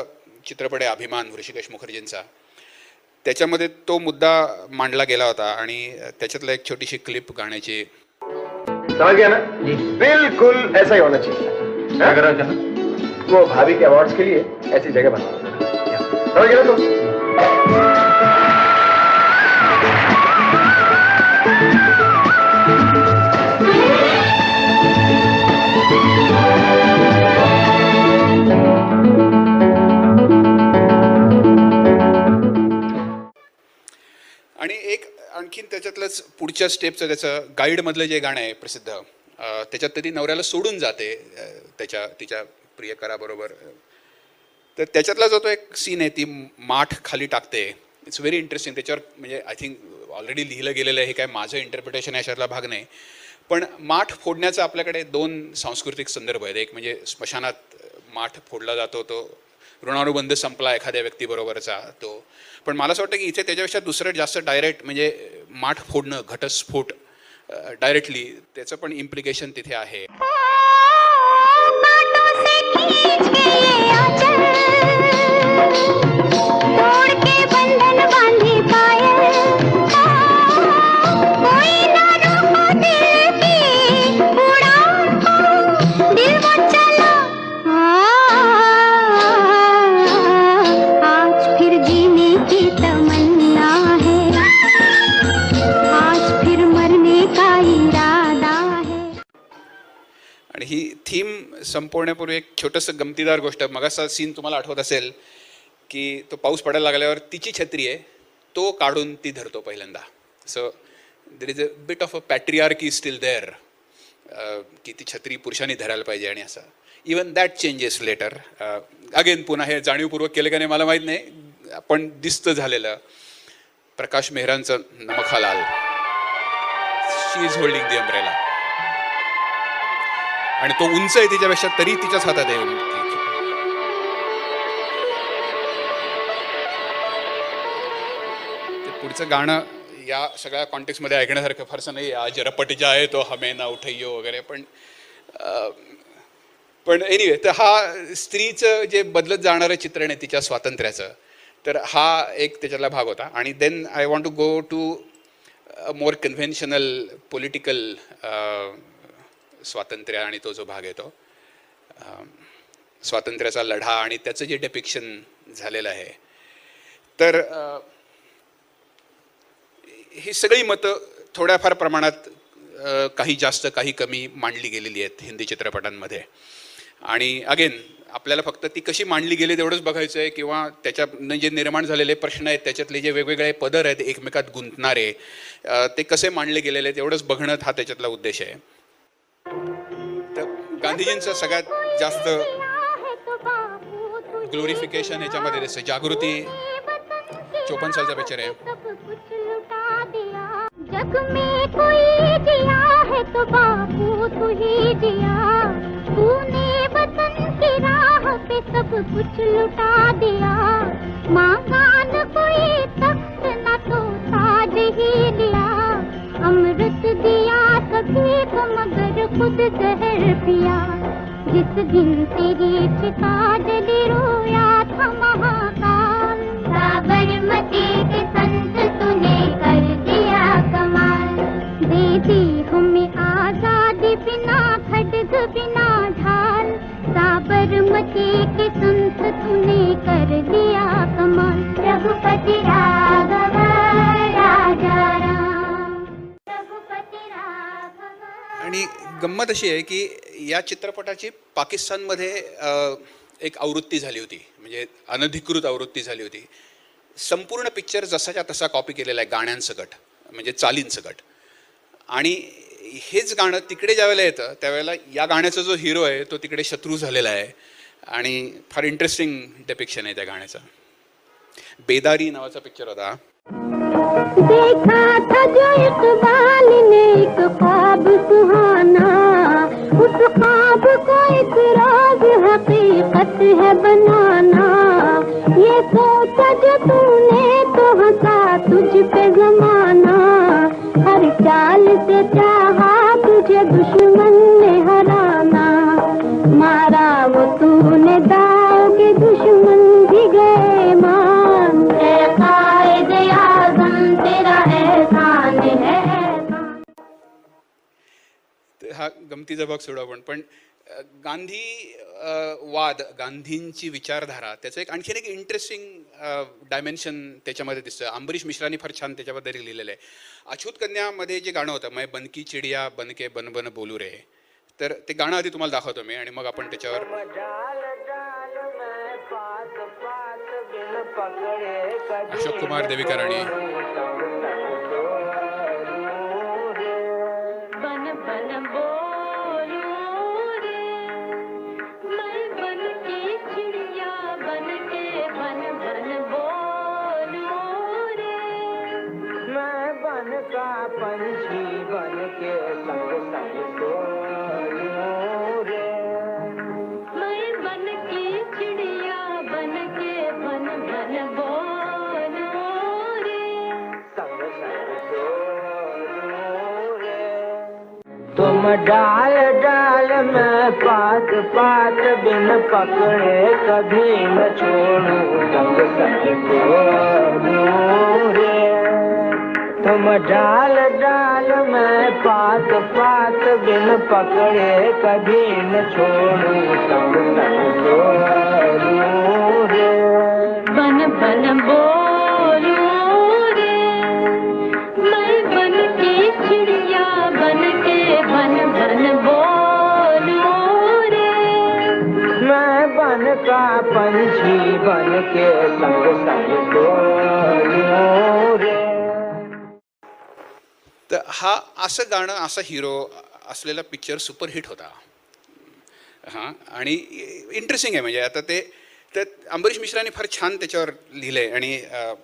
चित्रपट आहे अभिमान, ऋषिकेश मुखर्जींचा. त्याच्यामध्ये तो मुद्दा मांडला गेला होता आणि त्याच्यातला एक छोटीशी क्लिप गाण्याची. समझ गया ना? बिल्कुल ऐसा ही होना चाहिए. क्या कर रहा हूँ वो भाभी के अवार्ड्स के लिए ऐसी जगह बना. समझ गया ना तुम? आणि एक आणखीन त्याच्यातलंच पुढच्या स्टेपचं त्याचं गाईडमधलं जे गाणं आहे प्रसिद्ध, त्याच्यात ती नवऱ्याला सोडून जाते त्याच्या तिच्या प्रियकराबरोबर. तर त्याच्यातला जो तो एक सीन आहे, ती माठ खाली टाकते. It's very interesting. त्याच्यावर म्हणजे आय थिंक ऑलरेडी लिहिलं गेलेलं आहे, हे काय माझं इंटरप्रिटेशन याच्यातला भाग नाही. पण माठ फोडण्याचा आपल्याकडे दोन सांस्कृतिक संदर्भ आहेत. एक म्हणजे स्मशानात माठ फोडला जातो, तो ऋणानुबंध संपला एखाद्या व्यक्तीबरोबरचा तो. पण मला असं वाटतं की इथे त्याच्यापेक्षा दुसरं जास्त डायरेक्ट म्हणजे माठ फोडणं, घटस्फोट डायरेक्टली, त्याचं पण इम्प्लिकेशन तिथे आहे. आणि ही थीम संपवण्यापूर्वी एक छोटंसं गमतीदार गोष्ट. मगाचा सीन तुम्हाला आठवत असेल की तो पाऊस पडायला लागल्यावर तिची छत्री आहे, तो काढून ती धरतो पहिल्यांदा. So there is a bit of a patriarchy still there, की ती छत्री पुरुषांनी धरायला पाहिजे. आणि असं even that changes later again. पुन्हा हे जाणीवपूर्वक केलं का नाही मला माहीत नाही, पण दिसतं झालेलं. प्रकाश मेहरांचं नमखालाल, she is holding the umbrella, आणि तो उंच आहे तिच्यापेक्षा तरी तिच्याच हातात आहे. पुढचं गाणं या सगळ्या कॉन्टेक्स्टमध्ये ऐकण्यासारखं फारसं नाही. आज रपट जाय तो हमे ना उठयो वगैरे. पण पण एनिवे, तर हा स्त्रीचं जे बदलत जाणारं चित्रण आहे तिच्या स्वातंत्र्याचं, तर हा एक त्याच्यातला भाग होता. आणि then I want to go to a more conventional political स्वातंत्र्य, आणि तो जो भाग येतो स्वातंत्र्याचा लढा आणि त्याचं जे डेपिक्शन झालेलं आहे. तर ही सगळी मतं थोड्याफार प्रमाणात काही जास्त काही कमी मांडली गेलेली आहेत हिंदी चित्रपटांमध्ये. आणि अगेन आपल्याला फक्त ती कशी मांडली गेली तेवढंच बघायचं आहे, किंवा त्याच्यानं जे निर्माण झालेले प्रश्न आहेत त्याच्यातले जे वेगवेगळे पदर आहेत एकमेकात गुंतणारे, ते कसे मांडले गेलेले आहेत तेवढंच बघणं हा त्याच्यातला उद्देश आहे. गांधीजींचं सगळ्यात जास्त ग्लोरिफिकेशन याच्यामध्ये दिसतं. जागृती चोपन्न सालचा पिक्चर आहे. खुद जहर पिया जिस दिन तेरी चिता जली, रोया था महाकाल. साबरमती के संत तूने कर दिया कमाल. दे दी हमें आजादी बिना खड्ग बिना ढाल. साबरमती के संत तूने कर दिया कमाल. रघुपति राघव राजा राम. रघुपति राघव. गंमत अशी आहे की या चित्रपटाची पाकिस्तानमध्ये एक आवृत्ती झाली होती, म्हणजे अनधिकृत आवृत्ती झाली होती. संपूर्ण पिक्चर जसाच्या तसा कॉपी केलेला आहे गाण्यांसकट, म्हणजे चालींसकट. आणि हेच गाणं तिकडे ज्यावेळेला येतं त्यावेळेला या गाण्याचा जो हिरो आहे तो तिकडे शत्रू झालेला आहे. आणि फार इंटरेस्टिंग डेपिक्शन आहे त्या गाण्याचं. बेदारी नावाचा पिक्चर होता. देखा था जो इकबाल ने एक ख्वाब सुहाना, उस ख्वाब को इतराज हकीकत है बनाना. ये सोचा जो तूने तो का तुझ पे जमाना, हर चाल से चाहा तुझे दुश्मन ने हराना। मारा वो तूने दाव के दुश्मन भी गए मान। ऐ कायद आज़म तेरा एहसान है। हा गमतीचा भाग सोडू आपण, पण गांधी वाद, गांधींची विचारधारा, त्याचं एक आणखीन एक इंटरेस्टिंग डायमेन्शन त्याच्यामध्ये दिसतं। अंबरीश मिश्रांनी फार छान त्याच्याबद्दल लिहिलेलं आहे। अछूत कन्यामध्ये जे गाणं होतं, मैं बनकी चिडिया बनके बन बन बोलू रे, तर ते गाणं आधी तुम्हाला दाखवतो मी आणि मग आपण त्याच्यावर। अशोक कुमार, देविका राणे। तुम डाल डाल मैं पात पात बिन पकड़े कभी न छोड़ू संग संग मोरे। तुम डाल डाल मैं पात पात बिन पकड़े कभी न छोड़ू संग संग मोरे। बन बन बोलू रे मैं बन के चिड़िया बन के बन बन बोलू रे। मैं बन का पंछी बन के संग संग बोलू रे। तर हा असं गाणं, असा हिरो असलेला पिक्चर सुपरहिट होता। हां, आणि इंटरेस्टिंग आहे म्हणजे आता ते तर अंबरीश मिश्राने फार छान त्याच्यावर लिहिलं आहे। आणि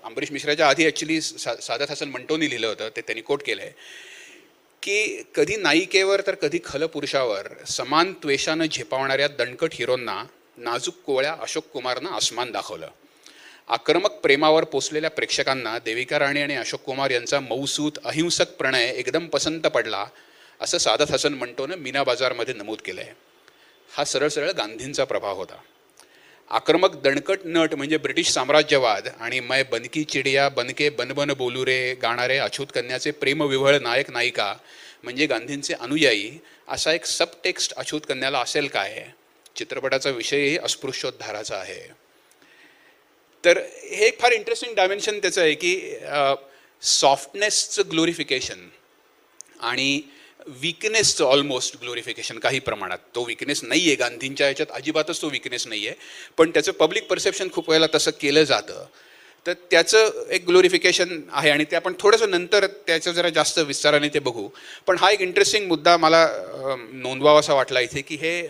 अंबरीश मिश्राच्या आधी ॲक्च्युली सा सादात हसन मंटोनी लिहिलं होतं, ते त्यांनी कोट केलं आहे की कधी नायिकेवर तर कधी खलपुरुषावर समान त्वेषानं झेपावणाऱ्या दणकट हिरोंना नाजूक कोवळ्या अशोक कुमारनं आसमान दाखवलं। आक्रमक प्रेमावर पोचलेल्या प्रेक्षकांना देविका राणे आणि अशोक कुमार यांचा मौसूत अहिंसक प्रणय एकदम पसंत पडला, असं सादात हसन मंटोनं मीना बाजारमध्ये नमूद केलं आहे। हा सरळ सरळ गांधींचा प्रभाव होता। आक्रमक दणकट नट म्हणजे ब्रिटिश साम्राज्यवाद आणि मैं बनकी चिडिया बनके बनबन बोलू रे गाणारे अछूत कन्याचे प्रेमविव्हळ नायक नायिका म्हणजे गांधींचे अनुयायी, असा एक सबटेक्स्ट अछूत कन्याला असेल काय? चित्रपटाचा विषयही अस्पृश्योद्धाराचा आहे। तर हे एक फार इंटरेस्टिंग डायमेन्शन त्याचं आहे की सॉफ्टनेसचं ग्लोरिफिकेशन आणि वीकनेसचं ऑलमोस्ट ग्लोरिफिकेशन काही प्रमाणात। तो वीकनेस नाही आहे गांधींच्या याच्यात, अजिबातच तो वीकनेस नाही आहे, पण त्याचं पब्लिक परसेप्शन खूप वेळेला तसं केलं जातं, तर त्याचं एक ग्लोरिफिकेशन आहे। आणि ते आपण थोडंसं नंतर त्याचं जरा जास्त विस्ताराने ते बघू, पण हा एक इंटरेस्टिंग मुद्दा मला नोंदवावासा वाटला इथे की हे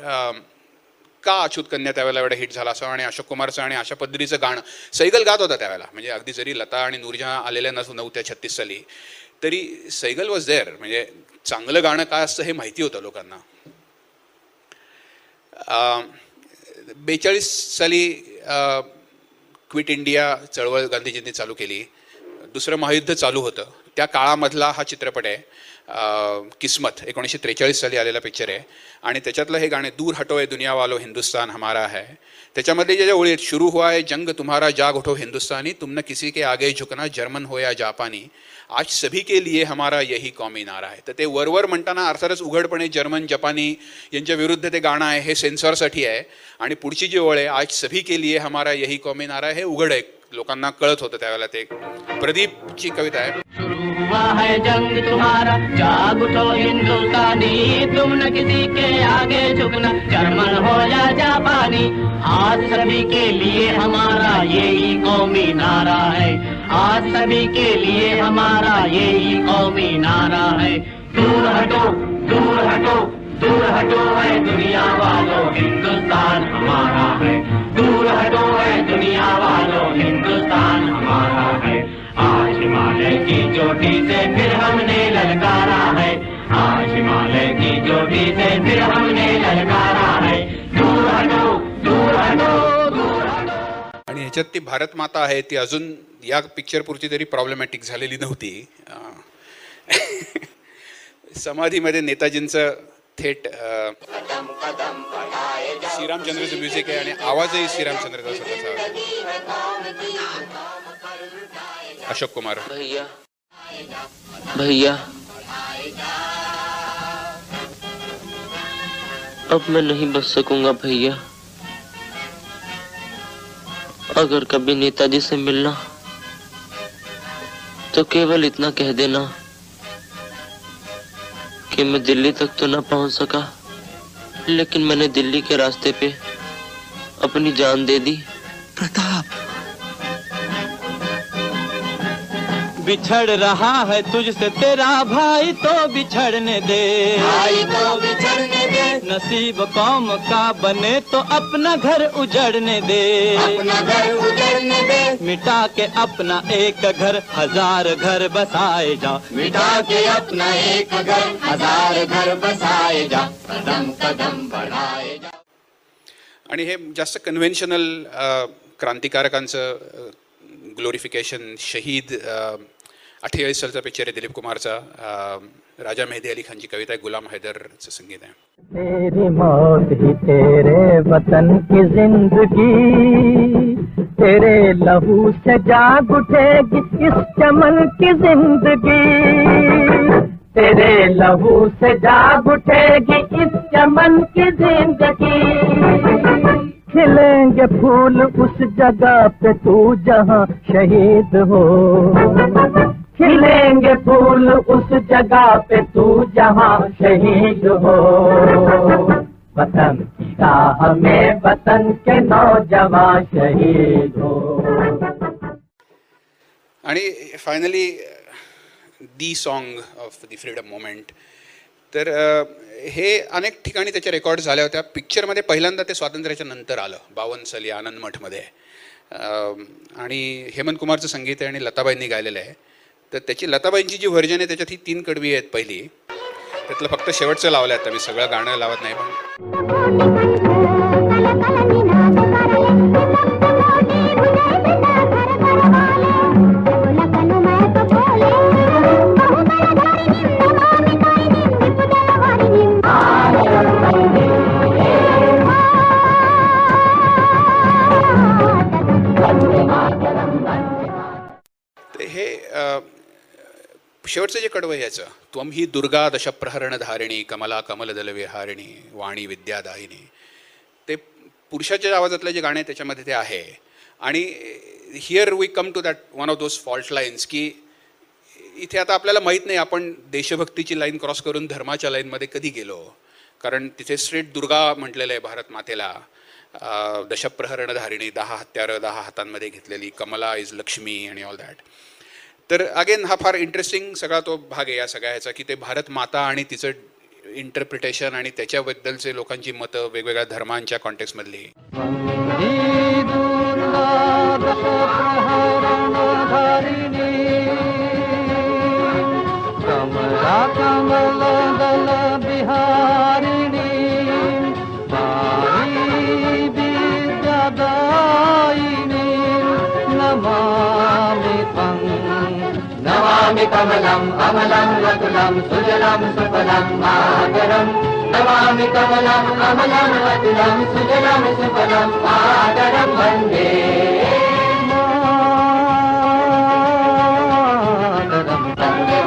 का अछूत कन्या त्यावेळेला एवढा हिट झाला असं, आणि अशोक कुमारचं आणि अशा पद्धतीचं गाणं सैगल गात होता त्यावेळेला, म्हणजे अगदी जरी लता आणि नूरजहाँ आलेल्या नसू नव्हत्या छत्तीस साली तरी सैगल वॉज देअर, म्हणजे चांगलं गाणं काय असतं हे माहिती होतं लोकांना। बेचाळीस साली क्विट इंडिया चळवळ गांधीजींनी चालू केली, दुसरं महायुद्ध चालू होतं, त्या काळामधला हा चित्रपट आहे। किस्मत एकोणीसशे त्रेचाळीस साली आलेला पिक्चर आहे आणि त्याच्यातलं हे गाणे दूर हटो ए दुनिया वालो हिंदुस्तान हमारा है, त्याच्यामध्ये ज्या ओळी आहेत, शुरू हुआ है जंग तुम्हारा जाग उठो हिंदुस्तानी, तुमने किसी के आगे झुकना जर्मन हो या जापानी, आज सभी के लिए हमारा यही कौमी नारा आहे। तर ते वरवर म्हणताना अर्थातच उघडपणे जर्मन जपानी यांच्या विरुद्ध ते गाणं आहे, हे सेन्सॉरसाठी आहे। आणि पुढची जी ओळ आहे, आज सभी के लिए हमारा यही कौमी नारा आहे, हे उघड आहे, लोकांना कळत होतं त्यावेळेला। ते प्रदीपची कविता आहे। आज सभी के लिए हमारा यही कौमी नारा है, दूर हटो दूर हटो दूर हटो है दुनिया वालों हिंदुस्तान हमारा है, दूर हटो है दुनिया वालों हिंदुस्तान हमारा है। आज हिमालय की चोटी से फिर हमने ललकारा है, आज हिमालय की चोटी से फिर हमने ललकारा है, दूर हटो दूर हटो। राज्यात ती भारत माता आहे ती अजून या पिक्चरपुरती तरी प्रॉब्लेमॅटिक झालेली नव्हती. समाधीमध्ये नेताजींचं थेट श्रीरामचंद्रचं म्युझिक आहे आणि आवाजही श्रीरामचंद्रचा स्वतःचा. अशोक कुमार भैया भैया अब मैं नहीं बच सकूंगा भैया. अगर कभी नेताजी से मिलना तो केवल इतना कह देना कि मैं दिल्ली तक तो ना पहुंच सका लेकिन मैंने दिल्ली के रास्ते पे अपनी जान दे दी. प्रताप बिछड़ रहा है तुझसे तेरा भाई तो बिछड़ने दे, भाई तो बिछड़ने दे. नसीब कौम का बने तो अपना घर उजड़ने दे, अपना घर उजड़ने दे. मिटा के अपना एक घर हजार घर बसाए जा, मिटा के अपना एक घर हजार घर बसाए जा. कदम कदम बढ़ाए जा. आणि हे जास्त कन्व्हेन्शनल क्रांतिकारकांचं ग्लोरिफिकेशन. शहीद अठ्ठेचाळीस सालचा पिक्चर आहे दिलीप कुमारचा. राजा मेहदी अली खान की कविता है. गुलाम हैदरचं संगीत है. तेरी मौत ही तेरे वतन की जिंदगी, तेरे लहू से जाग उठेगी इस चमन की जिंदगी, तेरे लहू से जाग उठेगी इस चमन की जिंदगी. खिलेंगे फूल उस जगह पे तू जहाँ शहीद हो, खिलेंगे फूल उस जगह पे तू जहाँ शहीद हो. वतन की राह में वतन के नौजवान शहीद हो. आणि finally the song of the freedom moment. तर हे अनेक ठिकाणी त्याचे रेकॉर्ड झाले होते. पिक्चरमध्ये पहिल्यांदा ते स्वातंत्र्याच्या नंतर आलं बावन्न साली आनंद मठमध्ये. आणि हेमंत कुमारचं संगीत आहे आणि लताबाईंनी गायलेलं आहे. तर त्याची लताबाईंची जी व्हर्जन आहे त्याच्यात ही तीन कडवी आहेत. पहिली त्यातलं फक्त शेवटचं लावलं आहे. आता मी सगळं गाणं लावत नाही पण शेवटचं जे कडवं याचं त्वम ही दुर्गा दशप्रहरण धारिणी कमला कमलदल विहारिणी वाणी विद्यादायिनी ते पुरुषाच्या आवाजातलं जे गाणं आहे त्याच्यामध्ये ते आहे. आणि here we come to that one of those fault lines की इथे आता आपल्याला माहीत नाही आपण देशभक्तीची लाईन क्रॉस करून धर्माच्या लाईनमध्ये कधी गेलो. कारण तिथे स्ट्रेट दुर्गा म्हटलेलं आहे भारत मातेला. दशप्रहरण धारिणी दहा हत्यारं दहा हातांमध्ये घेतलेली. कमला इज लक्ष्मी आणि ऑल दॅट. तर अगेन हा फार इंटरेस्टिंग सगळा तो भाग आहे या सगळ्या ह्याचा की ते भारत माता आणि तिचं इंटरप्रिटेशन आणि त्याच्याबद्दलचे लोकांची मतं वेगवेगळ्या धर्मांच्या कॉन्टेक्स्टमधली. कमलम अमलम वतुलम सुजलम सुफलम मातरम. नमामि कमलम अमलम वतुलम सुजलम सुफलम मातरम. वंदे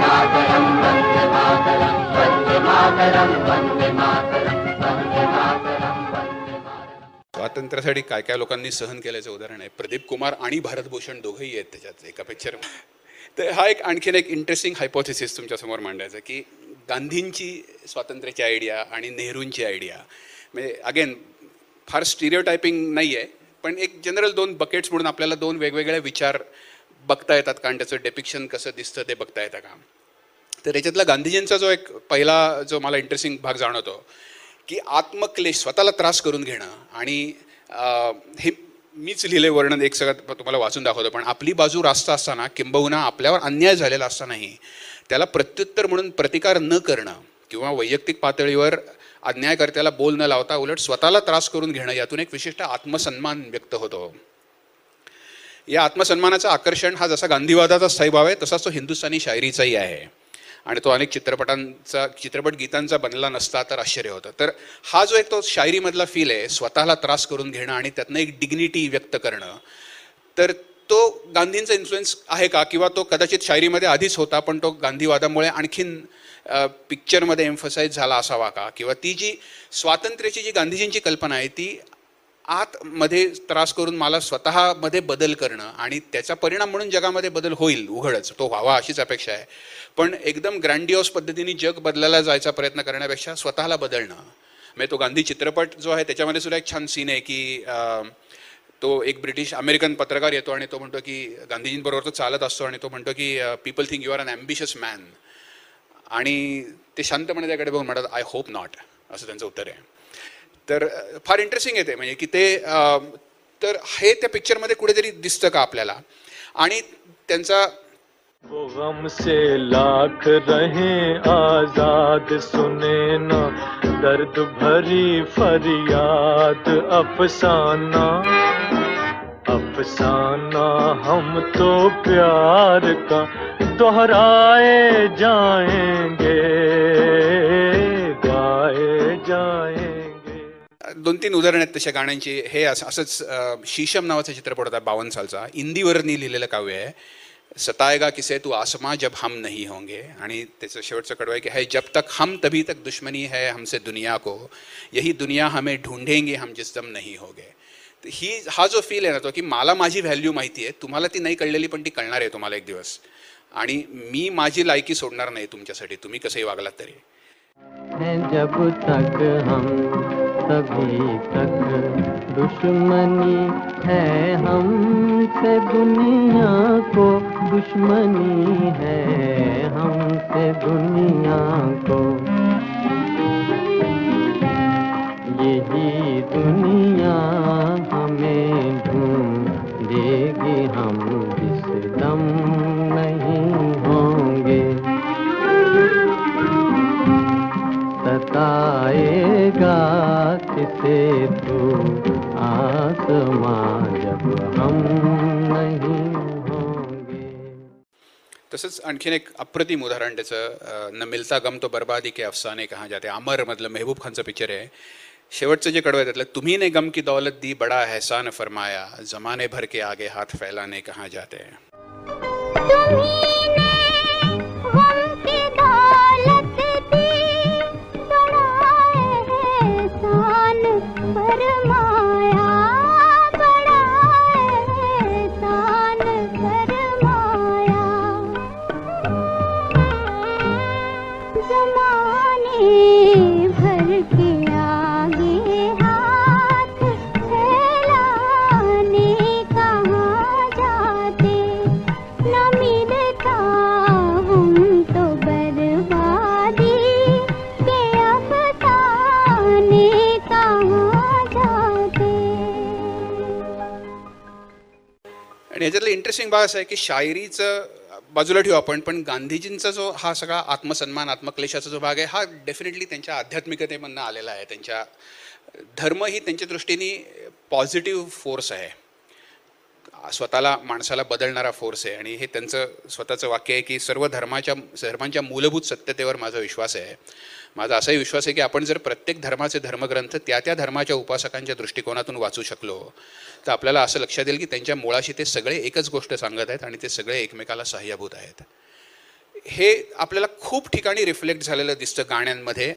मातरम वंदे मातरम वंदे मातरम वंदे मातरम वंदे मातरम वंदे मातरम वंदे मातरम. स्वातंत्र्यासाठी काय काय लोकांनी सहन केल्याचं उदाहरण आहे. प्रदीप कुमार आणि भारतभूषण दोघंही आहेत त्याच्यात एका पिक्चर. तर हा एक आणखीन एक इंटरेस्टिंग हायपोथेसिस तुमच्यासमोर मांडायचा की गांधींची स्वातंत्र्याची आयडिया आणि नेहरूंची आयडिया म्हणजे अगेन फार स्टिरियोटायपिंग नाही आहे पण एक जनरल दोन बकेट्स म्हणून आपल्याला दोन वेगवेगळे विचार बघता येतात. कारण त्याचं डेपिक्शन कसं दिसतं ते बघता येतं का. तर याच्यातला गांधीजींचा जो एक पहिला जो मला इंटरेस्टिंग भाग जाणवतो की आत्मक्लेश स्वतःला त्रास करून घेणं. आणि हे मीच लिहिले वर्णन एक सगळं तुम्हाला वाचून दाखवतो. पण आपली बाजू रास्त असताना किंबहुना आपल्यावर अन्याय झालेला असतानाही त्याला प्रत्युत्तर म्हणून प्रतिकार न करणं किंवा वैयक्तिक पातळीवर अन्यायकर्त्याला बोल न लावता उलट स्वतःला त्रास करून घेणं यातून एक विशिष्ट आत्मसन्मान व्यक्त होतो. या आत्मसन्मानाचं आकर्षण हा जसा गांधीवादाचा स्थायीभाव आहे तसाच तो हिंदुस्थानी शायरीचाही आहे, आणि तो अनेक चित्रपटांचा चित्रपट गीतांचा बनला नसता तर आश्चर्य होतं. तर हा जो एक तो शायरीमधला फील आहे, स्वतःला त्रास करून घेणं आणि त्यातनं एक डिग्निटी व्यक्त करणं, तर तो गांधींचा इन्फ्लुएन्स आहे का, किंवा तो कदाचित शायरीमध्ये आधीच होता पण तो गांधीवादामुळे आणखीन पिक्चरमध्ये एम्फसाईज झाला असावा का, किंवा ती जी स्वातंत्र्याची जी गांधीजींची कल्पना आहे ती आतमध्ये त्रास करून मला स्वतःमध्ये बदल करणं आणि त्याचा परिणाम म्हणून जगामध्ये बदल होईल, उघडच तो व्हावा अशीच अपेक्षा आहे, पण एकदम ग्रँडिओस पद्धतीने जग बदलायला जायचा प्रयत्न करण्यापेक्षा स्वतःला बदलणं. म्हणजे तो गांधी चित्रपट जो आहे त्याच्यामध्ये सुद्धा एक छान सीन आहे की तो एक ब्रिटिश अमेरिकन पत्रकार येतो आणि तो म्हणतो की गांधीजींबरोबर तो चालत असतो आणि तो म्हणतो की people think you are on ambitious man, आणि ते शांतपणे त्याकडे बघून म्हणतात आय होप नॉट, असं त्यांचं उत्तर आहे. तर फार इंटरेस्टिंग येते म्हणजे की ते आ, तर हे त्या पिक्चरमध्ये कुठेतरी दिसतं का आपल्याला. आणि त्यांचा वो गम से लाख रहे आजाद सुने ना दर्द भरी फरियाद अफसाना अफसाना हम तो प्यार का दोहराए जाएंगे गाए जाए. दोन तीन उदाहरण आहेत तशा गाण्यांची. हे असंच शीशम नावाचा चित्रपट होता बावन्न सालचा, इंदीवरनी लिहिलेलं काव्य आहे. सताएगा किसे तू आसमा जब हम नहीं होंगे, आणि त्याचं शेवटचं कडवं आहे की है जब तक हम तभी तक दुश्मनी है हमसे दुनिया को, यही दुनिया हमें ढूंढेंगे हम जिस दम नहीं होगे. तर ही हा जो फील आहे ना तो की मला माझी व्हॅल्यू माहिती आहे, तुम्हाला ती नाही कळलेली पण ती कळणार आहे तुम्हाला एक दिवस, आणि मी माझी लायकी सोडणार नाही तुमच्यासाठी, तुम्ही कसंही वागलात तरी. जब तक हम तभी तक दुश्मनी है हमसे दुनिया को, दुश्मनी है हमसे दुनिया को, यही दुनिया हमें ढूंढेगी हम जिस दम नहीं होंगे. सताएगा किसे तू आसमां जब हम नहीं होंगे. तसंच आणखीन एक अप्रतिम उदाहरण त्याचं न मिलता गम तो बर्बादी के अफसाने कहा जाते, अमर मधलं मेहबूब खानचं पिक्चर आहे. शेवटचं जे कडवं आहे त्यातलं तुम्ही ने गम की दौलत दी बड़ा एहसान फरमाया, जमाने भर के आगे हाथ फैलाने कहा जाते. याच्यातलं इंटरेस्टिंग भाग असं आहे की शायरीचं बाजूला ठेवू आपण, पण गांधीजींचा जो हा सगळा आत्मसन्मान आत्मक्लेशाचा जो भाग आहे हा डेफिनेटली त्यांच्या आध्यात्मिकतेमधनं आलेला आहे. त्यांच्या धर्म ही त्यांच्या दृष्टीने पॉझिटिव्ह फोर्स आहे, स्वतःला माणसाला बदलणारा फोर्स आहे, आणि हे त्यांचं स्वतःचं वाक्य आहे की सर्व धर्माच्या धर्मांच्या मूलभूत सत्यतेवर माझा विश्वास आहे. माझा असाही विश्वास आहे की आपण जर प्रत्येक धर्माचे धर्मग्रंथ त्या त्या धर्माच्या उपासकांच्या दृष्टिकोनातून वाचू शकलो तर आपल्याला असं लक्षात येईल की त्यांच्या मुळाशी ते सगळे एकच गोष्ट सांगत आहेत आणि ते सगळे एकमेकाला सहाय्यभूत आहेत. हे आपल्याला खूप ठिकाणी रिफ्लेक्ट झालेलं दिसतं गाण्यांमध्ये.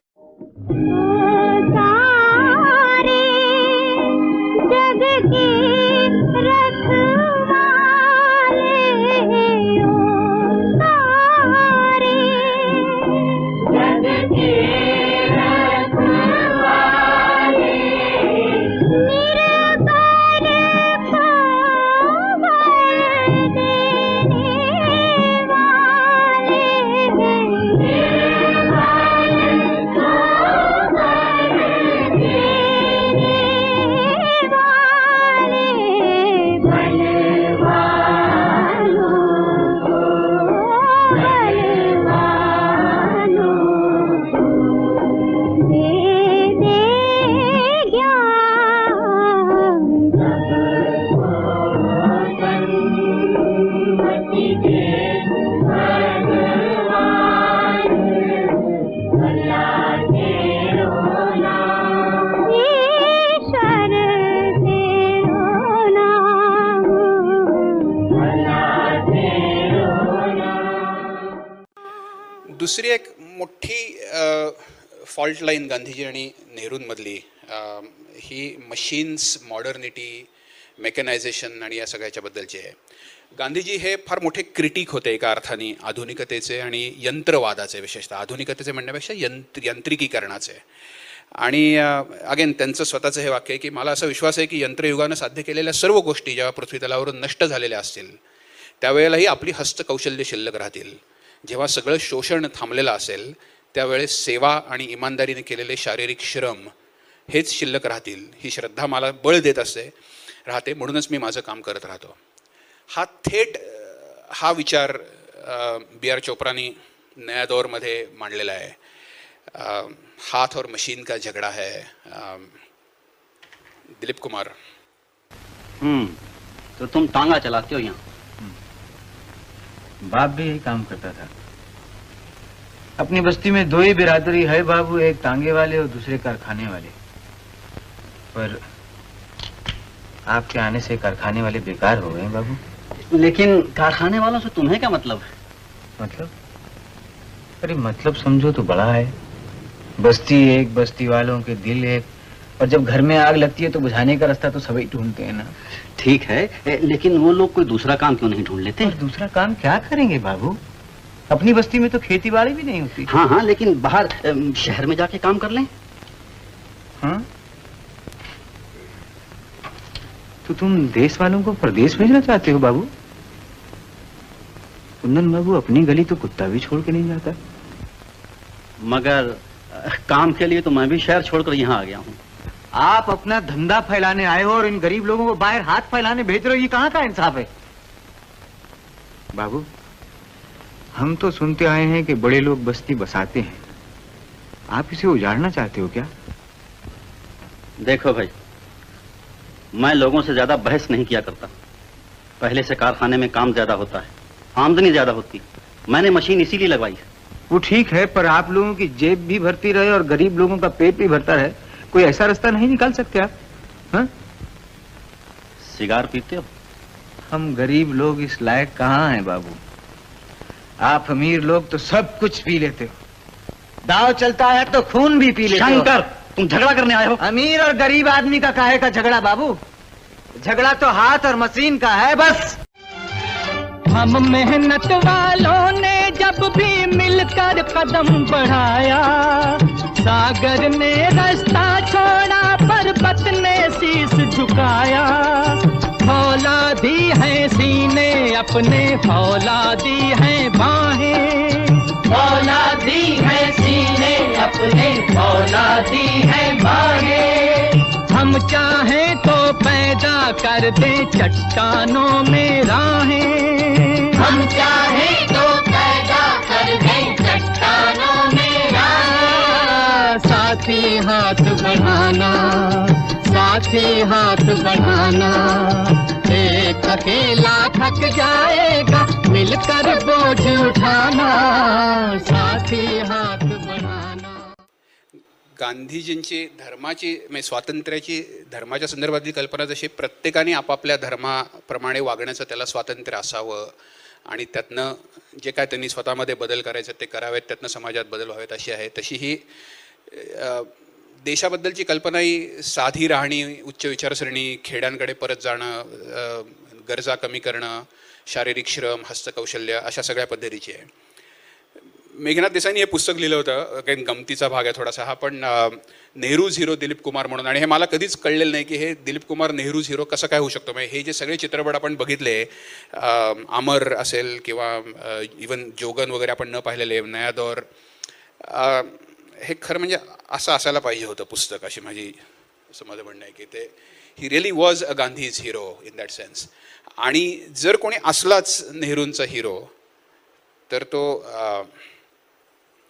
दुसरी एक मोठी फॉल्ट लाईन गांधीजी आणि नेहरूंमधली ही मशीन्स, मॉडर्निटी, मेकनायझेशन आणि या सगळ्याच्याबद्दलची आहे. गांधीजी हे फार मोठे क्रिटिक होते एका अर्थाने आधुनिकतेचे आणि यंत्रवादाचे, विशेषतः आधुनिकतेचे म्हणण्यापेक्षा यंत्र यांत्रिकीकरणाचे. आणि अगेन त्यांचं स्वतःचं हे वाक्य आहे की मला असा विश्वास आहे की यंत्रयुगानं साध्य केलेल्या सर्व गोष्टी जेव्हा पृथ्वीतलावरून नष्ट झालेल्या असतील त्यावेळेलाही आपली हस्तकौशल्य शिल्लक राहतील. जेव्हा सगळं शोषण थांबलेलं असेल त्यावेळेस सेवा आणि इमानदारीने केलेले शारीरिक श्रम हेच शिल्लक राहतील, ही श्रद्धा मला बळ देत असते राहते, म्हणूनच मी माझं काम करत राहतो. हा थेट हा विचार बी आर चोपरानी नया दौरमध्ये मांडलेला आहे. हाथ और मशीन का झगड़ा है, दिलीप कुमार. तो तुम टांगा चलाते हो यहाँ? बाप भी यही काम करता था. अपनी बस्ती में दो ही बिरादरी है बाबू, एक टांगे वाले और दूसरे कारखाने वाले. पर आपके आने से कारखाने वाले बेकार हो गए बाबू. लेकिन कारखाने वालों से तुम्हें क्या मतलब है? मतलब? अरे मतलब समझो तो बड़ा है. बस्ती एक, बस्ती वालों के दिल एक, और जब घर में आग लगती है तो बुझाने का रास्ता तो सभी ढूंढते हैं ना. ठीक है, लेकिन वो लोग कोई दूसरा काम क्यों नहीं ढूंढ लेते? दूसरा काम क्या करेंगे बाबू, अपनी बस्ती में तो खेती बाड़ी भी नहीं होती. हाँ हाँ, लेकिन बाहर शहर में जाके काम कर लें. हाँ, तो तुम देश वालों को प्रदेश भेजना चाहते हो बाबू? कुंदन बाबू, अपनी गली तो कुत्ता भी छोड़ के नहीं जाता. मगर काम के लिए तो मैं भी शहर छोड़कर यहाँ आ गया हूँ. आप अपना धंधा फैलाने आए हो और इन गरीब लोगों को बाहर हाथ फैलाने भेज रहे हो, ये कहाँ का इंसाफ है बाबू? हम तो सुनते आए हैं कि बड़े लोग बस्ती बसाते हैं, आप इसे उजाड़ना चाहते हो क्या? देखो भाई, मैं लोगों से ज्यादा बहस नहीं किया करता. पहले से कारखाने में काम ज्यादा होता है, आमदनी ज्यादा होती, मैंने मशीन इसीलिए लगवाई है. वो ठीक है, पर आप लोगों की जेब भी भरती रहे और गरीब लोगों का पेट भी भरता रहे, कोई ऐसा रास्ता नहीं निकाल सकते आप? हाँ? सिगार पीते हो? हम गरीब लोग इस लायक कहाँ हैं बाबू? आप अमीर लोग तो सब कुछ पी लेते हो, दाव चलता है तो खून भी पी लेते हो. शंकर, तुम झगड़ा करने आए हो? अमीर और गरीब आदमी का काहे का झगड़ा बाबू, झगड़ा तो हाथ और मशीन का है बस. हम मेहनत वालों ने जब भी मिलकर कदम बढ़ाया, सागर ने रास्ता छोड़ा, पर्वत ने शीश झुकाया. हौला दी है सीने अपने, हौला दी है बाहें, हौला दी है सीने अपने, हौला दी है बाहें. हम चाहे तो पैदा कर दे चट्टानों में राहें, हम चाहे तो पैदा कर दे चट्टानों में राहें. साथी हाथ बढ़ाना, साथी हाथ बढ़ाना, एक अकेला थक जाएगा मिलकर बोझ उठाना, साथी हाथ बढ़ाना. गांधीजींची धर्माची म्हणजे स्वातंत्र्याची, धर्माच्या संदर्भातली कल्पना जशी प्रत्येकाने आपापल्या धर्माप्रमाणे वागण्याचं त्याला स्वातंत्र्य असावं आणि त्यातनं जे काय त्यांनी स्वतःमध्ये बदल करायचे ते करावेत, त्यातनं समाजात बदल व्हावेत अशी आहे. तशी ही देशाबद्दलची कल्पना ही साधी राहणी, उच्च विचारसरणी, खेड्यांकडे परत जाणं, गरजा कमी करणं, शारीरिक श्रम, हस्तकौशल्य अशा सगळ्या पद्धतीची आहे. मेघनाथ देसाईंनी हे पुस्तक लिहिलं होतं, काही गमतीचा भाग आहे थोडासा हा, पण नेहरूज हिरो दिलीप कुमार म्हणून. आणि हे मला कधीच कळलेलं नाही की हे दिलीप कुमार नेहरूज हिरो कसं काय होऊ शकतो. म्हणजे हे जे सगळे चित्रपट आपण बघितले, अमर असेल किंवा इवन जोगन वगैरे आपण न पाहिलेले, नया दौर, हे खरं म्हणजे असं असायला पाहिजे होतं पुस्तक, अशी माझी असं माझं म्हणणं आहे की ते he really was a Gandhi's hero in that sense. आणि जर कोणी असलाच नेहरूंचा हिरो तर तो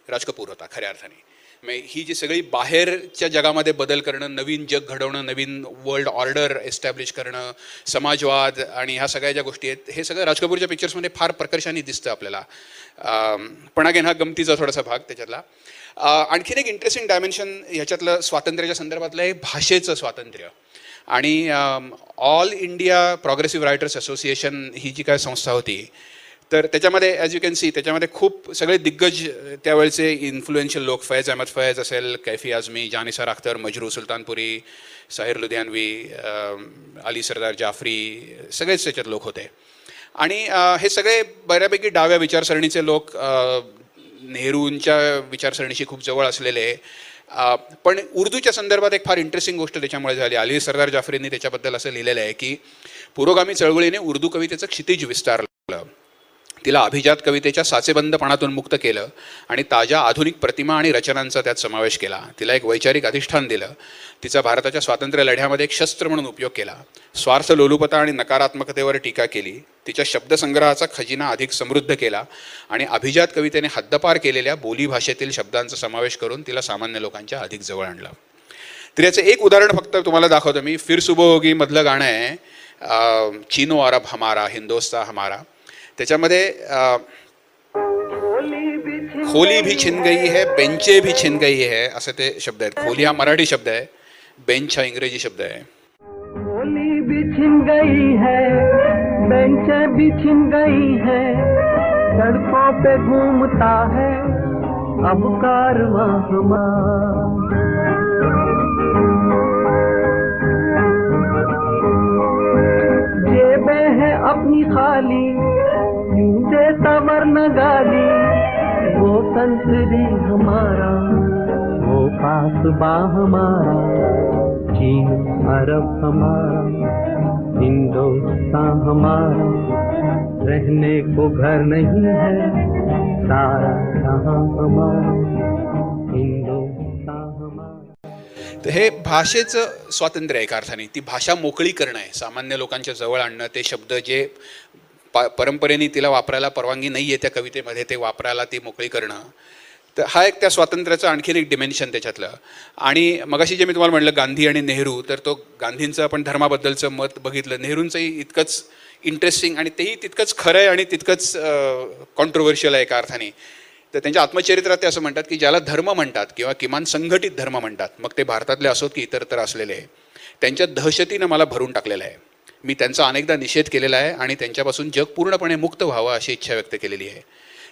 राज कपूर होता खऱ्या अर्थाने. म्हणजे ही जी सगळी बाहेरच्या जगामध्ये बदल करणं, नवीन जग घडवणं, नवीन वर्ल्ड ऑर्डर एस्टॅब्लिश करणं, समाजवाद आणि ह्या सगळ्या ज्या गोष्टी आहेत हे सगळं राज कपूरच्या पिक्चर्समध्ये फार प्रकर्षाने दिसतं आपल्याला. पण अगेन हा गमतीचा थोडासा भाग त्याच्यातला. आणखीन एक इंटरेस्टिंग डायमेन्शन ह्याच्यातलं स्वातंत्र्याच्या संदर्भातलं हे भाषेचं स्वातंत्र्य. आणि all India progressive writers association ही जी काय संस्था होती तर त्याच्यामध्ये ॲज यू कॅन सी त्याच्यामध्ये खूप सगळे दिग्गज त्यावेळेचे इन्फ्लुएन्शियल लोक फैज अहमद फैज असेल, कैफी आजमी, जानिसार अख्तर, मजरू सुलतानपुरी, साहिर लुधियानवी, अली सरदार जाफरी सगळेच त्याच्यात लोक होते. आणि हे सगळे बऱ्यापैकी डाव्या विचारसरणीचे लोक, नेहरूंच्या विचारसरणीशी खूप जवळ असलेले. पण उर्दूच्या संदर्भात एक फार इंटरेस्टिंग गोष्ट त्याच्यामुळे झाली. अली सरदार जाफरींनी त्याच्याबद्दल असं लिहिलेलं आहे की पुरोगामी चळवळीने उर्दू कवितेचं क्षितिज विस्तारलं, तिला अभिजात कवितेच्या साचेबंदपणातून मुक्त केलं आणि ताज्या आधुनिक प्रतिमा आणि रचनांचा त्यात समावेश केला, तिला एक वैचारिक अधिष्ठान दिलं, तिचा भारताच्या स्वातंत्र्य लढ्यामध्ये एक शस्त्र म्हणून उपयोग केला, स्वार्थ लोलुपता आणि नकारात्मकतेवर टीका केली, तिच्या शब्दसंग्रहाचा खजिना अधिक समृद्ध केला आणि अभिजात कवितेने हद्दपार केलेल्या बोलीभाषेतील शब्दांचा समावेश करून तिला सामान्य लोकांच्या अधिक जवळ आणलं. तर याचं एक उदाहरण फक्त तुम्हाला दाखवतो मी. फिर सुबह होगी मधलं गाणं आहे, चीनो अरब हमारा हिंदोस्ता हमारा, त्याच्यामध्ये खोली भी छिन गई है बेंचे भी छिन गई है असे ते शब्द आहेत. खोली हा मराठी शब्द आहे, बेंच हा इंग्रजी शब्द आहे. खोली भी छिन गई है बेंचे भी छिन गई है, सड़कों पे घूमता है अब कारवां हमारा. जेबे है अपनी खाली गाली, वो संसदी हमारा वो कासबा हमारा, चीन अरब हमारा हिंदुस्तान हमारा, रहने को घर नहीं है सारा जहां हमारा हिंदुस्तान हमारा. तो हे भाषेचं स्वातंत्र्य एका अर्थाने, ती भाषा मोकळी करणं आहे, सामान्य लोकांच्या जवळ आणणं, ते शब्द जे परंपरेने तिला वापरायला परवानगी नाही आहे त्या कवितेमध्ये ते वापरायला ती मोकळी करणं. तर हा एक त्या स्वातंत्र्याचा आणखीन एक डिमेन्शन त्याच्यातलं. आणि मगाशी जे मी तुम्हाला म्हटलं गांधी आणि नेहरू, तर तो गांधींचं आपण धर्माबद्दलचं मत बघितलं, नेहरूंचंही इतकंच इंटरेस्टिंग आणि तेही तितकंच खरं आहे आणि तितकंच कॉन्ट्रोवर्शियल आहे एका अर्थाने. तर त्यांच्या आत्मचरित्रात ते असं म्हणतात की ज्याला धर्म म्हणतात किंवा किमान संघटित धर्म म्हणतात, मग ते भारतातले असोत की इतर तर असलेले, त्यांच्या दहशतीनं मला भरून टाकलेलं आहे. मी त्यांचा अनेकदा निषेध केलेला आहे आणि त्यांच्यापासून जग पूर्णपणे मुक्त व्हावं अशी इच्छा व्यक्त केलेली आहे.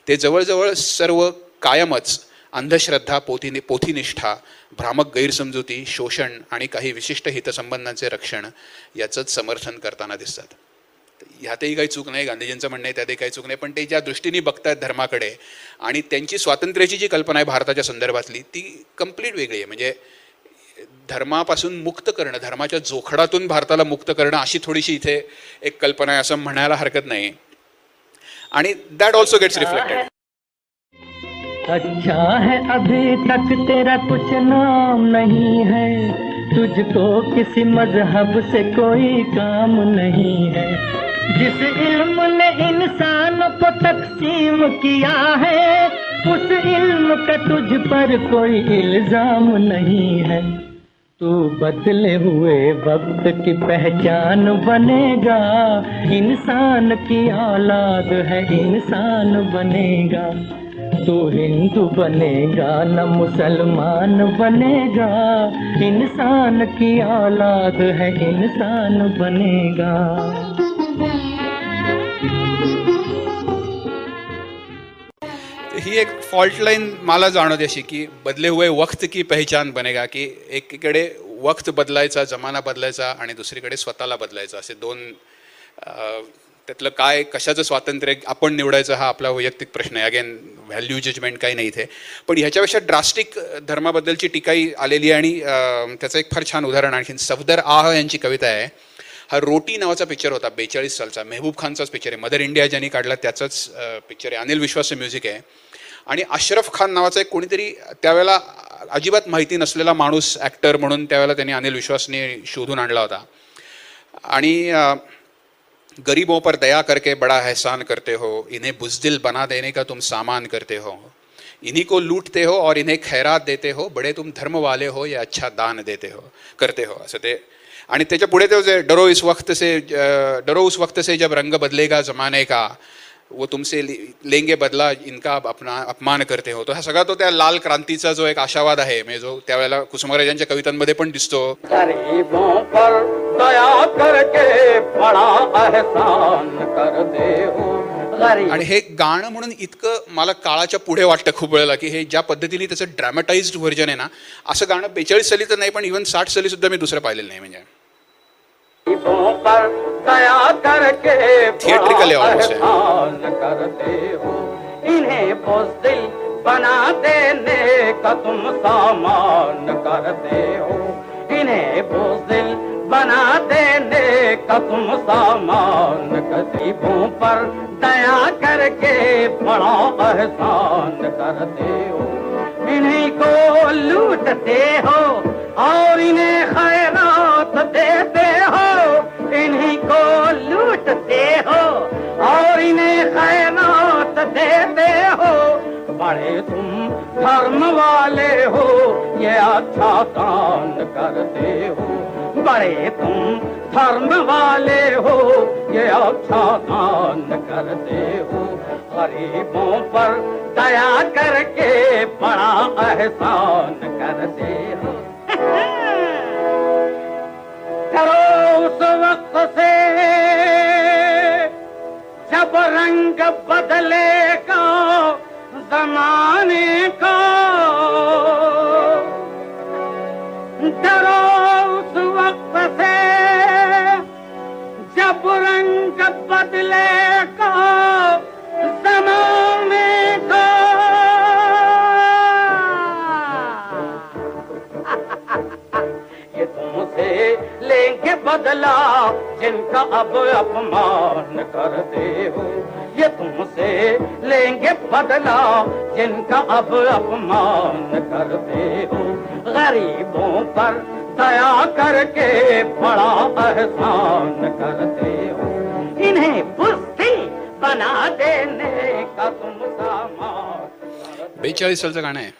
ते जवळजवळ सर्व कायमच अंधश्रद्धा, पोथी पोथीनिष्ठा, भ्रामक गैरसमजुती, शोषण आणि काही विशिष्ट हितसंबंधांचे रक्षण याचंच समर्थन करताना दिसतात. ह्यातही काही चूक नाही, गांधीजींचं म्हणणं आहे त्यातही काही चूक नाही, पण ते ज्या दृष्टीने बघतात धर्माकडे आणि त्यांची स्वातंत्र्याची जी कल्पना आहे भारताच्या संदर्भातली ती कम्प्लीट वेगळी आहे. म्हणजे धर्मापासून मुक्त करणं, धर्माच्या जोखडातून भारताला मुक्त करणं अशी थोडीशी इथे एक कल्पना आहे असं म्हणायला हरकत नाही. आणि दॅट ऑल्सो गेट्स रिफ्लेक्टेड. अच्छा है अभी तक तेरा कुछ नाम नहीं है, तुझको किसी मजहब से कोई काम नहीं है, जिस इल्म ने इंसान को तकसीम किया है उस इल्म का तुझ पर कोई इल्जाम नहीं है, तू बदले हुए वक्त की पहचान बनेगा, इंसान की औलाद है इंसान बनेगा, तू हिंदू बनेगा न मुसलमान बनेगा, इंसान की औलाद है इंसान बनेगा. ही एक फॉल्ट लाईन मला जाणवते अशी की बदले हुए वक्त की पहचान बनेगा, की एकीकडे वक्त बदलायचा, जमाना बदलायचा आणि दुसरीकडे स्वतःला बदलायचा, असे दोन. त्यातलं काय कशाचं स्वातंत्र्य आपण निवडायचं हा आपला वैयक्तिक प्रश्न आहे. अगेन व्हॅल्यू जजमेंट काही नाही इथे, पण ह्याच्यापेक्षा ड्रास्टिक धर्माबद्दलची टीकाही आलेली आहे. आणि त्याचं एक फार छान उदाहरण आणखीन सफदर आह यांची कविता आहे. हा रोटी नावाचा पिक्चर होता बेचाळीस सालचा, मेहबूब खानचाच पिक्चर आहे, मदर इंडिया ज्यांनी काढला त्याचाच पिक्चर आहे, अनिल विश्वासचं म्युझिक आहे. आणि अशरफ खान नावाचा एक कोणीतरी त्यावेळेला अजिबात माहिती नसलेला माणूस ॲक्टर म्हणून त्यावेळेला त्यांनी अनिल विश्वासने शोधून आणला होता. आणि गरीबों पर दया करके बड़ा एहसान करते हो, इन्हें बुजदिल बना देने का तुम सामान करते हो, इन्हीं को लूटते हो और इन्हें खैरात देते हो, बड़े तुम धर्म वाले हो या अच्छा दान देते हो करते हो असं ते. आणि त्याच्या पुढे ते जे डरो इस वक्त से डरो उस वक्त से जब रंग बदलेगा जमाने का, वो तुमसे लेंगे बदला इनका अपना अपमान करते हो. तो हा सगळा तो त्या लाल क्रांतीचा जो एक आशावाद आहे म्हणजे जो त्यावेळेला कुसुमाग्रज यांच्या कवितांमध्ये पण दिसतो. गरीबों पर दया करके बड़ा एहसान करते हो, गाणं म्हणून इतकं मला काळाच्या पुढे वाटतं खूप वेळेला की हे ज्या पद्धतीने त्याचं ड्रॅमॅटाइज्ड व्हर्जन आहे ना, असं गाणं बेचाळीस साली तर नाही पण इव्हन साठ साली सुद्धा मी दुसरं पाहिलेलं नाही. म्हणजे थिएट्रिकल आहे. बना देने का तुम सामान करते हो, इन्हें बोझिल बना देने का तुम सामान. गरीबों पर दया करके बड़ा एहसान करते हो, इन्हीं को लूटते हो और इन्हें खैरात देते हो. इन्हीं को लूटते हो और इन्हें खैरात देते हो. बड़े तुम धर्म वाले हो, ये अच्छा दान करते हो. बड़े तुम धर्म वाले हो, ये अच्छा दान करते हो. गरीबों पर दया करके बड़ा एहसान करते हो. करो उस वक्त से जब रंग बदलेगा जमाने को, डरो उस वक्त से जब रंग बदलेगा जमाने को. ये तुमसे लेंगे बदला जिनका अब अपमान करते हो. ये तुमसे लेंगे बदला जिनका अब अपमान करते हो. गरीबों पर दया करके बड़ा एहसान करते हो, इन्हें बुस्ती बना देने का तुम सामान. बेचाळीस सालचं गाणं आहे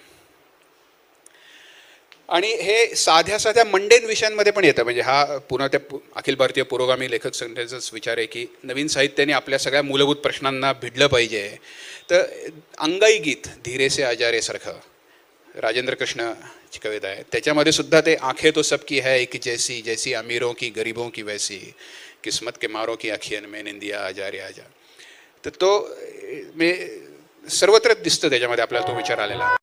आणि हे साध्या साध्या मंडेन विषयांमध्ये पण येतं. म्हणजे हा पुन्हा त्या अखिल भारतीय पुरोगामी लेखक संघटनेचाच विचार आहे की नवीन साहित्याने आपल्या सगळ्या मूलभूत प्रश्नांना भिडलं पाहिजे. तर अंगाई गीत धीरेसे आजारेसारखं राजेंद्र कृष्ण ची कविता आहे, त्याच्यामध्ये सुद्धा ते आंखें तो सबकी है एक जैसी, जैसी अमीरों की गरीबों की वैसी, किस्मत के मारों की आखियन में निंदिया आजारे आजार. तर तो मी सर्वत्र दिसतं त्याच्यामध्ये आपल्याला तो विचार आलेला.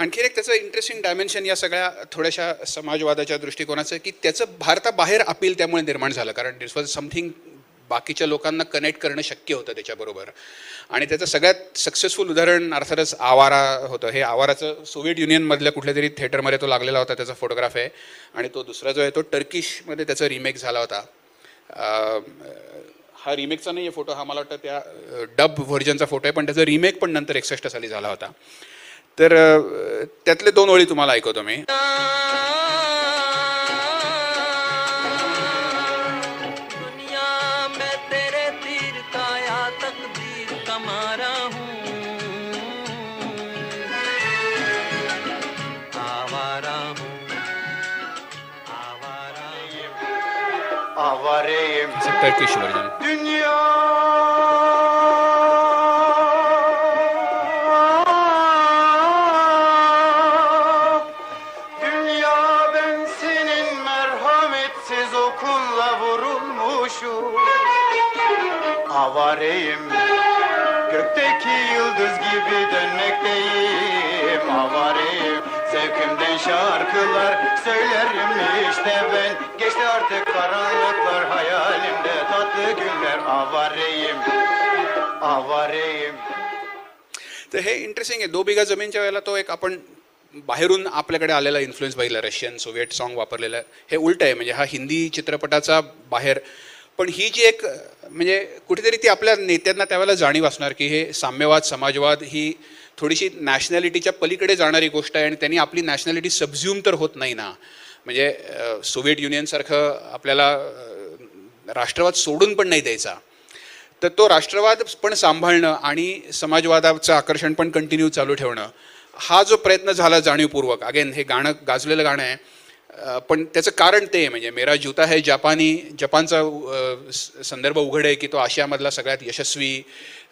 आणखी एक त्याचं इंटरेस्टिंग डायमेन्शन या सगळ्या थोड्याशा समाजवादाच्या दृष्टिकोनाचं की त्याचं भारताबाहेर अपील त्यामुळे निर्माण झालं, कारण दिस वॉज समथिंग बाकीच्या लोकांना कनेक्ट करणं शक्य होतं त्याच्याबरोबर. आणि त्याचं सगळ्यात सक्सेसफुल उदाहरण अर्थातच आवारा होतं. हे आवाराचं सोव्हिएट युनियनमधल्या कुठल्या तरी थिएटरमध्ये तो लागलेला होता, त्याचा फोटोग्राफ आहे. आणि तो दुसरा जो आहे तो टर्किशमध्ये त्याचा रिमेक झाला होता. हा रिमेकचा नाही आहे फोटो, हा मला वाटतं त्या डब व्हर्जनचा फोटो आहे, पण त्याचा रिमेक पण नंतर एकसष्ट साली झाला होता. तर त्यातले दोन ओळी तुम्हाला ऐकवतो मी. Turkish version. Avareyim, gökteki yıldız gibi dönmekteyim. Avareyim, zevkimden şarkılar söylerim işte ben. Geçti artık karanlıklar, hayalimde tatlı günler. Avareyim, avareyim. तर हे इंटरेस्टिंग आहे. दो बिघा जमीनच्या वेळेला तो एक आपण बाहेरून आपल्याकडे आलेला इन्फ्लुएन्स बघितला, रशियन सोव्हिएट सॉन्ग वापरलेला. हे उलट आहे, म्हणजे हा हिंदी चित्रपटाचा बाहेर पण ही जी एक म्हणजे कुठेतरी ती आपल्या नेत्यांना त्यावेळेला जाणीव असणार की हे साम्यवाद समाजवाद ही थोडीशी नॅशनॅलिटीच्या पलीकडे जाणारी गोष्ट आहे आणि त्यांनी आपली नॅशनॅलिटी सबझ्युम तर होत नाही ना, म्हणजे सोव्हिएट युनियनसारखं आपल्याला राष्ट्रवाद सोडून पण नाही द्यायचा, तर तो राष्ट्रवाद पण सांभाळणं आणि समाजवादाचं आकर्षण पण कंटिन्यू चालू ठेवणं हा जो प्रयत्न झाला जाणीवपूर्वक. अगेन हे गाणं गाजलेलं गाणं आहे पण त्याचं कारण ते म्हणजे मेरा जूता है जापानी, जपानचा संदर्भ उघड आहे की तो आशियामधला सगळ्यात यशस्वी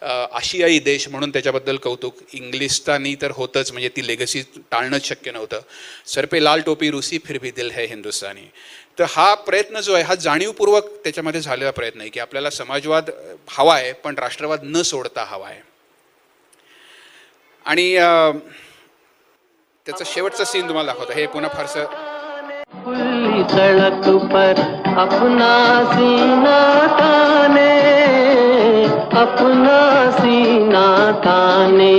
आशियाई देश म्हणून त्याच्याबद्दल कौतुक. इंग्लिशतानी तर होतंच, म्हणजे ती लेगसी टाळणंच शक्य नव्हतं. सर पे लाल टोपी रुसी फिर भी दिल है हिंदुस्तानी. तर हा प्रयत्न जो आहे हा जाणीवपूर्वक त्याच्यामध्ये झालेला प्रयत्न आहे की आपल्याला समाजवाद हवा आहे पण राष्ट्रवाद न सोडता हवा आहे. आणि त्याचा शेवटचा सीन तुम्हाला दाखवतो. हे पुन्हा फारसं खुली सड़क पर अपना सीना ताने, अपना सीना ताने,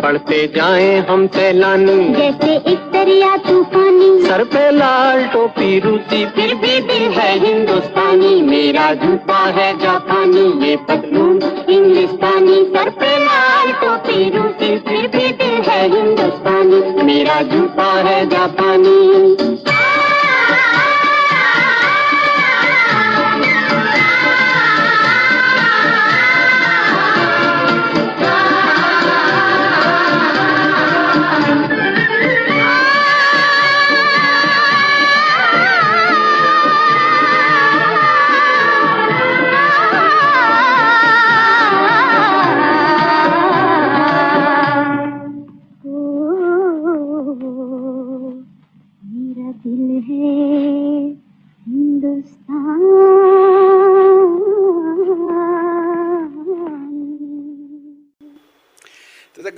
पढ़ते जाए हम सैलानी जैसे इस दरिया तूफानी, सर पे लाल टोपी रूसी फिर भी दिल है हिंदुस्तानी, मेरा जूता है जापानी ये पतलून इंग्लिस्तानी, सर पे लाल टोपी रूसी फिर भी दिल है हिंदुस्तानी, मेरा जूता है जापानी.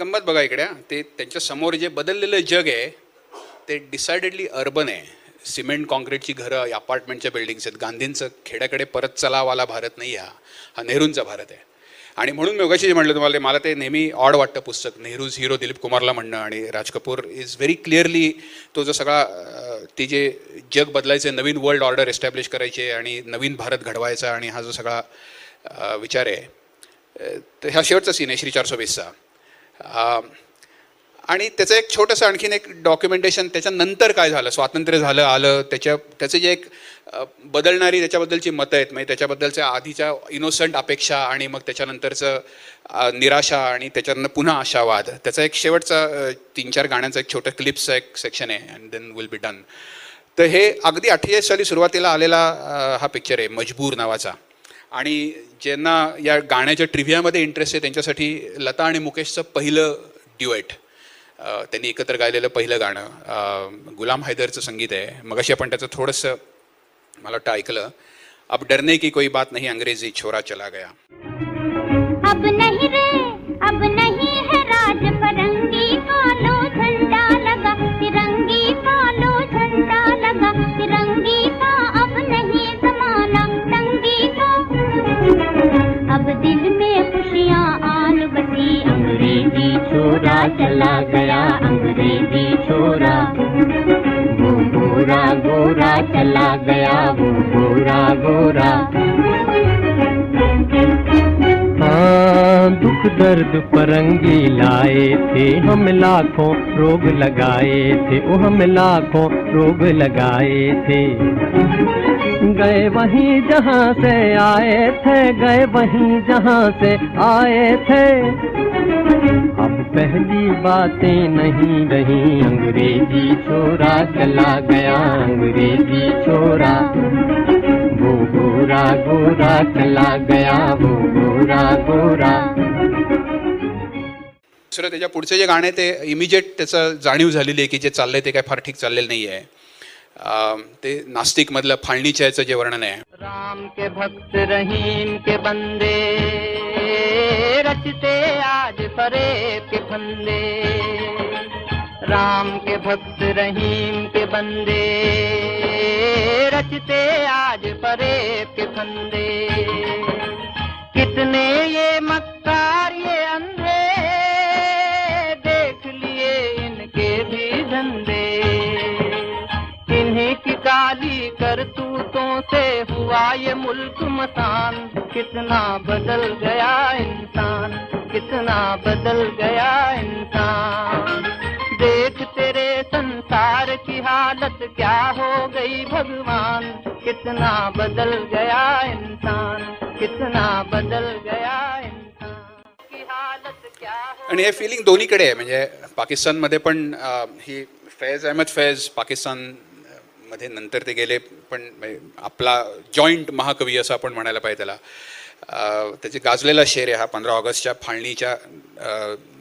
गंमत बघा इकडे ते त्यांच्या समोर जे बदललेलं जग आहे ते डिसायडेडली अर्बन आहे. सिमेंट कॉन्क्रीटची घरं, अपार्टमेंटच्या बिल्डिंग्स आहेत. गांधींचं खेड्याकडे परत चलावाला भारत नाही, हा हा नेहरूंचा भारत आहे. आणि म्हणून मी मगाशी जे म्हटलं तुम्हाला, मला ते नेहमी ऑड वाटतं पुस्तक नेहरूज हिरो दिलीप कुमारला म्हणणं, आणि Raj Kapoor is very clearly तो जो सगळा ते जे जग बदलायचं, नवीन वर्ल्ड ऑर्डर एस्टॅब्लिश करायचे आणि नवीन भारत घडवायचा, आणि हा जो सगळा विचार आहे. तर हा शेवटचा सीन आहे श्री चारशे वीसचा. आणि त्याचं एक छोटंसं आणखीन एक डॉक्युमेंटेशन त्याच्यानंतर काय झालं, स्वातंत्र्य झालं आलं त्याच्या त्याचे जे एक बदलणारी त्याच्याबद्दलची मतं आहेत, म्हणजे त्याच्याबद्दलच्या आधीच्या इनोसंट अपेक्षा आणि मग त्याच्यानंतरचं निराशा आणि त्याच्यानंतर पुन्हा आशावाद, त्याचा एक शेवटचा तीन चार गाण्यांचा एक छोटं क्लिप्सचा एक सेक्शन आहे and then will be done. तर हे अगदी अठ्ठेचाळीस साली सुरुवातीला आलेला हा पिक्चर आहे मजबूर नावाचा. आणि ज्यांना या गाण्याच्या ट्रिव्हियामध्ये इंटरेस्ट आहे त्यांच्यासाठी लता आणि मुकेशचं पहिलं ड्युएट, त्यांनी एकत्र गायलेलं पहिलं गाणं, गुलाम हैदरचं संगीत आहे. मगाशी आपण त्याचं थोडंसं मला वाटतं ऐकलं. अब डरने की कोई बात नहीं अंग्रेजी छोरा चला गया, अब नहीं रे अब नहीं है राज फरंगी फॉलो झंडा लगा तिरंगी फॉलो झंडा लगा तिरंगी का अब नहीं जमाना तंगी का, अब दिल में खुशियाँ आन बसी अंग्रेजी छोरा चला गया, अंग्रेजी छोरा गोरा गोरा चला गया, वो गोरा गोरा. हाँ दुख दर्द परंगी लाए थे हम लाखों रोग लगाए थे, ओ हम लाखों रोग लगाए थे, गए वहीं जहाँ से आए थे, गए वहीं जहाँ से आए थे, अब पहली बातें नहीं रही अंग्रेजी छोरा चला गया, अंग्रेजी छोरा वो गोरा गोरा चला गया, वो गोरा गोरा. दुसरं त्याच्या पुढचे जे गाणे ते इमिजिएट त्याचं जाणीव झालेली आहे की जे चाललंय ते काय फार ठीक चाललेलं नाही आहे. ते नास्तिक मधलं फाळणी चायचं जे वर्णन आहे, राम के भक्त रहीम के बंदे रचते आज फरेब के फंदे, राम के भक्त रहीम के बंदे रचते आज फरेब के फंदे, कितने ये मक्कार ये अंधे देख लिए इनके भी धंधे, इन्हीं की काली करतूतों से हुआ ये मुल्क मसान। कितना बदल गया इंसान, कितना बदल गया इंसान। देख तेरे संसार की हालत क्या हो गई भगवान। कितना बदल गया इंसान, कितना बदल गया इंसान की हालत क्या हो। आणि हे फीलिंग दोन्हीकडे आहे, म्हणजे पाकिस्तानमध्ये पण ही फैज अहमद फैज पाकिस्तान मध्ये नंतर ते गेले, पण आपला जॉईंट महाकवी असं आपण म्हणायला पाहिजे त्याला। त्याचे गाजलेला शेर आहे हा, पंधरा ऑगस्टच्या फाळणीच्या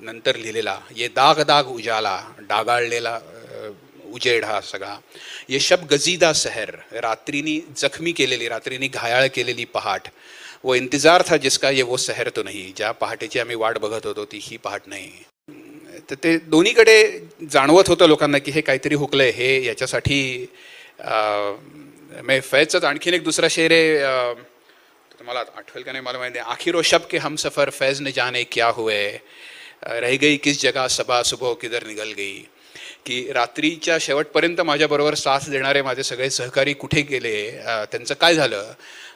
नंतर लिहिलेला। ये दाग दाग उजाला, डागाळलेला उजेड हा सगळा। ये शब गजीदा सहर, रात्रीनी जखमी केलेली, रात्रीनी घायाळ केलेली पहाट। वो इंतजार था जिसका ये वो सहर तो नहीं, ज्या पहाटेची आम्ही वाट बघत होतो ती ही पहाट नाही। तर ते दोन्हीकडे जाणवत होतं लोकांना की हे काहीतरी हुकलंय हे, याच्यासाठी मी फैजचाच आणखीन एक दुसरा शेर आहे, मला आठवेल का नाही मालूम आहे। आखिरो शब के हम सफ़र फैज़ ने जाने क्या हुए, रह गई किस जगह सबा सुबह किधर निघल गई। की रात्रीच्या शेवटपर्यंत माझ्याबरोबर साथ देणारे माझे सगळे सहकारी कुठे गेले, त्यांचं काय झालं,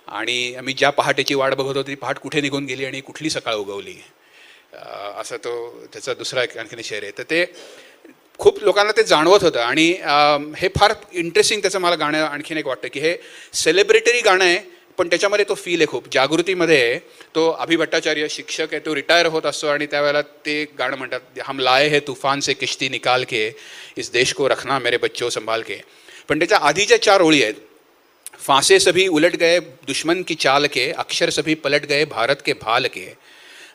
आणि आम्ही ज्या पहाटेची वाट बघत होती ती पहाट कुठे निघून गेली आणि कुठली सकाळ उगवली, असं तो त्याचा दुसरा एक आणखीन शेर आहे। तर ते खूप लोकांना ते जाणवत होतं आणि हे फार इंटरेस्टिंग त्याचं मला गाणं आणखीन एक वाटतं की हे सेलिब्रेटरी गाणं आहे, पण त्याच्यामध्ये तो फील आहे खूप जागृतीमध्ये। तो अभि भट्टाचार्य शिक्षक आहे, तो रिटायर होत असतो आणि त्यावेळेला ते गाणं म्हणतात, हम लाए है तूफान से किश्ती निकाल के, इस देश को रखना मेरे बच्चों संभाल के। पण त्याच्या आधीच्या चार ओळी आहेत, फांसे सभी उलट गए दुश्मन की चाल के, अक्षर सभी पलट गए भारत के भाल के,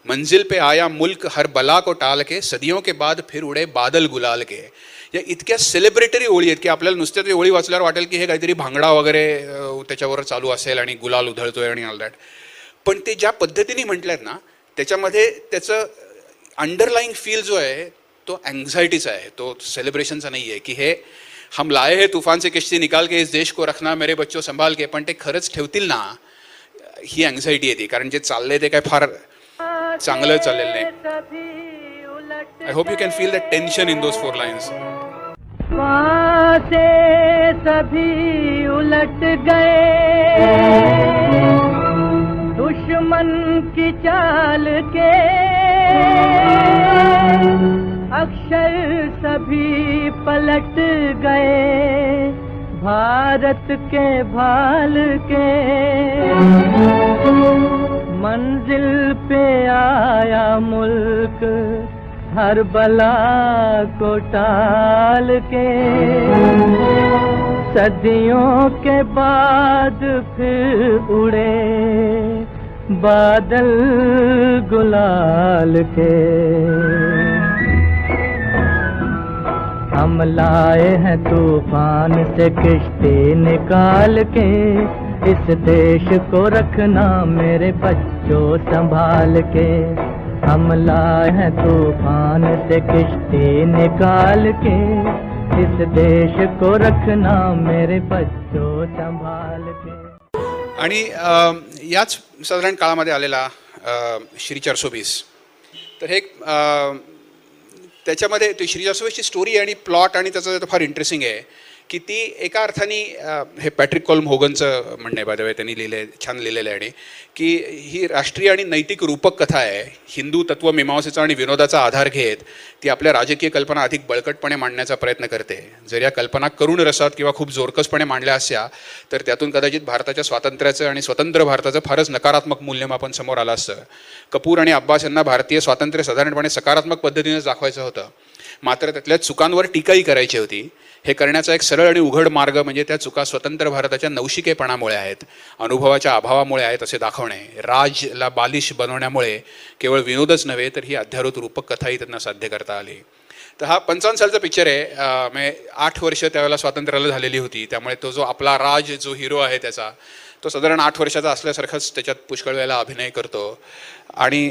मंजिल पे आया मुल्क हर बला को टाल के, सदियों के बाद फिर उड़े बादल गुलाल के। या इतक्या सेलिब्रेटरी ओळी आहेत की आपल्याला नुसत्या ते ओळी वाचल्यावर वाटेल की हे काहीतरी भांगडा वगैरे त्याच्यावर चालू असेल आणि गुलाल उधळतोय आणि ऑल दॅट, पण ते ज्या पद्धतीने म्हटल्यात ना त्याच्यामध्ये त्याचं अंडरलाईंग फील जो आहे तो अँझायटीचा आहे, तो सेलिब्रेशनचा नाही आहे की हे हम लाए हे तुफान से किश्ती निकाल के, इस देश को रखना मेरे बच्चों संभाल के, पण ते खरंच ठेवतील ना ही अँझायटी येते, कारण जे चाललंय ते काय फार चांगलं चाललेलं नाही। I hope you can feel the tension in those four lines. से सभी उलट गए दुश्मन की चाल के, अक्षर सभी पलट गए भारत के भाल के, मंजिल पे आया मुल्क हर बला को टाल के, सदियों के बाद फिर उड़े बादल गुलाल के। हम लाए हैं तूफान से किश्ती निकाल के, इस देश को रखना मेरे बच्चों संभाल के। हम लाए हैं तूफान से किश्ती निकाल के, इस देश को रखना मेरे बच्चों संभाल के। आणि याच साधारण काळामध्ये आलेला श्री चारशे वीस, तर हे त्याच्यामध्ये ते श्री चारशे वीसची स्टोरी आणि प्लॉट आणि त्याचं फार इंटरेस्टिंग आहे की ती एका अर्थाने, हे पॅट्रिक कॉलम होगनचं म्हणणं आहे बाय द वे, त्यांनी लिहिले छान लिहिलेलं आहे, आणि की ही राष्ट्रीय आणि नैतिक रूपक कथा आहे, हिंदू तत्वमीमांसेचा आणि विनोदाचा आधार घेत ती आपल्या राजकीय कल्पना अधिक बळकटपणे मांडण्याचा प्रयत्न करते। जर या कल्पना करुण रसात किंवा खूप जोरकसपणे मांडल्या असल्या तर त्यातून कदाचित भारताच्या स्वातंत्र्याचं आणि स्वतंत्र भारताचं फारच नकारात्मक मूल्यमापन समोर आलं असतं। कपूर आणि अब्बास यांना भारतीय स्वातंत्र्य साधारणपणे सकारात्मक पद्धतीने दाखवायचं होतं, मात्र त्यातल्या चुकांवर टीकाही करायची होती। हे करण्याचा एक सरळ आणि उघड मार्ग म्हणजे त्या चुका स्वतंत्र भारताच्या नवशिकेपणामुळे आहेत, अनुभवाच्या अभावामुळे आहेत असे दाखवणे। राजला बालिश बनवण्यामुळे केवळ विनोदच नव्हे तर ही अध्यारोत रूपक कथाही त्यांना साध्य करता आली। तर हा पंचावन्न सालचा पिक्चर आहे, मी आठ वर्ष त्यावेळेला स्वातंत्र्याला झालेली होती, त्यामुळे तो जो आपला राज जो हिरो आहे त्याचा तो साधारण आठ वर्षाचा असल्यासारखाच त्याच्यात पुष्कळ वेळेला अभिनय करतो, आणि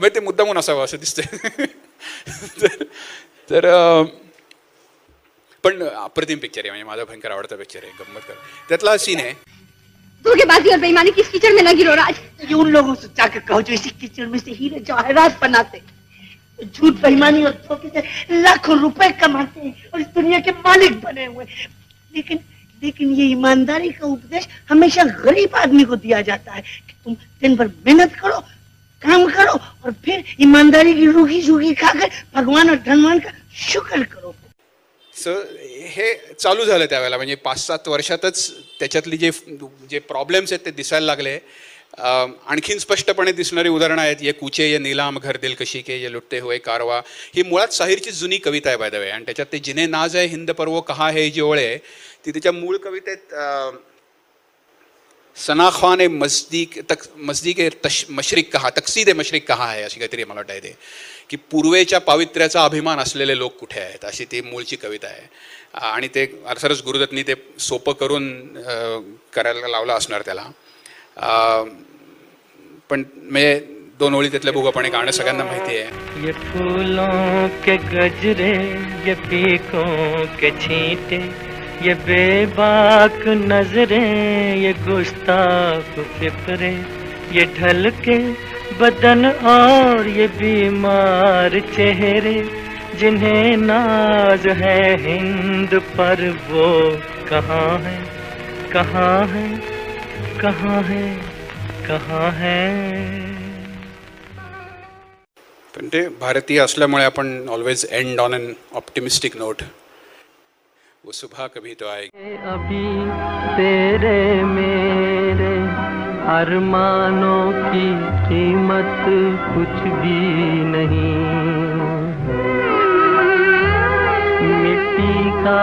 मग ते मुद्दामून असावं असं दिसतंय। तर पण अप्रतिम पिक्चर आहे, म्हणजे माझा भयंकर आवडता पिक्चर आहे। गंमत कर त्यातला सीन आहे, तू धोखेबाजी और बेईमानी किस कीचड़ में न गिरो राज। ये उन लोगों से जाकर कहो जो इसी कीचड़ में से हीरे जवाहरात बनाते, झूठ बेईमानी और धोखे से लाखों रुपए कमाते हैं और इस दुनिया के मालिक बने हुए। लेकिन लेकिन ये ईमानदारी का उपदेश हमेशा गरीब आदमी को दिया जाता है कि तुम दिन भर मेहनत करो, काम करो और फिर ईमानदारी की रूखी झूखी खाकर भगवान और धनवान का शुक्र करो। सो हे चालू झालं त्यावेळेला, म्हणजे पाच सात वर्षातच त्याच्यातली जे जे प्रॉब्लेम्स आहेत ते दिसायला लागले। आणखीन स्पष्टपणे दिसणारी उदाहरणं आहेत, ये कूचे ये नीलाम घर दिल कशी के ये लुटते हुए कारवा, ही मुळात साहिरची जुनी कविता आहे बाय द वे, आणि त्याच्यात ते जिने नाज आहे हिंद पर्व कहा है जी ओळे ती त्याच्या मूळ कवितेत सना खान ने मस्जिद तक मस्जिद के तश मशरिक कहा तकसीद मशरिक कहा है, अशी काहीतरी मला वाटतं ते की पूर्वेच्या पावित्र्याचा अभिमान असलेले लोक कुठे आहेत, अशी ती मूळची कविता आहे। आणि ते अर्थातच गुरुदत्तनी ते सोपं करून करायला लावलं असणार त्याला, पण म्हणजे दोन ओळी त्यातलं भोगापणे गाणं सगळ्यांना माहिती आहे। ये फूलों के गजरे ये पीकों के छींटे ये बेबाक नजरें ये गुस्ताख फिक्रे ये ढल के बदन और ये बीमार चेहरे जिन्हें नाज है हिंद पर वो कहाँ है कहाँ है कहाँ है कहाँ है। पण ते भारतीय असल्यामुळे आपण always end on an optimistic note. वो सुबह कभी तो आएगी अभी तेरे मेरे अरमानों की कीमत कुछ भी नहीं, मिट्टी का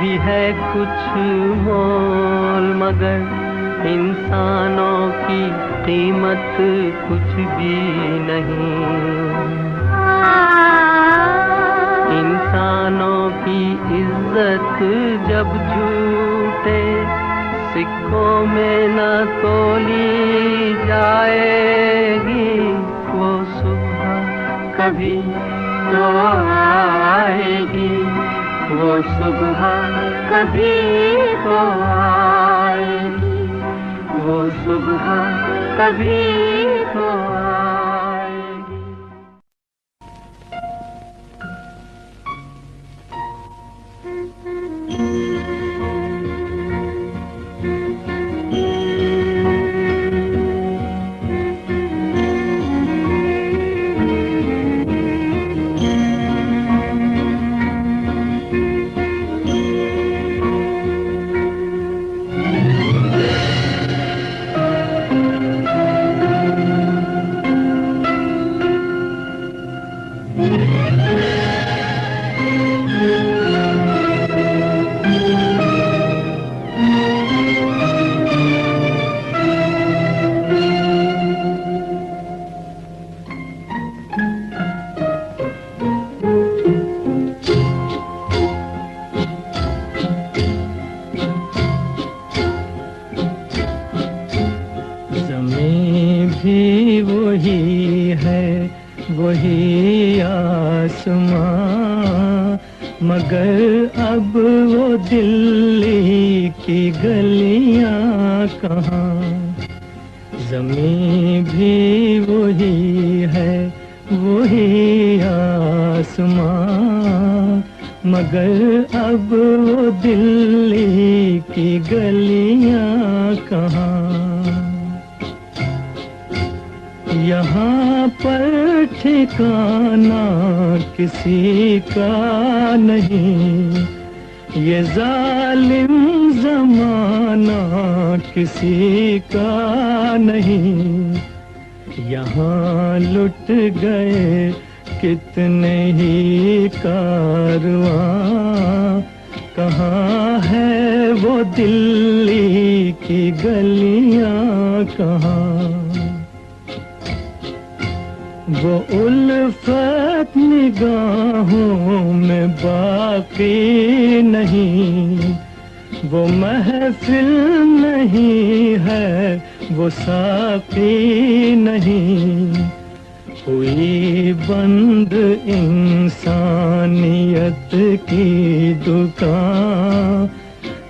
भी है कुछ मोल मगर इंसानों की कीमत कुछ भी नहीं, इंसानों की इज्जत जब झूठे सिक्कों में न तोली जाएगी वो सुबह कभी तो आएगी वो सुबह कभी तो आएगी वो सुबह कभी तो आएगी।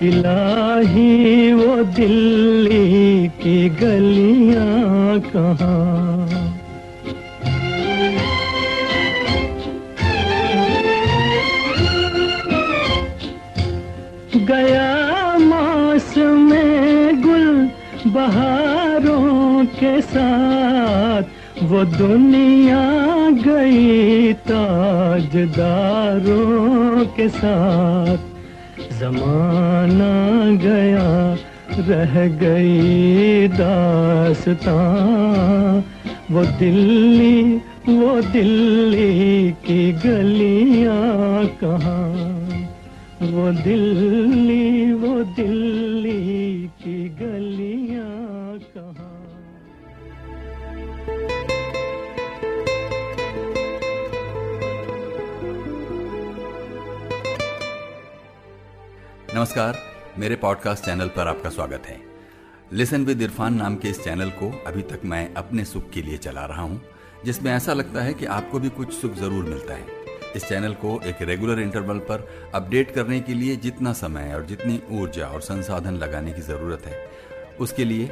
इलाही वो दिल्ली की गलियां कहाँ। गया मौसम में गुल बहारों के साथ वो दुनिया गई ताजदारों के साथ। जमाना गया रह गई दास्तां वो दिल्ली वो दिल्ली की गलियां कहाँ। वो दिल्ली वो दिल्ली की गलियां कहाँ। नमस्कार, मेरे पॉडकास्ट चैनल पर आपका स्वागत है। लिसन विद इरफान नाम के इस चैनल को अभी तक मैं अपने सुख के लिए चला रहा हूँ, जिसमें ऐसा लगता है कि आपको भी कुछ सुख जरूर मिलता है। इस चैनल को एक रेगुलर इंटरवल पर अपडेट करने के लिए जितना समय और जितनी ऊर्जा और संसाधन लगाने की ज़रूरत है, उसके लिए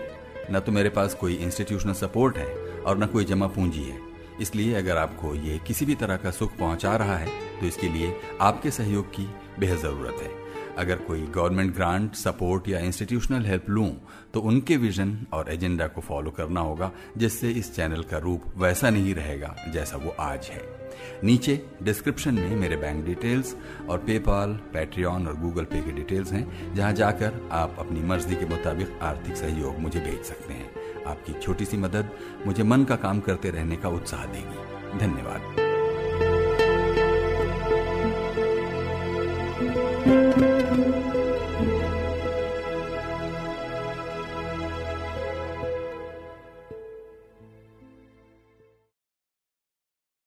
न तो मेरे पास कोई इंस्टीट्यूशनल सपोर्ट है और न कोई जमा पूंजी है। इसलिए अगर आपको ये किसी भी तरह का सुख पहुंचा रहा है तो इसके लिए आपके सहयोग की बेहद ज़रूरत है। अगर कोई गवर्नमेंट ग्रांट, सपोर्ट या इंस्टीट्यूशनल हेल्प लूँ तो उनके विजन और एजेंडा को फॉलो करना होगा, जिससे इस चैनल का रूप वैसा नहीं रहेगा जैसा वो आज है। नीचे डिस्क्रिप्शन में मेरे बैंक डिटेल्स और पेपाल, पैट्रियन और गूगल पे की डिटेल्स हैं, जहां जाकर आप अपनी मर्जी के मुताबिक आर्थिक सहयोग मुझे भेज सकते हैं। आपकी छोटी सी मदद मुझे मन का काम करते रहने का उत्साह देगी। धन्यवाद।